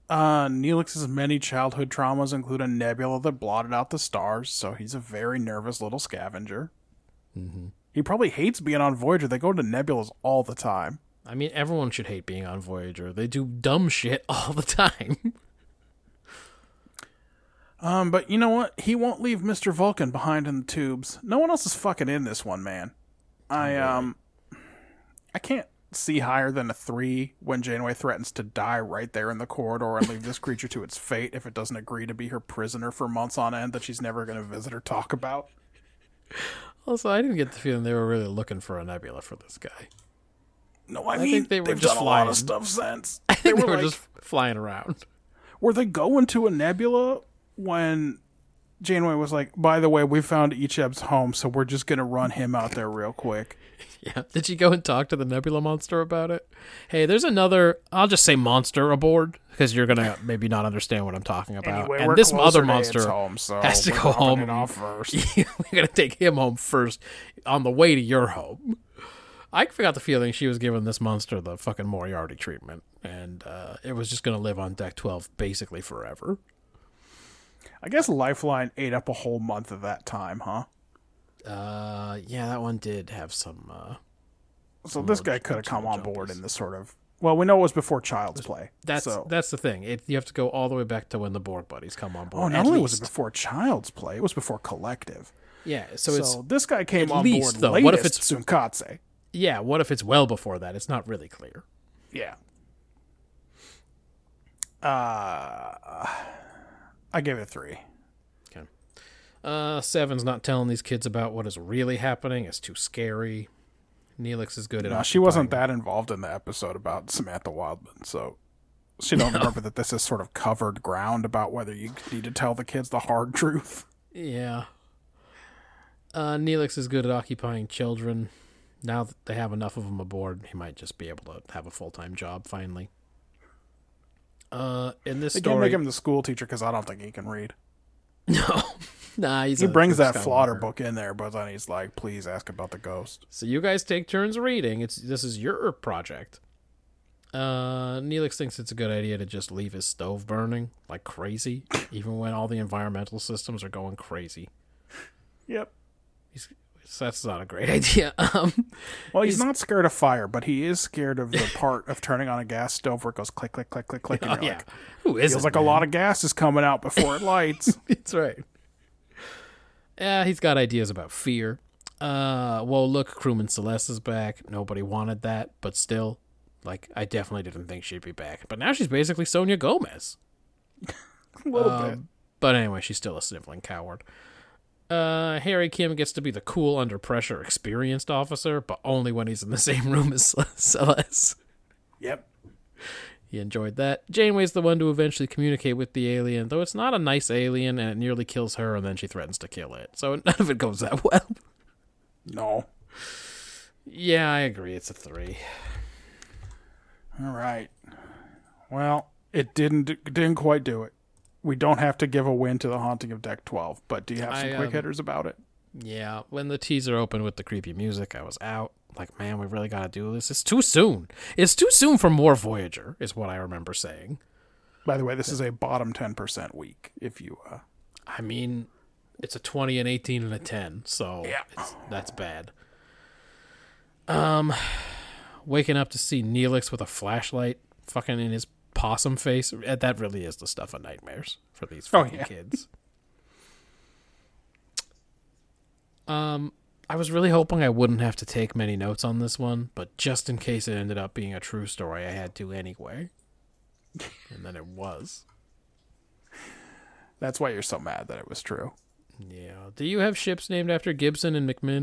Neelix's many childhood traumas include a nebula that blotted out the stars, so he's a very nervous little scavenger. Mm-hmm. He probably hates being on Voyager. They go to nebulas all the time. I mean, everyone should hate being on Voyager. They do dumb shit all the time. But you know what? He won't leave Mr. Vulcan behind in the tubes. No one else is fucking in this one, man. I can't see higher than a 3 when Janeway threatens to die right there in the corridor and leave this creature to its fate if it doesn't agree to be her prisoner for months on end that she's never going to visit or talk about. Also, I didn't get the feeling they were really looking for a nebula for this guy. No, I mean, think they were just done flying. A lot of stuff since. I think they were just flying around. Were they going to a nebula when Janeway was like, by the way, we found Icheb's home, so we're just going to run him out there real quick? Yeah. Did she go and talk to the nebula monster about it? Hey, there's another, I'll just say monster aboard, because you're going to maybe not understand what I'm talking about. Anyway, and this other monster home, so has to go home. First. We're going to take him home first on the way to your home. I forgot the feeling she was giving this monster the fucking Moriarty treatment, and it was just going to live on Deck 12 basically forever. I guess Lifeline ate up a whole month of that time, huh? Yeah, that one did have some... so this guy could have come on board in this sort of... Well, we know it was before Child's Play. That's the thing. You have to go all the way back to when the Borg buddies come on board. Oh, not only was it before Child's Play, it was before Collective. Yeah, so this guy came on board though, latest what if it's Tsunkatse. Yeah, what if it's well before that? It's not really clear. Yeah. I gave it a 3. Okay. Seven's not telling these kids about what is really happening. It's too scary. Neelix is good at occupying. She wasn't that involved in the episode about Samantha Wildman, so she don't remember that this is sort of covered ground about whether you need to tell the kids the hard truth. Yeah. Neelix is good at occupying children. Now that they have enough of them aboard, he might just be able to have a full-time job finally. In this story, make him the school teacher because I don't think he can read. No, he brings that Flautter book in there, but then he's like, "Please ask about the ghost." So you guys take turns reading. This is your project. Neelix thinks it's a good idea to just leave his stove burning like crazy, even when all the environmental systems are going crazy. Yep, that's not a great idea. Well, he's not scared of fire, but he is scared of the part of turning on a gas stove where it goes click, click, click, click, click. And you're like, who is it? Feels like a lot of gas is coming out before it lights. That's right. Yeah, he's got ideas about fear. Whoa, look, Crewman Celeste is back. Nobody wanted that, but still, like, I definitely didn't think she'd be back. But now she's basically Sonia Gomez. A little bit. But anyway, she's still a sniveling coward. Harry Kim gets to be the cool, under pressure, experienced officer, but only when he's in the same room as Celeste. Yep. He enjoyed that. Janeway's the one to eventually communicate with the alien, though it's not a nice alien, and it nearly kills her, and then she threatens to kill it. So none of it goes that well. No. Yeah, I agree. It's a 3. All right. Well, it didn't quite do it. We don't have to give a win to the Haunting of Deck 12, but do you have some quick hitters about it? Yeah, when the teaser opened with the creepy music, I was out. Like, man, we really got to do this. It's too soon. It's too soon for more Voyager, is what I remember saying. By the way, this is a bottom 10% week, if you... I mean, it's a 20, an 18, and a 10, so yeah. That's bad. Waking up to see Neelix with a flashlight fucking in his possum face, that really is the stuff of nightmares for these fucking kids. I was really hoping I wouldn't have to take many notes on this one, but just in case it ended up being a true story, I had to anyway. And then it was. That's why you're so mad that it was true. Yeah. Do you have ships named after Gibson and McMinn?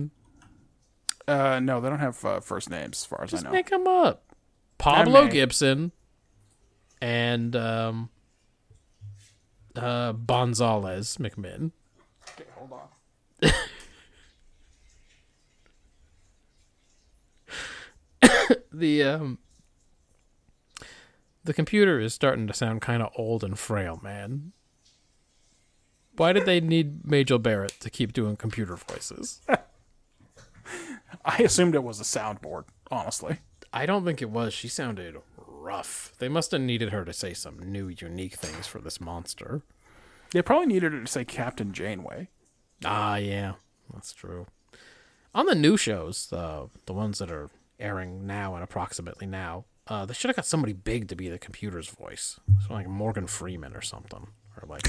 No, they don't have first names as far as I know. Just make them up. Pablo Gibson and Gonzalez McMinn. Okay, hold on. The computer is starting to sound kind of old and frail, man. Why did they need Majel Barrett to keep doing computer voices? I assumed it was a soundboard, honestly. I don't think it was. She sounded rough. They must have needed her to say some new, unique things for this monster. They probably needed her to say Captain Janeway. Ah, yeah. That's true. On the new shows, the ones that are airing now and approximately now, they should have got somebody big to be the computer's voice. So like Morgan Freeman or something. Or like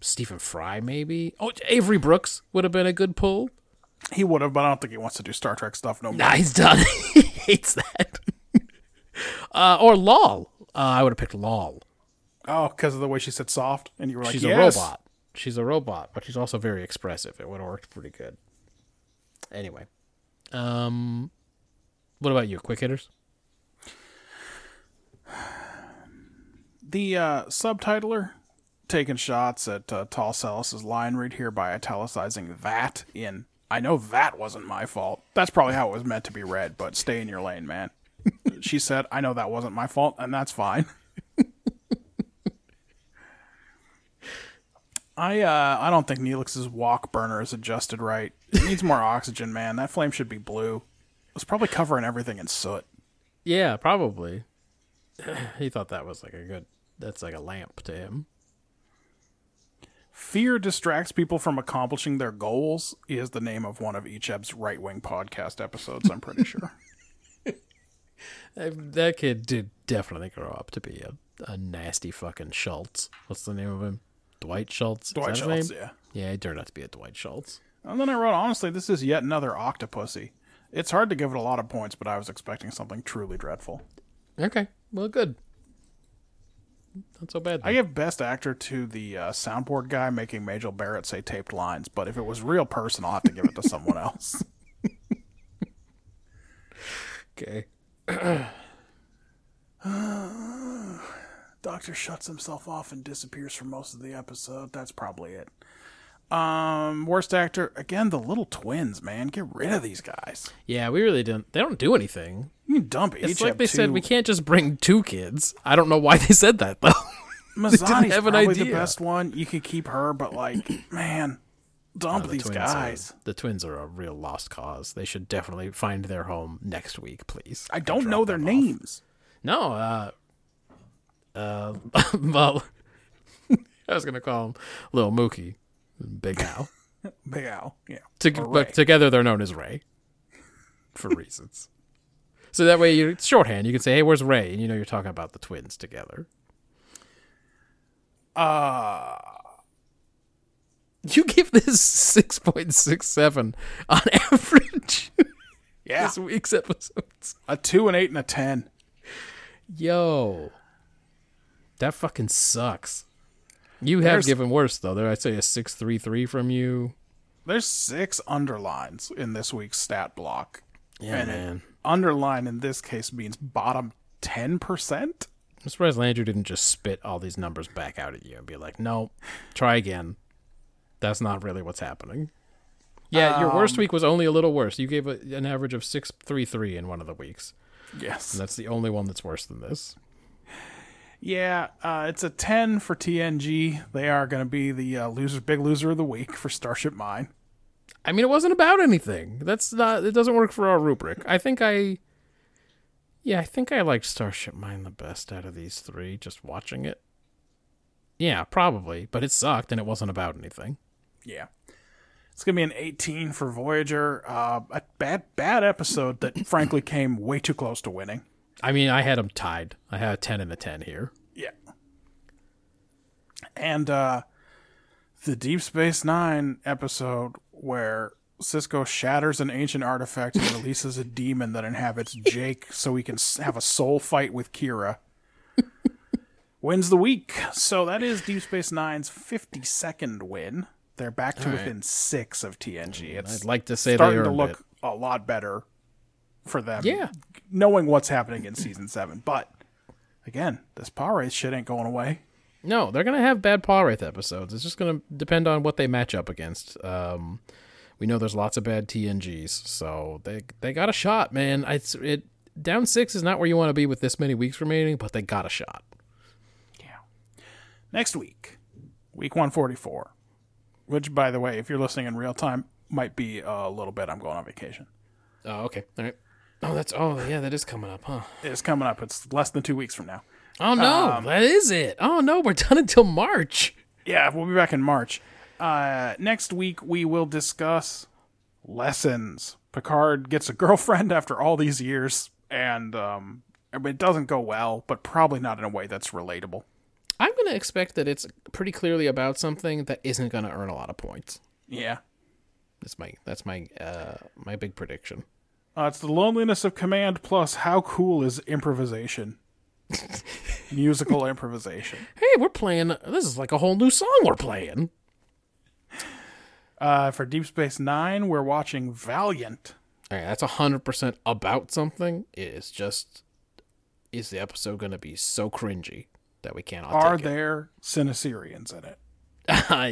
Stephen Fry, maybe. Oh, Avery Brooks would have been a good pull. He would have, but I don't think he wants to do Star Trek stuff no more. Nah, he's done. He hates that. Or Lol. I would have picked Lol. Oh, because of the way she said soft, and you were like, she's yes. A robot. She's a robot, but she's also very expressive. It would have worked pretty good. Anyway. What about you? Quick hitters? The subtitler taking shots at Tal Salas' line read here by italicizing that in, I know that wasn't my fault. That's probably how it was meant to be read, but stay in your lane, man. She said, I know that wasn't my fault, and that's fine. I don't think Neelix's wok burner is adjusted right. It needs more oxygen, man. That flame should be blue. It's probably covering everything in soot. Yeah, probably. He thought that was like a good... That's like a lamp to him. Fear distracts people from accomplishing their goals is the name of one of Icheb's right-wing podcast episodes, I'm pretty sure. That kid did definitely grow up to be a nasty fucking Schultz. What's the name of him? Dwight Schultz? Dwight Schultz, yeah. Yeah, he turned out to be a Dwight Schultz. And then I wrote, honestly, this is yet another Octopussy. It's hard to give it a lot of points, but I was expecting something truly dreadful. Okay, well, good. Not so bad, though. I give best actor to the soundboard guy making Majel Barrett say taped lines, but if it was real person, I'll have to give it to someone else. Okay. Doctor shuts himself off and disappears for most of the episode. That's probably it. Worst actor, again, the little twins, man. Get rid of these guys. Yeah, we really didn't. They don't do anything. You can dump each. It's like they said, we can't just bring two kids. I don't know why they said that, though. Mazzani's probably the best one. You could keep her, but like, man, dump these guys. The twins are a real lost cause. They should definitely find their home next week, please. I don't know their names. No, well, I was going to call him Little Mookie. Big Al. Big Al, yeah. But together they're known as Ray. For reasons. So that way, it's shorthand. You can say, hey, where's Ray? And you know you're talking about the twins together. You give this 6.67 on average. Yeah. This week's episodes. A 2, an 8, and a 10. Yo. That fucking sucks. You have given worse, though. There, I'd say a 6.33 from you. There's 6 underlines in this week's stat block. Yeah, and man. Underline in this case means bottom 10%. I'm surprised Landry didn't just spit all these numbers back out at you and be like, no, try again. That's not really what's happening. Yeah, your worst week was only a little worse. You gave an average of 6.33 in one of the weeks. Yes. And that's the only one that's worse than this. Yeah, it's a 10 for TNG. They are going to be the big loser of the week for Starship Mine. I mean, it wasn't about anything. It doesn't work for our rubric. I think I liked Starship Mine the best out of these three, just watching it. Yeah, probably, but it sucked and it wasn't about anything. Yeah. It's going to be an 18 for Voyager. A bad episode that frankly came way too close to winning. I mean, I had them tied. I had a 10 and a 10 here. Yeah. And the Deep Space Nine episode where Sisko shatters an ancient artifact and releases a demon that inhabits Jake so he can have a soul fight with Kira wins the week. So that is Deep Space Nine's 52nd win. They're back to within 6 of TNG. I'd like to say starting to look a lot better for them, yeah, knowing what's happening in season 7. But again, this Paw Wraith shit ain't going away. No, they're gonna have bad Paw Wraith episodes. It's just gonna depend on what they match up against. We know there's lots of bad TNGs, so they got a shot, man. It down 6 is not where you want to be with this many weeks remaining, but they got a shot. Yeah. Next week 144, which, by the way, if you're listening in real time, might be a little bit. I'm going on vacation. Oh, okay, all right. Oh, that's that is coming up, huh? It's coming up. It's less than 2 weeks from now. Oh no, that is it. Oh no, we're done until March. Yeah, we'll be back in March. Next week we will discuss lessons. Picard gets a girlfriend after all these years, and it doesn't go well, but probably not in a way that's relatable. I'm going to expect that it's pretty clearly about something that isn't going to earn a lot of points. Yeah. That's my big prediction. It's the loneliness of command plus how cool is improvisation. Musical improvisation. Hey, we're playing. This is like a whole new song we're playing. For Deep Space Nine, we're watching Valiant. All right, that's 100% about something. It is just, is the episode going to be so cringy that we cannot take it? Are there Cineserians in it?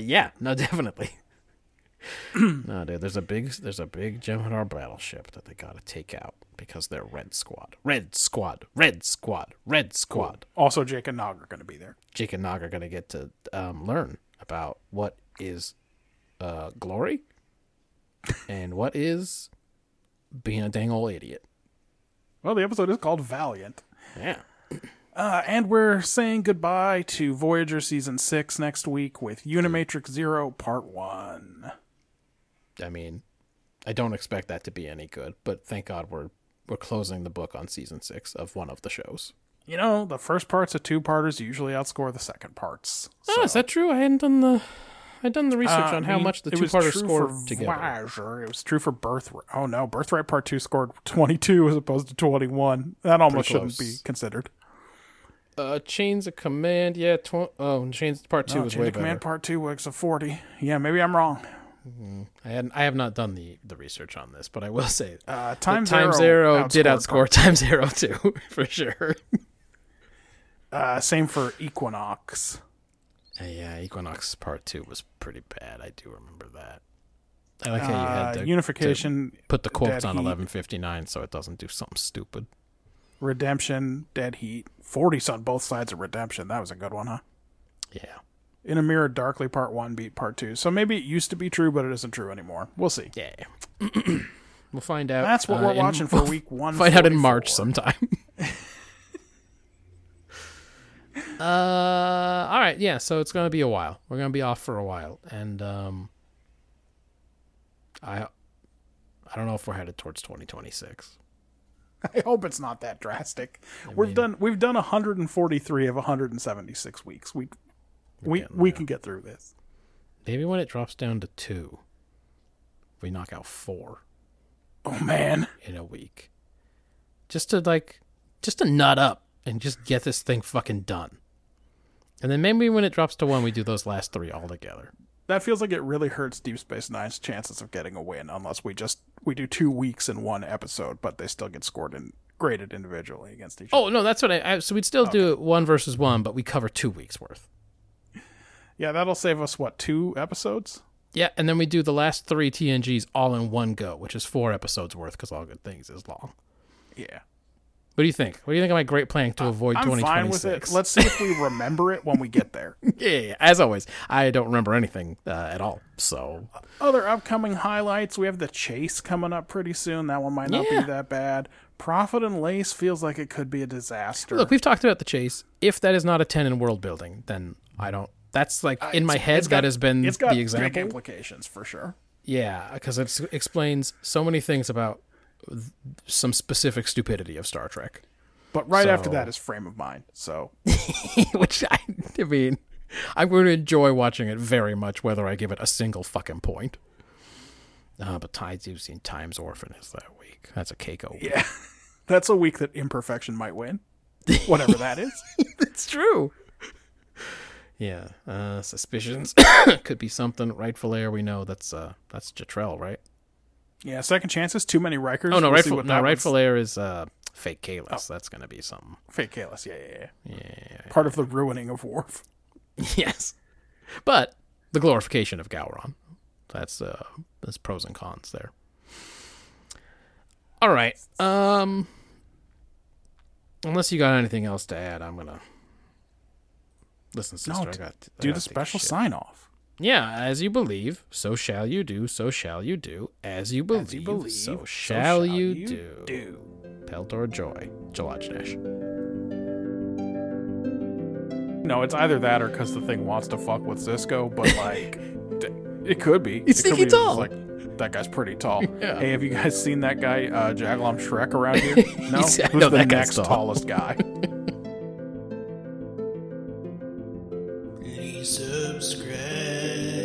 Yeah, no, definitely. No, dude, there's a big Geminar battleship that they got to take out because they're Red Squad. Cool. Also, Jake and Nog are going to be there. Jake and Nog are going to get to learn about what is glory and what is being a dang old idiot. Well, the episode is called Valiant. Yeah. And we're saying goodbye to Voyager Season 6 next week with Unimatrix Zero Part 1. I mean, I don't expect that to be any good, but thank God we're closing the book on Season 6 of one of the shows. You know, the first parts of two-parters usually outscore the second parts. So. Oh, is that true? I hadn't done the research on how much the two-parters scored together. Voyager. It was true for Birthright. Oh, no. Birthright Part 2 scored 22 as opposed to 21. That almost shouldn't be considered. Chains of Command, yeah. Chains of Command Part 2 works at 40. Yeah, maybe I'm wrong. Mm-hmm. I have not done the research on this, but I will say Time Zero did outscore Time Zero too, for sure. Same for Equinox. Yeah, Equinox Part 2 was pretty bad. I do remember that. I like how you had to, Unification, to put the quotes on 11:59 so it doesn't do something stupid. Redemption, Dead Heat, 40s on both sides of Redemption. That was a good one, huh? Yeah. In a Mirror Darkly Part 1 beat Part 2. So maybe it used to be true, but it isn't true anymore. We'll see. Yeah. We'll find out. That's what we're watching for week 1. Find out in March sometime. All right, yeah, so it's going to be a while. We're going to be off for a while. And I don't know if we're headed towards 2026. I hope it's not that drastic. We've done 143 of 176 weeks. We can get through this. Maybe when it drops down to 2, we knock out 4. Oh man, in a week, just to nut up and just get this thing fucking done. And then maybe when it drops to 1, we do those last 3 all together. That feels like it really hurts Deep Space Nine's chances of getting a win unless we do 2 weeks in one episode, but they still get scored and graded individually against each other. Oh, no, that's what so we'd still do 1 versus 1, but we cover 2 weeks worth. Yeah, that'll save us, 2 episodes? Yeah, and then we do the last 3 TNGs all in one go, which is 4 episodes worth because All Good Things is long. Yeah. What do you think? What do you think of my great plan to avoid 2026? I'm fine with it. Let's see if we remember it when we get there. Yeah, as always, I don't remember anything at all. So, other upcoming highlights, we have The Chase coming up pretty soon. That one might not be that bad. Prophet and Lace feels like it could be a disaster. Look, we've talked about The Chase. If that is not a 10 in world building, then I don't. That's like in my head. It's got the example. Big implications for sure. Yeah, because it explains so many things about some specific stupidity of Star Trek, but after that is Frame of Mind, so which I mean, I'm going to enjoy watching it very much whether I give it a single fucking point, but Tides you've seen Time's Orphan is that week. That's a Keiko week. Yeah, that's a week that imperfection might win, whatever that is. It's true. Yeah. Suspicions could be something. Rightful Heir, we know that's Jottrell, right? Yeah, Second Chances, Too Many Rikers. Oh, no, Rightful Heir is Fake Kalis. Oh. That's going to be something. Fake Kalis, yeah. Part of the ruining of Worf. Yes. But the glorification of Gowron. That's pros and cons there. All right. Unless you got anything else to add, I'm going to... Listen, sister, do the special sign-off. Yeah, as you believe, so shall you do, as you believe, so shall you do. Peltor Joy, Jelajnesh. No, it's either that or because the thing wants to fuck with Cisco, but like, it could be. It's sneaky tall. Like, that guy's pretty tall. Yeah. Hey, have you guys seen that guy, Jaglom Shrek, around here? No? Yeah, who's the next tallest guy? Please subscribe.